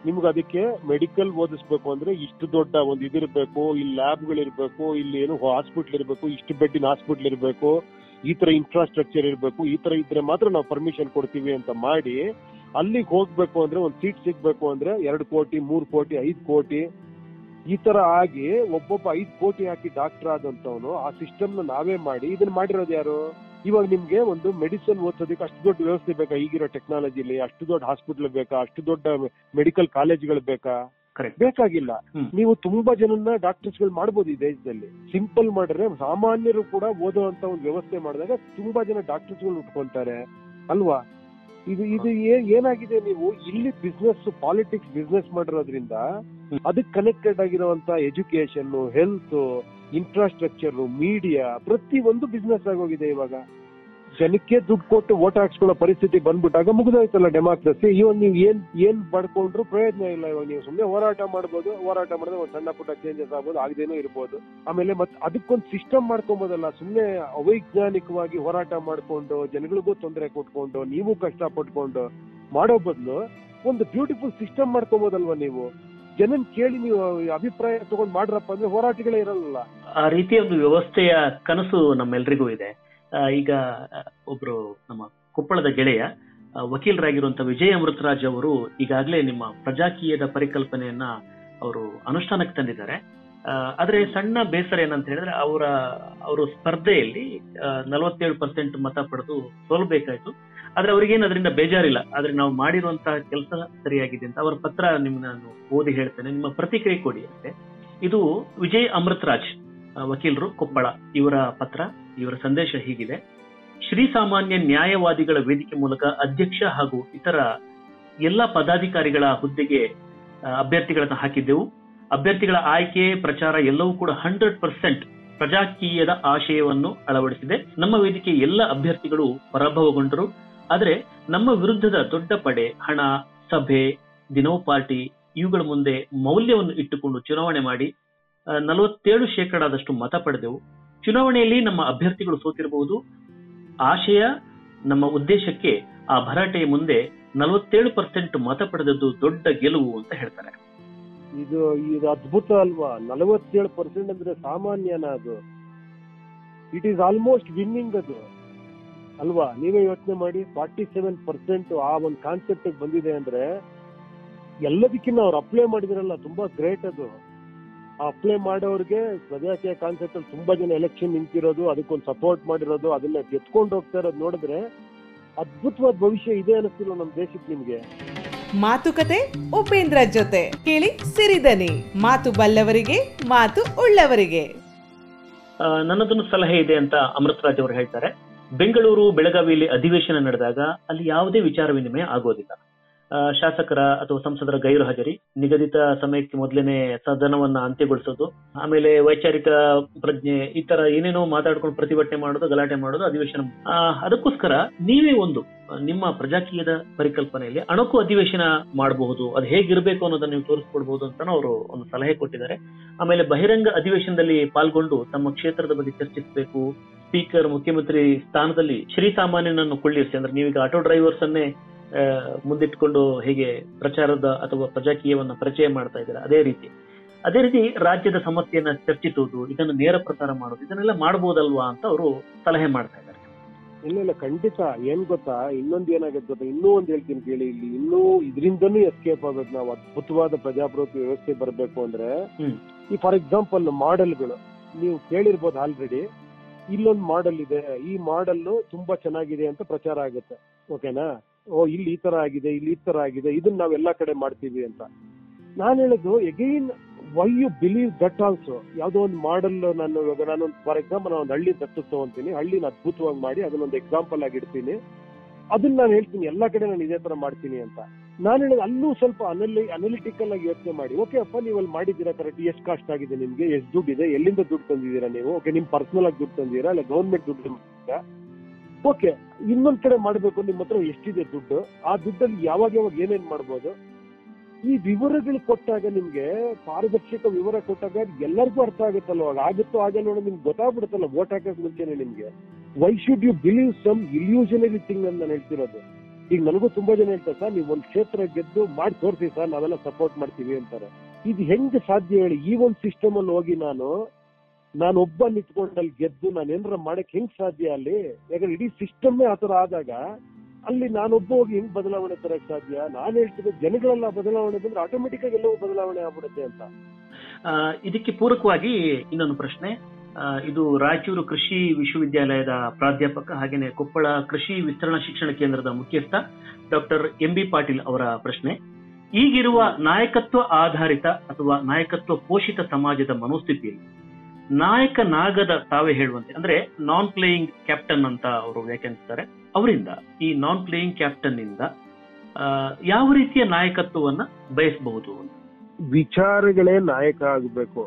ನಿಮ್ಗೆ ಅದಕ್ಕೆ ಮೆಡಿಕಲ್ ಓದಿಸ್ಬೇಕು ಅಂದ್ರೆ ಇಷ್ಟು ದೊಡ್ಡ ಒಂದು ಇದಿರ್ಬೇಕು, ಇಲ್ಲಿ ಲ್ಯಾಬ್ಗಳಿರ್ಬೇಕು, ಇಲ್ಲಿ ಏನು ಹಾಸ್ಪಿಟ್ಲ್ ಇರ್ಬೇಕು, ಇಷ್ಟು ಬೆಡ್ಡಿನ ಹಾಸ್ಪಿಟ್ಲ್ ಇರ್ಬೇಕು, ಈ ತರ ಇನ್ಫ್ರಾಸ್ಟ್ರಕ್ಚರ್ ಇರ್ಬೇಕು, ಈ ತರ ಇದ್ರೆ ಮಾತ್ರ ನಾವು ಪರ್ಮಿಷನ್ ಕೊಡ್ತೀವಿ ಅಂತ ಮಾಡಿ, ಅಲ್ಲಿಗೆ ಹೋಗ್ಬೇಕು ಅಂದ್ರೆ ಒಂದು ಸೀಟ್ ಸಿಗ್ಬೇಕು ಅಂದ್ರೆ ಎರಡು ಕೋಟಿ ಮೂರು ಕೋಟಿ ಐದು ಕೋಟಿ ಈ ತರ ಆಗಿ ಒಬ್ಬೊಬ್ಬ ಐದು ಕೋಟಿ ಹಾಕಿ ಡಾಕ್ಟರ್ ಆದಂತವನು. ಆ ಸಿಸ್ಟಮ್ ನಾವೇ ಮಾಡಿ ಇದನ್ನ ಮಾಡಿರೋದು ಯಾರು? ಇವಾಗ ನಿಮ್ಗೆ ಒಂದು ಮೆಡಿಸಿನ್ ಓದಿಸೋದಕ್ಕೆ ಅಷ್ಟು ದೊಡ್ಡ ವ್ಯವಸ್ಥೆ ಬೇಕಾ? ಈಗಿರೋ ಟೆಕ್ನಾಲಜಿಲಿ ಅಷ್ಟು ದೊಡ್ಡ ಹಾಸ್ಪಿಟಲ್ ಬೇಕಾ? ಅಷ್ಟು ದೊಡ್ಡ ಮೆಡಿಕಲ್ ಕಾಲೇಜ್ಗಳು ಬೇಕಾ? ಬೇಕಾಗಿಲ್ಲ. ನೀವು ತುಂಬಾ ಜನನ್ನ ಡಾಕ್ಟರ್ಸ್ ಗಳು ಮಾಡಬಹುದು ಈ ದೇಶದಲ್ಲಿ. ಸಿಂಪಲ್ ಮಾಡಿದ್ರೆ ಸಾಮಾನ್ಯರು ಕೂಡ ಓದುವಂತ ಒಂದು ವ್ಯವಸ್ಥೆ ಮಾಡಿದಾಗ ತುಂಬಾ ಜನ ಡಾಕ್ಟರ್ಸ್ ಗಳು ಉಟ್ಕೊಂತಾರೆ ಅಲ್ವಾ? ಇದು ಇದು ಏನಾಗಿದೆ, ನೀವು ಇಲ್ಲಿ ಬಿಸ್ನೆಸ್ ಪಾಲಿಟಿಕ್ಸ್ ಬಿಸ್ನೆಸ್ ಮಾಡಿರೋದ್ರಿಂದ ಅದಕ್ಕೆ ಕನೆಕ್ಟೆಡ್ ಆಗಿರುವಂತ ಎಜುಕೇಶನ್, ಹೆಲ್ತ್, ಇನ್ಫ್ರಾಸ್ಟ್ರಕ್ಚರ್, ಮೀಡಿಯಾ ಪ್ರತಿ ಒಂದು ಬಿಸ್ನೆಸ್ ಆಗೋಗಿದೆ. ಇವಾಗ ಜನಕ್ಕೆ ದುಡ್ಡು ಕೊಟ್ಟು ಓಟ್ ಹಾಕ್ಸ್ಕೊಳ್ಳೋ ಪರಿಸ್ಥಿತಿ ಬಂದ್ಬಿಟ್ಟಾಗ ಮುಗಿದೋಯ್ತಲ್ಲ ಡೆಮಾಕ್ರಸಿ. ಇವಾಗ ನೀವು ಏನ್ ಏನ್ ಪಡ್ಕೊಂಡ್ರು ಪ್ರಯೋಜನ ಇಲ್ಲ. ಇವಾಗ ನೀವು ಸುಮ್ಮನೆ ಹೋರಾಟ ಮಾಡ್ಬೋದು, ಹೋರಾಟ ಮಾಡಿದ್ರೆ ಒಂದು ಸಣ್ಣ ಪುಟ್ಟ ಚೇಂಜಸ್ ಆಗ್ಬೋದು, ಆಗದೇನೂ ಇರ್ಬೋದು. ಆಮೇಲೆ ಮತ್ತೆ ಅದಕ್ಕೊಂದು ಸಿಸ್ಟಮ್ ಮಾಡ್ಕೊಬೋದಲ್ಲ, ಸುಮ್ಮನೆ ಅವೈಜ್ಞಾನಿಕವಾಗಿ ಹೋರಾಟ ಮಾಡ್ಕೊಂಡು ಜನಗಳಿಗೂ ತೊಂದರೆ ಕೊಟ್ಕೊಂಡು ನೀವು ಕಷ್ಟ ಪಟ್ಕೊಂಡು ಮಾಡೋ ಬದಲು ಒಂದು ಬ್ಯೂಟಿಫುಲ್ ಸಿಸ್ಟಮ್ ಮಾಡ್ಕೊಬೋದಲ್ವಾ? ನೀವು ಜನನ್ ಕೇಳಿ ನೀವು ಅಭಿಪ್ರಾಯ ತಗೊಂಡ್ ಮಾಡ್ರಪ್ಪ ಅಂದ್ರೆ ಹೋರಾಟಗಳೇ ಇರಲ್ಲ. ಆ ರೀತಿಯ ಒಂದು ವ್ಯವಸ್ಥೆಯ ಕನಸು ನಮ್ಮೆಲ್ರಿಗೂ ಇದೆ. ಈಗ ಒಬ್ರು ನಮ್ಮ ಕೊಪ್ಪಳದ ಗೆಳೆಯ ವಕೀಲರಾಗಿರುವಂತಹ ವಿಜಯ ಅಮೃತರಾಜ್ ಅವರು ಈಗಾಗಲೇ ನಿಮ್ಮ ಪ್ರಜಾಕೀಯದ ಪರಿಕಲ್ಪನೆಯನ್ನ ಅವರು ಅನುಷ್ಠಾನಕ್ಕೆ ತಂದಿದ್ದಾರೆ. ಆದ್ರೆ ಸಣ್ಣ ಬೇಸರ ಏನಂತ ಹೇಳಿದ್ರೆ ಅವರ ಅವರು ಸ್ಪರ್ಧೆಯಲ್ಲಿ ನಲವತ್ತೇಳು ಪರ್ಸೆಂಟ್ ಮತ ಪಡೆದು ಸೋಲ್ಬೇಕಾಯ್ತು. ಆದ್ರೆ ಅವ್ರಿಗೇನು ಅದರಿಂದ ಬೇಜಾರಿಲ್ಲ, ಆದ್ರೆ ನಾವು ಮಾಡಿರುವಂತಹ ಕೆಲಸ ಸರಿಯಾಗಿದೆ ಅಂತ ಅವರ ಪತ್ರ ನಿಮ್ಗೆ ನಾನು ಓದಿ ಹೇಳ್ತೇನೆ, ನಿಮ್ಮ ಪ್ರತಿಕ್ರಿಯೆ ಕೊಡಿ ಅಂತೆ. ಇದು ವಿಜಯ್ ಅಮೃತರಾಜ್ ವಕೀಲರು ಕೊಪ್ಪಳ, ಇವರ ಪತ್ರ, ಇವರ ಸಂದೇಶ ಹೀಗಿದೆ: ಶ್ರೀಸಾಮಾನ್ಯ ನ್ಯಾಯವಾದಿಗಳ ವೇದಿಕೆ ಮೂಲಕ ಅಧ್ಯಕ್ಷ ಹಾಗೂ ಇತರ ಎಲ್ಲ ಪದಾಧಿಕಾರಿಗಳ ಹುದ್ದೆಗೆ ಅಭ್ಯರ್ಥಿಗಳನ್ನು ಹಾಕಿದ್ದೆವು. ಅಭ್ಯರ್ಥಿಗಳ ಆಯ್ಕೆ, ಪ್ರಚಾರ ಎಲ್ಲವೂ ಕೂಡ ಹಂಡ್ರೆಡ್ ಪರ್ಸೆಂಟ್ ಪ್ರಜಾಕೀಯದ ಆಶಯವನ್ನು ಅಳವಡಿಸಿದೆ. ನಮ್ಮ ವೇದಿಕೆ ಎಲ್ಲ ಅಭ್ಯರ್ಥಿಗಳು ಪರಾಭವಗೊಂಡರು. ಆದರೆ ನಮ್ಮ ವಿರುದ್ಧದ ದೊಡ್ಡ ಪಡೆ ಹಣ, ಸಭೆ, ದಿನೋಪಾರ್ಟಿ ಇವುಗಳ ಮುಂದೆ ಮೌಲ್ಯವನ್ನು ಇಟ್ಟುಕೊಂಡು ಚುನಾವಣೆ ಮಾಡಿ ನಲವತ್ತೇಳು ಶೇಕಡಾದಷ್ಟು ಮತ ಪಡೆದೆವು. ಚುನಾವಣೆಯಲ್ಲಿ ನಮ್ಮ ಅಭ್ಯರ್ಥಿಗಳು ಸೋತಿರಬಹುದು. ಆಶಯ ನಮ್ಮ ಉದ್ದೇಶಕ್ಕೆ ಆ ಭರಾಟೆಯ ಮುಂದೆ ನಲವತ್ತೇಳು ಪರ್ಸೆಂಟ್ ಮತ ಪಡೆದದ್ದು ದೊಡ್ಡ ಗೆಲುವು ಅಂತ ಹೇಳ್ತಾರೆ. ಇದು ಇದು ಅದ್ಭುತ ಅಲ್ವಾ? ನಲವತ್ತೇಳು ಪರ್ಸೆಂಟ್ ಅಂದ್ರೆ ಸಾಮಾನ್ಯನ ಅದು? ಇಟ್ ಈಸ್ ಆಲ್ಮೋಸ್ಟ್ ವಿನ್ನಿಂಗ್ ಅದು ಅಲ್ವಾ? ನೀವೇ ಯೋಚನೆ ಮಾಡಿ, ಫಾರ್ಟಿ ಸೆವೆನ್ ಪರ್ಸೆಂಟ್ ಆ ಒಂದು ಕಾನ್ಸೆಪ್ಟ್ ಬಂದಿದೆ ಅಂದ್ರೆ ಎಲ್ಲದಕ್ಕಿನ್ನ ಅವ್ರು ಅಪ್ಲೈ ಮಾಡಿದ್ರಲ್ಲ, ತುಂಬಾ ಗ್ರೇಟ್ ಅದು. ಅಪ್ಲೈ ಮಾಡೋರಿಗೆ ಪ್ರಜಾಕೀಯ ಕಾನ್ಸೆಪ್ಟ್ ಅಲ್ಲಿ ತುಂಬಾ ಜನ ಎಲೆಕ್ಷನ್ ನಿಂತಿರೋದು, ಅದಕ್ಕೊಂದು ಸಪೋರ್ಟ್ ಮಾಡಿರೋದು, ಅದನ್ನ ಗೆದ್ಕೊಂಡು ಹೋಗ್ತಾ ಇರೋದು ನೋಡಿದ್ರೆ ಅದ್ಭುತವಾದ ಭವಿಷ್ಯ ಇದೆ ಅನಿಸ್ತಿಲ್ಲ ನಮ್ಮ ದೇಶಕ್ಕೆ. ನಿಮ್ಗೆ ಮಾತುಕತೆ ಉಪೇಂದ್ರ ಜೊತೆ ಕೇಳಿ ಸಿರಿಧನಿ, ಮಾತು ಬಲ್ಲವರಿಗೆ ಮಾತು ಉಳ್ಳವರಿಗೆ. ನನ್ನದೊಂದು ಸಲಹೆ ಇದೆ ಅಂತ ಅಮೃತರಾಜ್ ಅವರು ಹೇಳ್ತಾರೆ. ಬೆಂಗಳೂರು ಬೆಳಗಾವಿಯಲ್ಲಿ ಅಧಿವೇಶನ ನಡೆದಾಗ ಅಲ್ಲಿ ಯಾವುದೇ ವಿಚಾರ ವಿನಿಮಯ ಆಗೋದಿಲ್ಲ. ಶಾಸಕರ ಅಥವಾ ಸಂಸದರ ಗೈರು ಹಾಜರಿ, ನಿಗದಿತ ಸಮಯಕ್ಕೆ ಮೊದಲನೇ ಸದನವನ್ನ ಅಂತ್ಯಗೊಳಿಸೋದು, ಆಮೇಲೆ ವೈಚಾರಿಕ ಪ್ರಜ್ಞೆ ಈ ತರ ಏನೇನೋ ಮಾತಾಡ್ಕೊಂಡು ಪ್ರತಿಭಟನೆ ಮಾಡೋದು, ಗಲಾಟೆ ಮಾಡೋದು ಅಧಿವೇಶನ. ಅದಕ್ಕೋಸ್ಕರ ನೀವೇ ಒಂದು ನಿಮ್ಮ ಪ್ರಜಾಕೀಯದ ಪರಿಕಲ್ಪನೆಯಲ್ಲಿ ಅಣಕು ಅಧಿವೇಶನ ಮಾಡಬಹುದು, ಅದು ಹೇಗಿರಬೇಕು ಅನ್ನೋದನ್ನ ನೀವು ತೋರಿಸ್ಕೊಡ್ಬಹುದು ಅಂತ ಅವರು ಒಂದು ಸಲಹೆ ಕೊಟ್ಟಿದ್ದಾರೆ. ಆಮೇಲೆ ಬಹಿರಂಗ ಅಧಿವೇಶನದಲ್ಲಿ ಪಾಲ್ಗೊಂಡು ತಮ್ಮ ಕ್ಷೇತ್ರದ ಬಗ್ಗೆ ಚರ್ಚಿಸಬೇಕು. ಸ್ಪೀಕರ್, ಮುಖ್ಯಮಂತ್ರಿ ಸ್ಥಾನದಲ್ಲಿ ಶ್ರೀಸಾಮಾನ್ಯನನ್ನು ಕೊಳ್ಳಿರಿಸಿ, ಅಂದ್ರೆ ನೀವೀಗ ಆಟೋ ಡ್ರೈವರ್ಸ್ ಅನ್ನೇ ಮುಂದಿಟ್ಕೊಂಡು ಹೇಗೆ ಪ್ರಚಾರದ ಅಥವಾ ಪ್ರಜಾಕೀಯವನ್ನ ಪರಿಚಯ ಮಾಡ್ತಾ ಇದ್ದಾರೆ, ಅದೇ ರೀತಿ ಅದೇ ರೀತಿ ರಾಜ್ಯದ ಸಮಸ್ಯೆಯನ್ನ ಚರ್ಚಿಸುವುದು, ಇದನ್ನು ನೇರ ಪ್ರಸಾರ ಮಾಡೋದು, ಇದನ್ನೆಲ್ಲ ಮಾಡಬಹುದಲ್ವಾ ಅಂತ ಅವರು ಸಲಹೆ ಮಾಡ್ತಾ ಇದ್ದಾರೆ. ಇಲ್ಲ ಇಲ್ಲ, ಖಂಡಿತ. ಏನ್ ಗೊತ್ತಾ, ಇನ್ನೊಂದು ಏನಾಗುತ್ತೆ ಗೊತ್ತಾ, ಇನ್ನೂ ಒಂದ್ ಹೇಳ್ತೀನಿ ಕೇಳಿ, ಇಲ್ಲಿ ಇನ್ನೂ ಇದರಿಂದನೂ ಎಸ್ಕೇಪ್ ಆಗೋದು ನಾವು ಅದ್ಭುತವಾದ ಪ್ರಜಾಪ್ರಭುತ್ವ ವ್ಯವಸ್ಥೆ ಬರಬೇಕು ಅಂದ್ರೆ, ಈ ಫಾರ್ ಎಕ್ಸಾಂಪಲ್ ಮಾಡೆಲ್ಗಳು ನೀವು ಕೇಳಿರ್ಬೋದು ಆಲ್ರೆಡಿ. ಇಲ್ಲೊಂದು ಮಾಡೆಲ್ ಇದೆ, ಈ ಮಾಡೆಲ್ ತುಂಬಾ ಚೆನ್ನಾಗಿದೆ ಅಂತ ಪ್ರಚಾರ ಆಗುತ್ತೆ, ಓಕೆನಾ? ಓ, ಇಲ್ಲಿ ಈ ತರ ಆಗಿದೆ, ಇಲ್ಲಿ ಈ ತರ ಆಗಿದೆ, ಇದನ್ನ ನಾವ್ ಎಲ್ಲಾ ಕಡೆ ಮಾಡ್ತೀವಿ ಅಂತ. ನಾನು ಹೇಳೋದು again, why you believe that also. ಯಾವ್ದೋ ಒಂದು ಮಾಡಲ್, ನಾನು ಇವಾಗ ನಾನೊಂದು ಫಾರ್ ಎಕ್ಸಾಂಪಲ್ ನಾನು ಒಂದು ಹಳ್ಳಿ ದತ್ತು ತಗೊಂತೀನಿ, ಹಳ್ಳಿನ ಅದ್ಭುತವಾಗಿ ಮಾಡಿ ಅದನ್ನೊಂದು ಎಕ್ಸಾಂಪಲ್ ಆಗಿಡ್ತೀನಿ, ಅದನ್ನ ನಾನು ಹೇಳ್ತೀನಿ ಎಲ್ಲಾ ಕಡೆ ನಾನು ಇದೇ ತರ ಮಾಡ್ತೀನಿ ಅಂತ. ನಾನು ಹೇಳೋದು ಅಲ್ಲೂ ಸ್ವಲ್ಪ ಅನಲಿ ಅನಲಿಟಿಕಲ್ ಆಗಿ ಯೋಚನೆ ಮಾಡಿ. ಓಕೆ ಅಪ್ಪ, ನೀವು ಅಲ್ಲಿ ಮಾಡಿದ್ದೀರಾ ಕರೆಕ್ಟ್, ಎಷ್ಟು ಕಾಸ್ಟ್ ಆಗಿದೆ ನಿಮ್ಗೆ, ಎಷ್ಟು ದುಡ್ಡು ಇದೆ, ಎಲ್ಲಿಂದ ದುಡ್ಡು ತಂದಿದ್ದೀರಾ ನೀವು, ಓಕೆ ನಿಮ್ ಪರ್ಸನಲ್ ಆಗಿ ದುಡ್ಡು ತಂದಿದ್ದೀರಾ ಅಲ್ಲ ಗೌರ್ಮೆಂಟ್ ದುಡ್ಡು ತಂದಿದ್ದೀರಾ, ಓಕೆ ಇನ್ನೊಂದ್ ಕಡೆ ಮಾಡ್ಬೇಕು ನಿಮ್ ಹತ್ರ ಎಷ್ಟಿದೆ ದುಡ್ಡು, ಆ ದುಡ್ಡಲ್ಲಿ ಯಾವಾಗ ಯಾವಾಗ ಏನೇನ್ ಮಾಡ್ಬೋದು, ಈ ವಿವರಗಳು ಕೊಟ್ಟಾಗ ನಿಮ್ಗೆ ಪಾರದರ್ಶಕ ವಿವರ ಕೊಟ್ಟಾಗ ಎಲ್ಲರಿಗೂ ಅರ್ಥ ಆಗುತ್ತಲ್ವಾಗ, ಆಗುತ್ತೋ ಆಗಲ್ಲ ನೋಡೋ ನಿಮ್ಗೆ ಗೊತ್ತಾಗ್ಬಿಡುತ್ತಲ್ಲ ವೋಟ್ ಹಾಕಕ್ ಮುಂಚೆನೆ ನಿಮ್ಗೆ. Why should you believe some illusionary thing ಅಂತ ನಾನು ಹೇಳ್ತಿರೋದು. ಈಗ ನನಗೂ ತುಂಬಾ ಜನ ಹೇಳ್ತಾರೆ, ಸರ್ ನೀವು ಒಂದ್ ಕ್ಷೇತ್ರ ಗೆದ್ದು ಮಾಡಿ ತೋರಿಸಿ ಸರ್, ನಾವೆಲ್ಲ ಸಪೋರ್ಟ್ ಮಾಡ್ತೀವಿ ಅಂತಾರೆ. ಇದು ಹೆಂಗ್ ಸಾಧ್ಯ ಹೇಳಿ? ಈ ಒಂದು ಸಿಸ್ಟಮ್ ಅಲ್ಲಿ ಹೋಗಿ ನಾನು ನಾನೊಬ್ಬ ನಿಂತ್ಕೊಂಡಲ್ಲಿ ಗೆದ್ದು ನಾನು ಏನಾರ ಮಾಡಕ್ ಹೆಂಗ್ ಸಾಧ್ಯ ಅಲ್ಲಿ? ಯಾಕಂದ್ರೆ ಇಡೀ ಸಿಸ್ಟಮ್ ಆತರ ಆದಾಗ ಅಲ್ಲಿ ನಾನೊಬ್ಬ ಹೋಗಿ ಹೆಂಗ್ ಬದಲಾವಣೆ ತರಕ್ ಸಾಧ್ಯ? ನಾನು ಹೇಳ್ತಿದ್ದೆ ಜನಗಳೆಲ್ಲ ಬದಲಾವಣೆ ಬಂದ್ರೆ ಆಟೋಮೆಟಿಕ್ ಆಗಿ ಎಲ್ಲವೂ ಬದಲಾವಣೆ ಆಗ್ಬಿಡುತ್ತೆ ಅಂತ. ಇದಕ್ಕೆ ಪೂರಕವಾಗಿ ಇನ್ನೊಂದು ಪ್ರಶ್ನೆ, ಇದು ರಾಯಚೂರು ಕೃಷಿ ವಿಶ್ವವಿದ್ಯಾಲಯದ ಪ್ರಾಧ್ಯಾಪಕ ಹಾಗೇನೆ ಕೊಪ್ಪಳ ಕೃಷಿ ವಿಸ್ತರಣಾ ಶಿಕ್ಷಣ ಕೇಂದ್ರದ ಮುಖ್ಯಸ್ಥ ಡಾಕ್ಟರ್ ಎಂ ಬಿ ಪಾಟೀಲ್ ಅವರ ಪ್ರಶ್ನೆ. ಈಗಿರುವ ನಾಯಕತ್ವ ಆಧಾರಿತ ಅಥವಾ ನಾಯಕತ್ವ ಪೋಷಿತ ಸಮಾಜದ ಮನೋಸ್ಥಿತಿಯಲ್ಲಿ ನಾಯಕನಾಗದ, ತಾವೇ ಹೇಳುವಂತೆ ಅಂದ್ರೆ ನಾನ್ ಪ್ಲೇಯಿಂಗ್ ಕ್ಯಾಪ್ಟನ್ ಅಂತ ಅವರು ವ್ಯಾಖ್ಯಾನಿಸ್ತಾರೆ, ಅವರಿಂದ ಈ ನಾನ್ ಪ್ಲೇಯಿಂಗ್ ಕ್ಯಾಪ್ಟನ್ ಇಂದ ಯಾವ ರೀತಿಯ ನಾಯಕತ್ವವನ್ನ ಬಯಸಬಹುದು? ವಿಚಾರಗಳೇ ನಾಯಕ ಆಗಬೇಕು.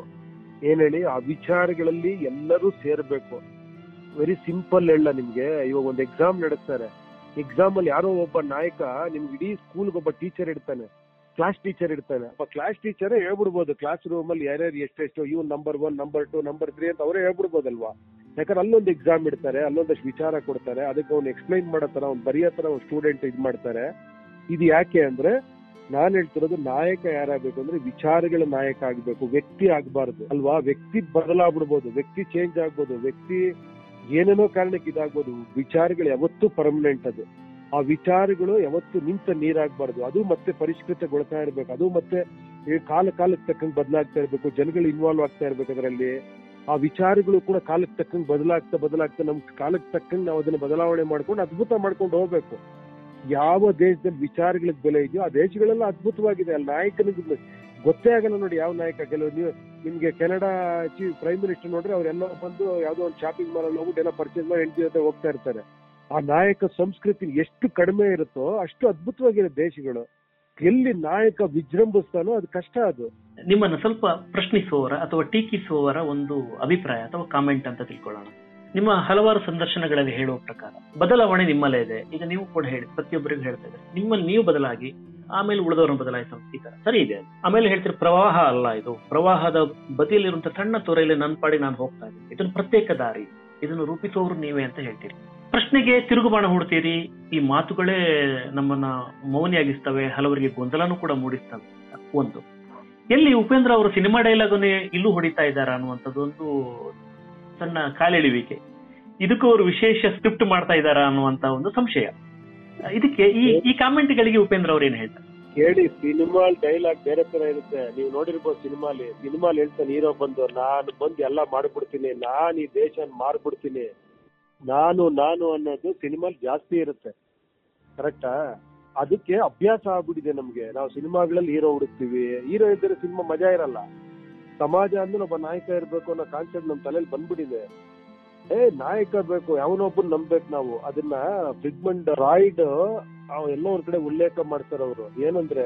ಏನ್ ಹೇಳಿ, ಆ ವಿಚಾರಗಳಲ್ಲಿ ಎಲ್ಲರೂ ಸೇರ್ಬೇಕು. ವೆರಿ ಸಿಂಪಲ್ ಹೇಳ, ನಿಮ್ಗೆ ಇವಾಗ ಒಂದು ಎಕ್ಸಾಮ್ ನಡೆಸ್ತಾರೆ. ಎಕ್ಸಾಮ್ ಅಲ್ಲಿ ಯಾರೋ ಒಬ್ಬ ನಾಯಕ, ನಿಮ್ಗೆ ಇಡೀ ಸ್ಕೂಲ್ಗೆ ಒಬ್ಬ ಟೀಚರ್ ಇರ್ತಾನೆ, ಕ್ಲಾಸ್ ಟೀಚರ್ ಇರ್ತಾನೆ. ಒಬ್ಬ ಕ್ಲಾಸ್ ಟೀಚರೇ ಹೇಳ್ಬಿಡ್ಬೋದು ಕ್ಲಾಸ್ ರೂಮ್ ಅಲ್ಲಿ ಯಾರ್ಯಾರು ಎಷ್ಟೆಷ್ಟು, ಇವ್ number one, number two, number three ಅಂತ ಅವರೇ ಹೇಳ್ಬಿಡ್ಬೋದಲ್ವಾ. ಯಾಕಂದ್ರೆ ಅಲ್ಲೊಂದು ಎಕ್ಸಾಮ್ ಇಡ್ತಾರೆ, ಅಲ್ಲೊಂದಷ್ಟು ವಿಚಾರ ಕೊಡ್ತಾರೆ, ಅದಕ್ಕೆ ಅವ್ನು ಎಕ್ಸ್ಪ್ಲೈನ್ ಮಾಡತ್ತಾರ, ಅವ್ನು ಬರೆಯತ್ತಾರ, ಅವ್ನು ಸ್ಟೂಡೆಂಟ್ ಇದು ಮಾಡ್ತಾರೆ. ಇದು ಯಾಕೆ ಅಂದ್ರೆ, ನಾನು ಹೇಳ್ತಿರೋದು ನಾಯಕ ಯಾರಾಗಬೇಕು ಅಂದ್ರೆ ವಿಚಾರಗಳ ನಾಯಕ ಆಗ್ಬೇಕು, ವ್ಯಕ್ತಿ ಆಗ್ಬಾರ್ದು ಅಲ್ವಾ. ವ್ಯಕ್ತಿ ಬದಲಾಗ್ಬಿಡ್ಬೋದು, ವ್ಯಕ್ತಿ ಚೇಂಜ್ ಆಗ್ಬೋದು, ವ್ಯಕ್ತಿ ಏನೇನೋ ಕಾರಣಕ್ಕೆ ಇದಾಗ್ಬೋದು. ವಿಚಾರಗಳು ಯಾವತ್ತೂ ಪರ್ಮನೆಂಟ್, ಅದು ಆ ವಿಚಾರಗಳು ಯಾವತ್ತು ನಿಂತ ನೀರಾಗಬಾರ್ದು. ಅದು ಮತ್ತೆ ಪರಿಷ್ಕೃತಗೊಳ್ತಾ ಇರ್ಬೇಕು, ಅದು ಮತ್ತೆ ಕಾಲ ಕಾಲಕ್ಕೆ ತಕ್ಕಂಗೆ ಬದಲಾಗ್ತಾ ಇರ್ಬೇಕು, ಜನಗಳು ಇನ್ವಾಲ್ವ್ ಆಗ್ತಾ ಇರ್ಬೇಕು. ಅದರಲ್ಲಿ ಆ ವಿಚಾರಗಳು ಕೂಡ ಕಾಲಕ್ಕೆ ತಕ್ಕಂಗೆ ಬದಲಾಗ್ತಾ ಬದಲಾಗ್ತಾ ನಮ್ ಕಾಲಕ್ಕೆ ತಕ್ಕಂಗೆ ನಾವು ಅದನ್ನ ಬದಲಾವಣೆ ಮಾಡ್ಕೊಂಡು ಅದ್ಭುತ ಮಾಡ್ಕೊಂಡು ಹೋಗ್ಬೇಕು. ಯಾವ ದೇಶದಲ್ಲಿ ವಿಚಾರಗಳಿಗೆ ಬೆಲೆ ಇದೆಯೋ ಆ ದೇಶಗಳೆಲ್ಲ ಅದ್ಭುತವಾಗಿದೆ. ಅಲ್ಲಿ ನಾಯಕನಿಗೆ ಗೊತ್ತೇ ಆಗಲ್ಲ ನೋಡಿ ಯಾವ ನಾಯಕ. ಕೆಲವರು ನೀವು ನಿಮ್ಗೆ ಕೆನಡಾ ಚೀಫ್ ಪ್ರೈಮ್ ಮಿನಿಸ್ಟರ್ ನೋಡ್ರಿ, ಅವ್ರೆಲ್ಲ ಬಂದು ಯಾವ್ದೋ ಒಂದು ಶಾಪಿಂಗ್ ಮಾಲ್ ಅಲ್ಲಿ ಹೋಗ್ಬಿಟ್ಟು ಎಲ್ಲ ಪರ್ಚೇಸ್ ಮಾಡಿ ಹೆಂಡತಿ ಜೊತೆ ಹೋಗ್ತಾ ಇರ್ತಾರೆ. ಆ ನಾಯಕ ಸಂಸ್ಕೃತಿ ಎಷ್ಟು ಕಡಿಮೆ ಇರುತ್ತೋ ಅಷ್ಟು ಅದ್ಭುತವಾಗಿರೋ ದೇಶಗಳು. ಎಲ್ಲಿ ನಾಯಕ ವಿಜೃಂಭಿಸ್ತಾನೋ ಅದು ಕಷ್ಟ. ಅದು ನಿಮ್ಮನ್ನ ಸ್ವಲ್ಪ ಪ್ರಶ್ನಿಸುವವರ ಅಥವಾ ಟೀಕಿಸುವವರ ಒಂದು ಅಭಿಪ್ರಾಯ ಅಥವಾ ಕಾಮೆಂಟ್ ಅಂತ ತಿಳ್ಕೊಳ್ಳೋಣ. ನಿಮ್ಮ ಹಲವಾರು ಸಂದರ್ಶನಗಳಲ್ಲಿ ಹೇಳುವ ಪ್ರಕಾರ ಬದಲಾವಣೆ ನಿಮ್ಮಲ್ಲೇ ಇದೆ. ಈಗ ನೀವು ಕೂಡ ಹೇಳಿ, ಪ್ರತಿಯೊಬ್ಬರಿಗೂ ಹೇಳ್ತಾ ಇದ್ದಾರೆ, ನಿಮ್ಮಲ್ಲಿ ನೀವು ಬದಲಾಗಿ ಆಮೇಲೆ ಉಳಿದವರನ್ನು ಬದಲಾಯಿಸೋ ಸ್ಥಿತಿ ಸರಿ ಇದೆ. ಆಮೇಲೆ ಹೇಳ್ತೀರಿ ಪ್ರವಾಹ ಅಲ್ಲ, ಇದು ಪ್ರವಾಹದ ಬದಿಯಲ್ಲಿರುವಂತಹ ಸಣ್ಣ ತೊರೆಯಲ್ಲಿ ನನ್ನ ಪಾಡಿ ನಾನು ಹೋಗ್ತಾ ಇದ್ದೀನಿ, ಇದನ್ನು ಪ್ರತ್ಯೇಕ ದಾರಿ, ಇದನ್ನು ರೂಪಿಸೋರು ನೀವೇ ಅಂತ ಹೇಳ್ತೀರಿ. ಪ್ರಶ್ನೆಗೆ ತಿರುಗುಬಾಣ ಹೂಡ್ತೀರಿ. ಈ ಮಾತುಗಳೇ ನಮ್ಮನ್ನ ಮೌನಿಯಾಗಿಸ್ತವೆ, ಹಲವರಿಗೆ ಗೊಂದಲನೂ ಕೂಡ ಮೂಡಿಸ್ತವೆ. ಒಂದು, ಎಲ್ಲಿ ಉಪೇಂದ್ರ ಅವರು ಸಿನಿಮಾ ಡೈಲಾಗ್ ಅನ್ನೇ ಇಲ್ಲೂ ಹೊಡಿತಾ ಇದ್ದಾರೆ ಅನ್ನುವಂಥದ್ದೊಂದು ಸಣ್ಣ ಕಾಲೆಳೆಯುವಿಕೆ, ಇದಕ್ಕೂ ಅವರು ವಿಶೇಷ ಸ್ಕ್ರಿಪ್ಟ್ ಮಾಡ್ತಾ ಇದ್ದಾರಾ ಅನ್ನುವಂತ ಒಂದು ಸಂಶಯ. ಇದಕ್ಕೆ ಈ ಈ ಕಾಮೆಂಟ್ಗಳಿಗೆ ಉಪೇಂದ್ರ ಅವ್ರು ಏನ್ ಹೇಳ್ತಾರೆ ಕೇಳಿ. ಸಿನಿಮಾ ಡೈಲಾಗ್ ಬೇರೆ ತರ ಇರುತ್ತೆ, ನೀವು ನೋಡಿರ್ಬೋದು ಸಿನಿಮಾಲಿ. ಸಿನಿಮಾಲಿ ಹೇಳ್ತಾನೆ ಹೀರೋ ಬಂದು, ನಾನು ಬಂದು ಎಲ್ಲ ಮಾಡ್ಬಿಡ್ತೀನಿ, ನಾನು ಈ ದೇಶ ಮಾರ್ಬಿಡ್ತೀನಿ, ನಾನು ನಾನು ಅನ್ನೋದು ಸಿನಿಮಾಲ್ ಜಾಸ್ತಿ ಇರುತ್ತೆ. ಕರೆಕ್ಟಾ? ಅದಕ್ಕೆ ಅಭ್ಯಾಸ ಆಗ್ಬಿಟ್ಟಿದೆ ನಮ್ಗೆ. ನಾವು ಸಿನಿಮಾಗಳಲ್ಲಿ ಹೀರೋ ಹುಡುಕ್ತಿವಿ, ಹೀರೋ ಇದ್ದರೆ ಸಿನಿಮಾ ಮಜಾ ಇರಲ್ಲ. ಸಮಾಜ ಅಂದ್ರೆ ಒಬ್ಬ ನಾಯಕ ಇರ್ಬೇಕು ಅನ್ನೋ ಕಾನ್ಸೆಪ್ಟ್ ನಮ್ ತಲೆಯಲ್ಲಿ ಬಂದ್ಬಿಟ್ಟಿದೆ. ಏ ನಾಯಕ ಬೇಕು, ಯಾವನೊಬ್ಬನ್ ನಂಬ್ಬೇಕು ನಾವು. ಅದನ್ನ ಫ್ರಿಡ್ಮಂಡ್ ರಾಯ್ಡ್ ಎಲ್ಲೋ ಒಂದ್ ಕಡೆ ಉಲ್ಲೇಖ ಮಾಡ್ತಾರ ಅವರು. ಏನಂದ್ರೆ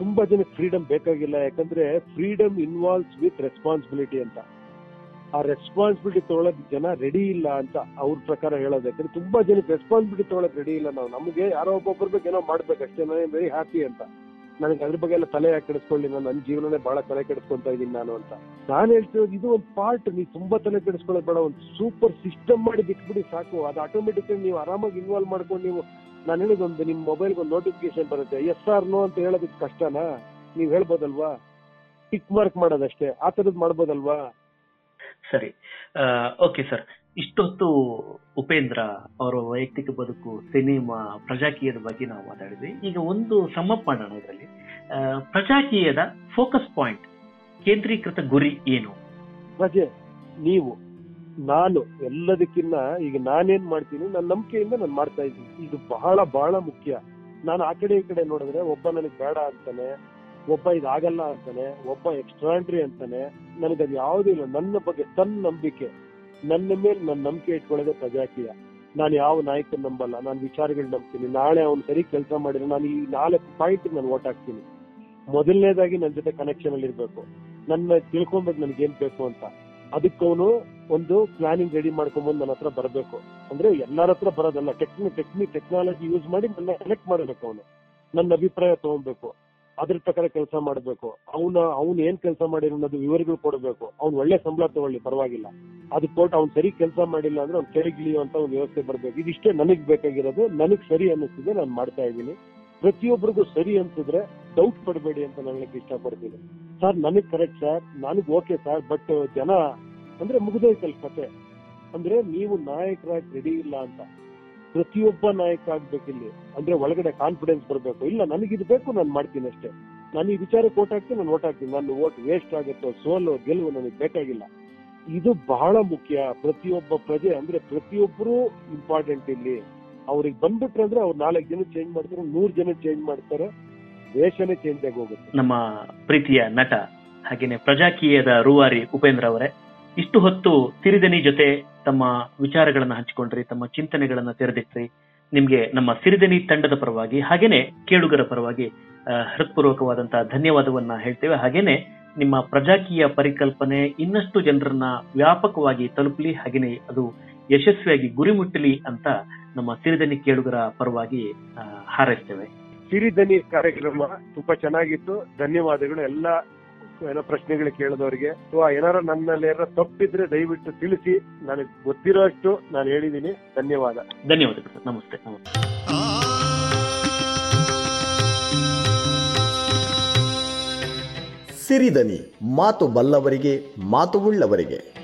ತುಂಬಾ ಜನಕ್ಕೆ ಫ್ರೀಡಮ್ ಬೇಕಾಗಿಲ್ಲ, ಯಾಕಂದ್ರೆ ಫ್ರೀಡಮ್ ಇನ್ವಾಲ್ವ್ಸ್ ವಿತ್ ರೆಸ್ಪಾನ್ಸಿಬಿಲಿಟಿ ಅಂತ. ಆ ರೆಸ್ಪಾನ್ಸಿಬಿಲಿಟಿ ತಗೊಳಕ್ ಜನ ರೆಡಿ ಇಲ್ಲ ಅಂತ ಅವ್ರ ಪ್ರಕಾರ ಹೇಳೋದು. ಯಾಕಂದ್ರೆ ತುಂಬಾ ಜನಕ್ಕೆ ರೆಸ್ಪಾನ್ಸಿಬಿಲಿಟಿ ತಗೊಳಕ್ ರೆಡಿ ಇಲ್ಲ. ನಾವು ನಮ್ಗೆ ಯಾರೋ ಒಬ್ಬೊಬ್ಬರ ಬಗ್ಗೆ ಏನೋ ಮಾಡ್ಬೇಕು ಅಷ್ಟೇ, ನಾನು ವೆರಿ ಹ್ಯಾಪಿ ಅಂತ. ನನಗೆ ಅದ್ರ ಬಗ್ಗೆ ಎಲ್ಲ ತಲೆ ಕೆಡಿಸ್ಕೊಳ್ಳಿ, ನಾನು ನನ್ನ ಜೀವನನೇ ಬಹಳ ತಲೆ ಕೆಡಿಸ್ಕೊಂತ ಇದೀನಿ ನಾನು ಅಂತ ನಾನು ಹೇಳ್ತಿರೋದು. ಇದು ಒಂದು ಪಾರ್ಟ್, ನೀವು ತುಂಬಾ ತಲೆ ಕೆಡಿಸ್ಕೊಳ್ಳೋದು ಬೇಡ. ಒಂದು ಸೂಪರ್ ಸಿಸ್ಟಮ್ ಮಾಡಿ ಬಿಟ್ಬಿಡಿ ಸಾಕು, ಅದು ಆಟೋಮೆಟಿಕ್ ನೀವು ಆರಾಮಾಗಿ ಇನ್ವಾಲ್ವ್ ಮಾಡ್ಕೊಂಡು. ನೀವು ನಾನು ಹೇಳಿದೊಂದು ನಿಮ್ ಮೊಬೈಲ್ಗೆ ಒಂದು ನೋಟಿಫಿಕೇಶನ್ ಬರುತ್ತೆ, ಎಸ್ ಆರ್ ನೋ ಅಂತ ಹೇಳೋದಕ್ಕೆ ಕಷ್ಟನಾ? ನೀವ್ ಹೇಳ್ಬೋದಲ್ವಾ, ಟಿಕ್ ಮಾರ್ಕ್ ಮಾಡೋದಷ್ಟೇ, ಆ ತರದ್ ಮಾಡ್ಬೋದಲ್ವಾ. ಸರಿ, ಓಕೆ ಸರ್. ಇಷ್ಟೊತ್ತು ಉಪೇಂದ್ರ ಅವರ ವೈಯಕ್ತಿಕ ಬದುಕು, ಸಿನಿಮಾ, ಪ್ರಜಾಕೀಯದ ಬಗ್ಗೆ ನಾವು ಮಾತಾಡಿದ್ವಿ. ಈಗ ಒಂದು ಸಮಪ್ ಮಾಡೋಣ ಇದರಲ್ಲಿ. ಪ್ರಜಾಕೀಯದ ಫೋಕಸ್ ಪಾಯಿಂಟ್, ಕೇಂದ್ರೀಕೃತ ಗುರಿ ಏನು? ಪ್ರಜೆ, ನೀವು, ನಾನು ಎಲ್ಲದಕ್ಕಿನ್ನ ಈಗ ನಾನೇನ್ ಮಾಡ್ತೀನಿ, ನನ್ನ ನಂಬಿಕೆಯಿಂದ ನಾನು ಮಾಡ್ತಾ ಇದ್ದೀನಿ, ಇದು ಬಹಳ ಬಹಳ ಮುಖ್ಯ. ನಾನು ಆ ಕಡೆ ಈ ಕಡೆ ನೋಡಿದ್ರೆ ಒಬ್ಬ ನನಗೆ ಬೇಡ ಅಂತಾನೆ, ಒಬ್ಬ ಇದಾಗಲ್ಲ ಅಂತಾನೆ, ಒಬ್ಬ ಎಕ್ಸ್ಟ್ರಾಂಡ್ರಿ ಅಂತಾನೆ. ನನಗೆ ಅದು ಯಾವುದೂ ಇಲ್ಲ. ನನ್ನ ಬಗ್ಗೆ ತನ್ನ ನಂಬಿಕೆ, ನನ್ನ ಮೇಲೆ ನನ್ನ ನಂಬಿಕೆ ಇಟ್ಕೊಳ್ಳೋದೇ ಪ್ರಜಾಕೀಯ. ನಾನು ಯಾವ ನಾಯಕನ ನಂಬಲ್ಲ, ನಾನು ವಿಚಾರಗಳು ನಂಬ್ತೀನಿ. ನಾಳೆ ಅವ್ನು ಸರಿ ಕೆಲಸ ಮಾಡಿದ್ರೆ ನಾನು ಈ ನಾಲ್ಕು ಪಾಯಿಂಟ್ ನಾನು ಓಟ್ ಹಾಕ್ತೀನಿ. ಮೊದಲನೇದಾಗಿ ನನ್ನ ಜೊತೆ ಕನೆಕ್ಷನ್ ಅಲ್ಲಿ ಇರ್ಬೇಕು, ನನ್ನ ತಿಳ್ಕೊಬೇಕು ನನ್ಗೆ ಏನ್ ಬೇಕು ಅಂತ. ಅದಕ್ಕೆ ಅವನು ಒಂದು ಪ್ಲಾನಿಂಗ್ ರೆಡಿ ಮಾಡ್ಕೊಂಡ್ಬಂದು ನನ್ನ ಹತ್ರ ಬರಬೇಕು. ಅಂದ್ರೆ ಎಲ್ಲರ ಹತ್ರ ಬರೋದಲ್ಲ, ಟೆಕ್ನಿಕ್ ಟೆಕ್ನಿಕ್ ಟೆಕ್ನಾಲಜಿ ಯೂಸ್ ಮಾಡಿ ನನ್ನ ಕನೆಕ್ಟ್ ಮಾಡಬೇಕು. ಅವನು ನನ್ನ ಅಭಿಪ್ರಾಯ ತಗೊಬೇಕು, ಅದ್ರ ಪ್ರಕಾರ ಕೆಲಸ ಮಾಡಬೇಕು. ಅವನ ಅವ್ನು ಏನ್ ಕೆಲಸ ಮಾಡಿರೋ ಅನ್ನೋದು ವಿವರಗಳು ಕೊಡಬೇಕು. ಅವ್ನು ಒಳ್ಳೆ ಸಂಬಳ ತಗೊಳ್ಳಿ, ಪರವಾಗಿಲ್ಲ, ಅದು ಕೊಟ್ಟು ಅವ್ನು ಸರಿ ಕೆಲಸ ಮಾಡಿಲ್ಲ ಅಂದ್ರೆ ಅವ್ನು ಕೆಳಗಿಳಿಯೋ ಅಂತ ಒಂದು ವ್ಯವಸ್ಥೆ ಬರ್ಬೇಕು. ಇದಿಷ್ಟೇ ನನಗ್ ಬೇಕಾಗಿರೋದು. ನನಗ್ ಸರಿ ಅನ್ನಿಸ್ತಿದೆ, ನಾನು ಮಾಡ್ತಾ ಇದ್ದೀನಿ. ಪ್ರತಿಯೊಬ್ಬರಿಗೂ ಸರಿ ಅನ್ಸಿದ್ರೆ ಡೌಟ್ ಪಡಬೇಡಿ ಅಂತ ನನಗೆ ಇಷ್ಟಪಡ್ತೀನಿ. ಸರ್ ನನಗ್ ಕರೆಕ್ಟ್ ಸರ್, ನನಗ್ ಓಕೆ ಸರ್, ಬಟ್ ಜನ ಅಂದ್ರೆ ಮುಗಿದೋಯ್ತಲ್ ಕತೆ. ಅಂದ್ರೆ ನೀವು ನಾಯಕರಾಗಿ ರೆಡಿ ಇಲ್ಲ ಅಂತ. ಪ್ರತಿಯೊಬ್ಬ ನಾಯಕ ಆಗ್ಬೇಕಿಲ್ಲಿ ಅಂದ್ರೆ ಒಳಗಡೆ ಕಾನ್ಫಿಡೆನ್ಸ್ ಬರ್ಬೇಕು. ಇಲ್ಲ ನನಗಿದ್ ಬೇಕು, ನಾನು ಮಾಡ್ತೀನಿ ಅಷ್ಟೇ, ನಾನು ಈ ವಿಚಾರಕ್ಕೆ ಓಟ್ ಹಾಕ್ತೀನಿ, ನಾನು ಓಟ್ ಹಾಕ್ತೀನಿ, ನಾನು ಓಟ್ ವೇಸ್ಟ್ ಆಗುತ್ತೋ ಸೋಲು ಗೆಲುವು ನನಗೆ ಬೇಕಾಗಿಲ್ಲ. ಇದು ಬಹಳ ಮುಖ್ಯ. ಪ್ರತಿಯೊಬ್ಬ ಪ್ರಜೆ ಅಂದ್ರೆ ಪ್ರತಿಯೊಬ್ರು ಇಂಪಾರ್ಟೆಂಟ್. ಇಲ್ಲಿ ಅವ್ರಿಗೆ ಬಂದ್ಬಿಟ್ರೆ ಅಂದ್ರೆ ಅವ್ರು ನಾಲ್ಕು ಜನ ಚೇಂಜ್ ಮಾಡ್ತಾರೆ, ನೂರ್ ಜನ ಚೇಂಜ್ ಮಾಡ್ತಾರೆ, ದೇಶನೇ ಚೇಂಜ್ ಆಗಿ ಹೋಗುತ್ತೆ. ನಮ್ಮ ಪ್ರೀತಿಯ ನಟ ಹಾಗೇನೆ ಪ್ರಜಾಕೀಯದ ರೂವಾರಿ ಉಪೇಂದ್ರ ಅವರೇ, ಇಷ್ಟು ಹೊತ್ತು ಸಿರಿಧನಿ ಜೊತೆ ತಮ್ಮ ವಿಚಾರಗಳನ್ನ ಹಂಚಿಕೊಂಡ್ರಿ, ತಮ್ಮ ಚಿಂತನೆಗಳನ್ನ ತೆರೆದಿಟ್ರಿ. ನಿಮ್ಗೆ ನಮ್ಮ ಸಿರಿಧನಿ ತಂಡದ ಪರವಾಗಿ ಹಾಗೇನೆ ಕೇಳುಗರ ಪರವಾಗಿ ಹೃತ್ಪೂರ್ವಕವಾದಂತಹ ಧನ್ಯವಾದವನ್ನ ಹೇಳ್ತೇವೆ. ಹಾಗೇನೆ ನಿಮ್ಮ ಪ್ರಜಾಕೀಯ ಪರಿಕಲ್ಪನೆ ಇನ್ನಷ್ಟು ಜನರನ್ನ ವ್ಯಾಪಕವಾಗಿ ತಲುಪಲಿ, ಹಾಗೇನೆ ಅದು ಯಶಸ್ವಿಯಾಗಿ ಗುರಿ ಮುಟ್ಟಲಿ ಅಂತ ನಮ್ಮ ಸಿರಿಧನಿ ಕೇಳುಗರ ಪರವಾಗಿ ಹಾರೈಸ್ತೇವೆ. ಸಿರಿಧನಿ ಕಾರ್ಯಕ್ರಮ ತುಂಬಾ ಚೆನ್ನಾಗಿತ್ತು. ಧನ್ಯವಾದಗಳು ಎಲ್ಲ ಏನೋ ಪ್ರಶ್ನೆಗಳು ಕೇಳಿದವರಿಗೆ. ಸೊ ಏನಾರ ನನ್ನಲ್ಲಿ ಏನಾರ ತಪ್ಪಿದ್ರೆ ದಯವಿಟ್ಟು ತಿಳಿಸಿ, ನನಗೆ ಗೊತ್ತಿರೋ ಅಷ್ಟು ನಾನು ಹೇಳಿದ್ದೀನಿ. ಧನ್ಯವಾದ. ಧನ್ಯವಾದಗಳು. ನಮಸ್ತೆ. ಸಿರಿಧನಿ, ಮಾತು ಬಲ್ಲವರಿಗೆ ಮಾತು ಉಳ್ಳವರಿಗೆ.